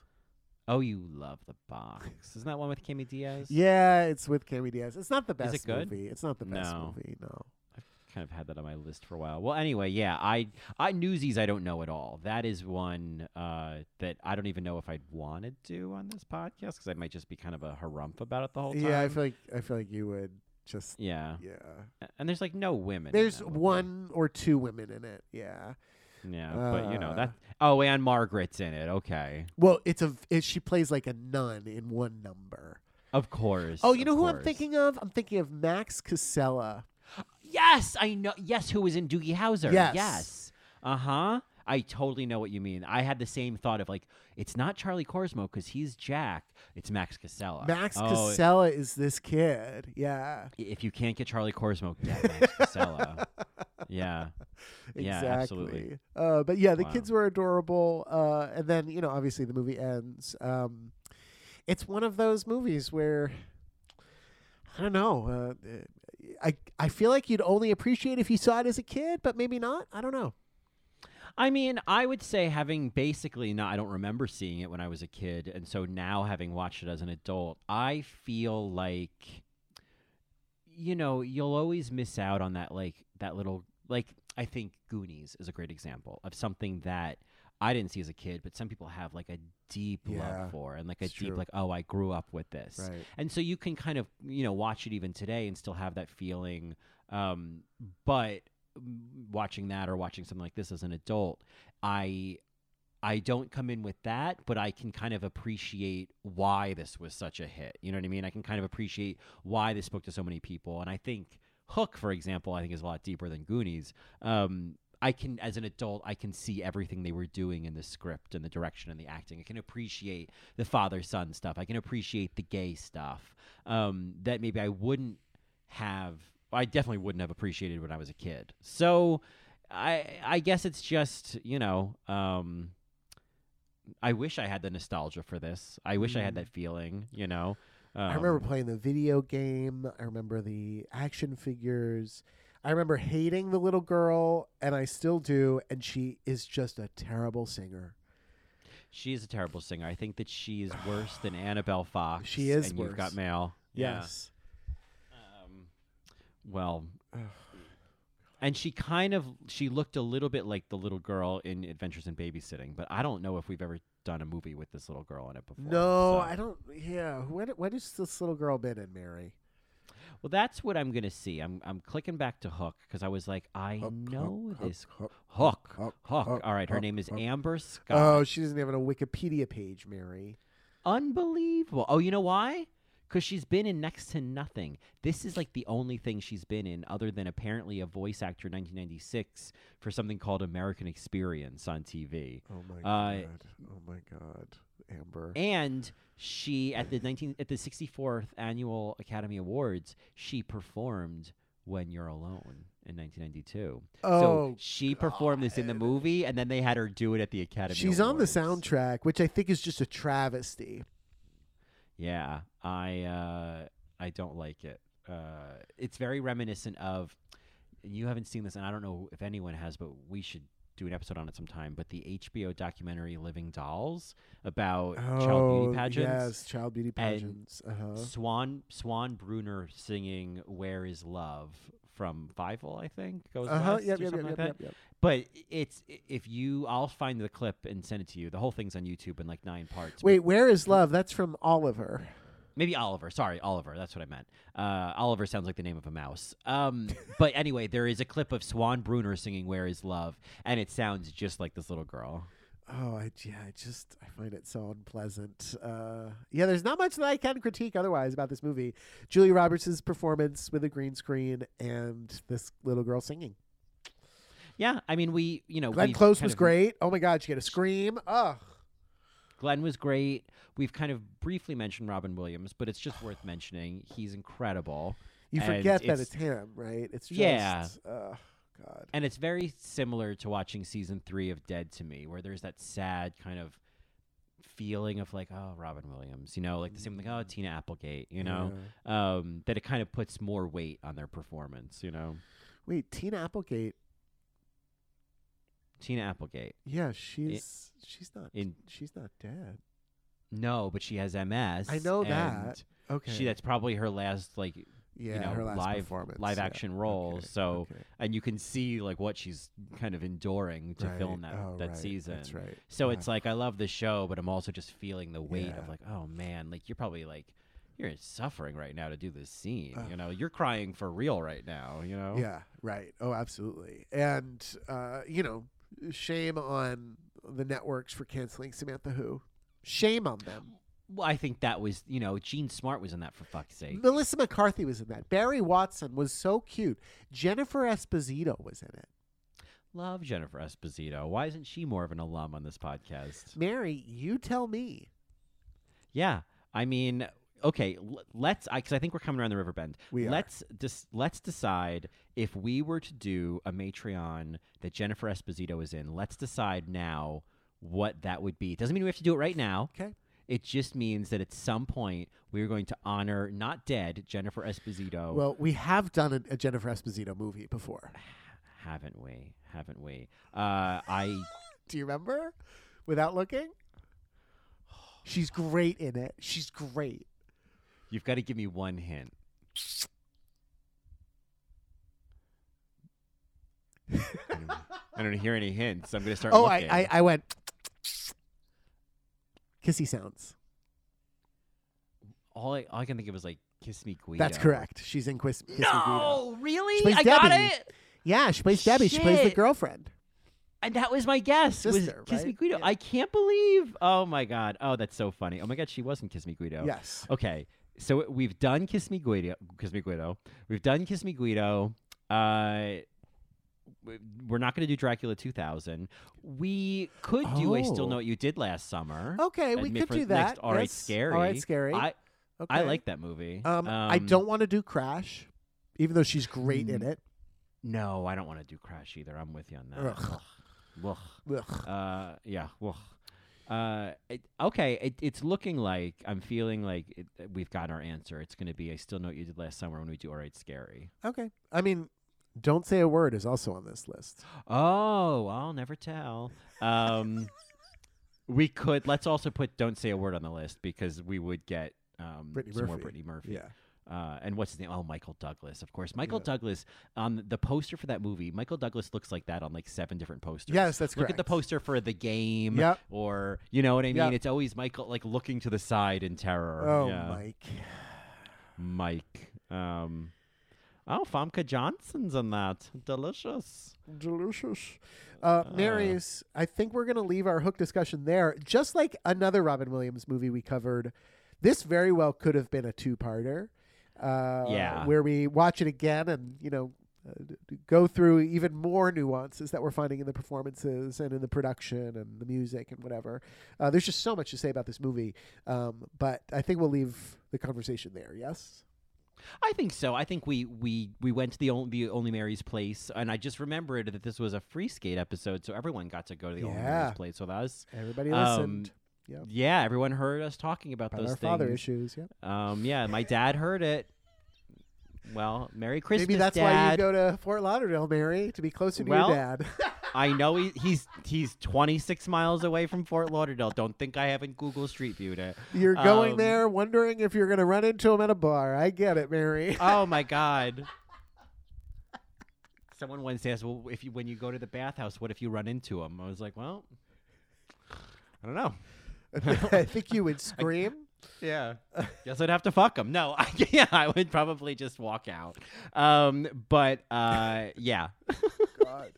Oh, you love The Box. Isn't that one with Cameron Diaz? Yeah, it's with Cameron Diaz. It's not the best Is it good? movie. It's not the best no. movie, no. I've kind of had that on my list for a while. Well, anyway, yeah, I, I Newsies I don't know at all. That is one uh, that I don't even know if I'd want to do on this podcast because I might just be kind of a harumph about it the whole time. Yeah, I feel like I feel like you would just... Yeah. Yeah. And there's like no women. There's one or two women in it, yeah. Yeah, uh, but you know that. Oh, and Margaret's in it. Okay. Well, it's a. It, she plays like a nun in one number. Of course. Oh, you know who course. I'm thinking of? I'm thinking of Max Casella. Yes, I know. Yes, who was in Doogie Howser? Yes. Yes. Uh huh. I totally know what you mean. I had the same thought of like, it's not Charlie Korsmo because he's Jack. It's Max Casella. Max oh, Casella it, is this kid. Yeah. If you can't get Charlie Korsmo, get Max Casella. Yeah. Exactly. Yeah, absolutely. Uh, but yeah, the wow. kids were adorable. Uh, and then, you know, obviously the movie ends. Um, it's one of those movies where, I don't know. Uh, I, I feel like you'd only appreciate if you saw it as a kid, but maybe not. I don't know. I mean, I would say having basically not, I don't remember seeing it when I was a kid. And so now having watched it as an adult, I feel like, you know, you'll always miss out on that, like that little, like I think Goonies is a great example of something that I didn't see as a kid, but some people have like a deep yeah, love for and like a deep, true. like, oh, I grew up with this. Right. And so you can kind of, you know, watch it even today and still have that feeling. Um, but watching that or watching something like this as an adult, I I don't come in with that, but I can kind of appreciate why this was such a hit. You know what I mean? I can kind of appreciate why this spoke to so many people. And I think Hook, for example, I think is a lot deeper than Goonies. Um, I can, as an adult, I can see everything they were doing in the script and the direction and the acting. I can appreciate the father-son stuff. I can appreciate the gay stuff um, that maybe I wouldn't have, I definitely wouldn't have appreciated when I was a kid. So I, I guess it's just, you know, um, I wish I had the nostalgia for this. I wish mm. I had that feeling, you know. Um, I remember playing the video game. I remember the action figures. I remember hating the little girl, and I still do, and she is just a terrible singer. She is a terrible singer. I think that she is worse than Annabelle Fox. She is and worse. You've Got Mail. Yes. Yeah. Um, well, and she kind of, she looked a little bit like the little girl in Adventures in Babysitting, but I don't know if we've ever done a movie with this little girl in it before. No, so. I don't, yeah. What, what has this little girl been in, Mary? Well, that's what I'm gonna see. I'm I'm clicking back to Hook because I was like, I Hook, know Hook, this Hook Hook, Hook, Hook. Hook. All right, her Hook, name is Hook. Amber Scott. Oh, she doesn't have a Wikipedia page, Mary. Unbelievable. Oh, you know why? Because she's been in next to nothing. This is like the only thing she's been in, other than apparently a voice actor in nineteen ninety-six for something called American Experience on T V. Oh my uh, god! Oh my god, Amber. And she at the nineteen at the sixty-fourth annual Academy Awards, she performed When You're Alone in nineteen ninety-two. Oh, so she performed god. this in the movie, and then they had her do it at the Academy. She's Awards. on the soundtrack, which I think is just a travesty. Yeah, I uh, I don't like it. Uh, it's very reminiscent of, and you haven't seen this, and I don't know if anyone has, but we should do an episode on it sometime, but the H B O documentary Living Dolls about oh, child beauty pageants. Yes, child beauty pageants. Uh-huh. Swan, Swan Bruner singing Where Is Love from Fievel, I think, goes uh-huh, west yep, or yep, something yep, like yep, that. Yep, yep. But it's, if you, I'll find the clip and send it to you. The whole thing's on YouTube in like nine parts. Wait, but Where Is Love? That's from Oliver. Maybe Oliver. Sorry, Oliver. That's what I meant. Uh, Oliver sounds like the name of a mouse. Um, but anyway, there is a clip of Swan Bruner singing Where Is Love, and it sounds just like this little girl. Oh, I, yeah, I just I find it so unpleasant. Uh, yeah, there's not much that I can critique otherwise about this movie. Julia Roberts' performance with a green screen and this little girl singing. Yeah, I mean, we, you know. Glenn Close was of, great. Oh, my God, she had a scream. Ugh. Glenn was great. We've kind of briefly mentioned Robin Williams, but it's just worth mentioning. He's incredible. You and forget it's, that it's him, right? It's just, yeah. Uh, God. And it's very similar to watching season three of Dead to Me, where there's that sad kind of feeling of like, oh, Robin Williams, you know, like the same thing, oh, Tina Applegate, you know, yeah. um, that it kind of puts more weight on their performance, you know. Wait, Tina Applegate. Tina Applegate. Yeah, she's it, she's not in, she's not dead. No, but she has M S. I know that. Okay, she, that's probably her last like yeah you know, her last live performance, live action yeah. role. Okay. So okay. And you can see like what she's kind of enduring to right. film that oh, that right. season. That's right. So wow. It's like I love the show, but I'm also just feeling the weight yeah. of like, oh man, like you're probably like you're suffering right now to do this scene. Uh, you know, you're crying for real right now. You know. Yeah. Right. Oh, absolutely. And uh, you know. Shame on the networks for canceling Samantha Who. Shame on them. Well, I think that was, you know, Gene Smart was in that for fuck's sake. Melissa McCarthy was in that. Barry Watson was so cute. Jennifer Esposito was in it. Love Jennifer Esposito. Why isn't she more of an alum on this podcast? Mary, you tell me. Yeah. I mean, okay, let's, because I, I think we're coming around the river bend. We are. Let's just des- let's decide if we were to do a Matreon that Jennifer Esposito is in. Let's decide now what that would be. It doesn't mean we have to do it right now. Okay. It just means that at some point we are going to honor not dead Jennifer Esposito. Well, we have done a, a Jennifer Esposito movie before, haven't we? Haven't we? Uh, I do you remember? Without Looking, she's great in it. She's great. You've got to give me one hint. I, don't, I don't hear any hints. I'm going to start oh, looking. Oh, I, I, I went. Kissy sounds. All I, all I can think of was like, Kiss Me Guido. That's correct. She's in Kiss, Kiss no, Me Guido. No, really? I Debbie. got it? Yeah, she plays Debbie. Shit. She plays the girlfriend. And that was my guess. Sister, was Kiss right? Me Guido. Yeah. I can't believe. Oh, my God. Oh, that's so funny. Oh, my God. She wasn't Kiss Me Guido. Yes. Okay. So we've done Kiss Me Guido. Kiss Me Guido. We've done Kiss Me Guido. Uh, we're not going to do Dracula two thousand. We could oh. do I Still Know What You Did Last Summer. Okay. We could do that. Next, all that's, right. Scary. All right. Scary. I, okay. I like that movie. Um, um, I don't want to do Crash, even though she's great mm, in it. No, I don't want to do Crash either. I'm with you on that. Ugh. Ugh. Ugh. Uh, yeah. Ugh. Uh, it, okay. It, it's looking like I'm feeling like it, we've got our answer. It's going to be I Still Know What You Did Last Summer when we do All Right, Scary. Okay. I mean, Don't Say a Word is also on this list. Oh, I'll never tell. Um, we could. Let's also put Don't Say a Word on the list because we would get um, Brittany some Murphy. more Brittany Murphy. Yeah. Uh, and what's his name? Oh, Michael Douglas, of course. Michael yeah. Douglas on um, the poster for that movie. Michael Douglas looks like that on like seven different posters. Yes, that's correct. Look at the poster for The Game, yep. or you know what I mean. Yep. It's always Michael like looking to the side in terror. Oh, yeah. Mike, Mike. Um, oh, Famke Johnson's on that. Delicious, delicious. Uh, Marys, uh, I think we're gonna leave our Hook discussion there. Just like another Robin Williams movie we covered, this very well could have been a two-parter. Uh, yeah. Where we watch it again and, you know, uh, d- d- go through even more nuances that we're finding in the performances and in the production and the music and whatever. Uh, there's just so much to say about this movie. Um, but I think we'll leave the conversation there. Yes. I think so. I think we we, we went to the only, the Only Mary's Place, and I just remembered that this was a free skate episode, so everyone got to go to the yeah. Only Mary's Place with us. Everybody listened. Um, Yep. Yeah, everyone heard us talking about, about those our things. Father issues. Yep. Um, yeah, my dad heard it. Well, Merry Christmas, Dad. Maybe that's Dad. Why you go to Fort Lauderdale, Mary, to be closer to well, your dad. I know he, he's he's twenty-six miles away from Fort Lauderdale. Don't think I haven't Google Street Viewed it. You're um, going there wondering if you're going to run into him at a bar. I get it, Mary. Oh, my God. Someone once asked, well, if you, when you go to the bathhouse, what if you run into him? I was like, well, I don't know. I think you would scream. I, yeah. Guess I'd have to fuck him. No. I, yeah, I would probably just walk out. Um, but, uh, yeah. God.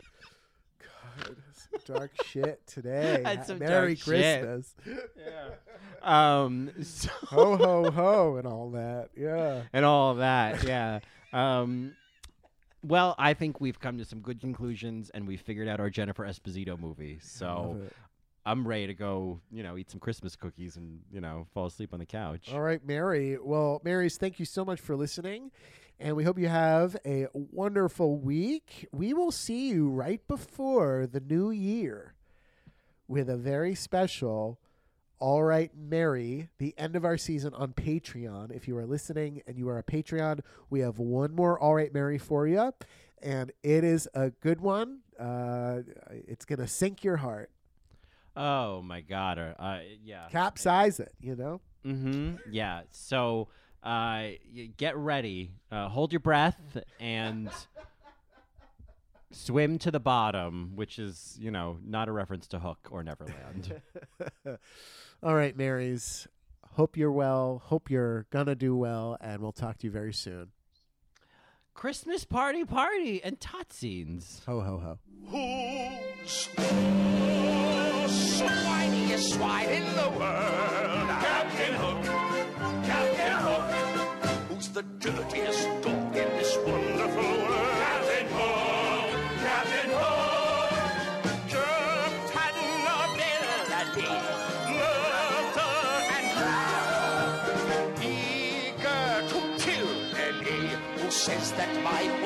God. Some dark shit today. That's some Merry dark Christmas. Shit. Yeah. Um, so ho, ho, ho, and all that. Yeah. And all that. Yeah. Um, well, I think we've come to some good conclusions, and we figured out our Jennifer Esposito movie. So. I'm ready to go, you know, eat some Christmas cookies and, you know, fall asleep on the couch. All right, Mary. Well, Marys, thank you so much for listening. And we hope you have a wonderful week. We will see you right before the new year with a very special All Right, Mary, the end of our season on Patreon. If you are listening and you are a Patreon, we have one more All Right, Mary for you. And it is a good one. Uh, it's going to sink your heart. Oh, my God. Uh, yeah. Capsize it, you know? Mm-hmm. Yeah. So uh, get ready. Uh, hold your breath and swim to the bottom, which is, you know, not a reference to Hook or Neverland. All right, Marys. Hope you're well. Hope you're going to do well. And we'll talk to you very soon. Christmas party, party, and tot scenes. Ho, ho, ho. The whiniest swine in the world, Captain Hook, Captain Hook, who's the dirtiest dog in this wonderful world, Captain Hook, Captain Hook, just had an ability, murder and murder, eager to kill any who says that my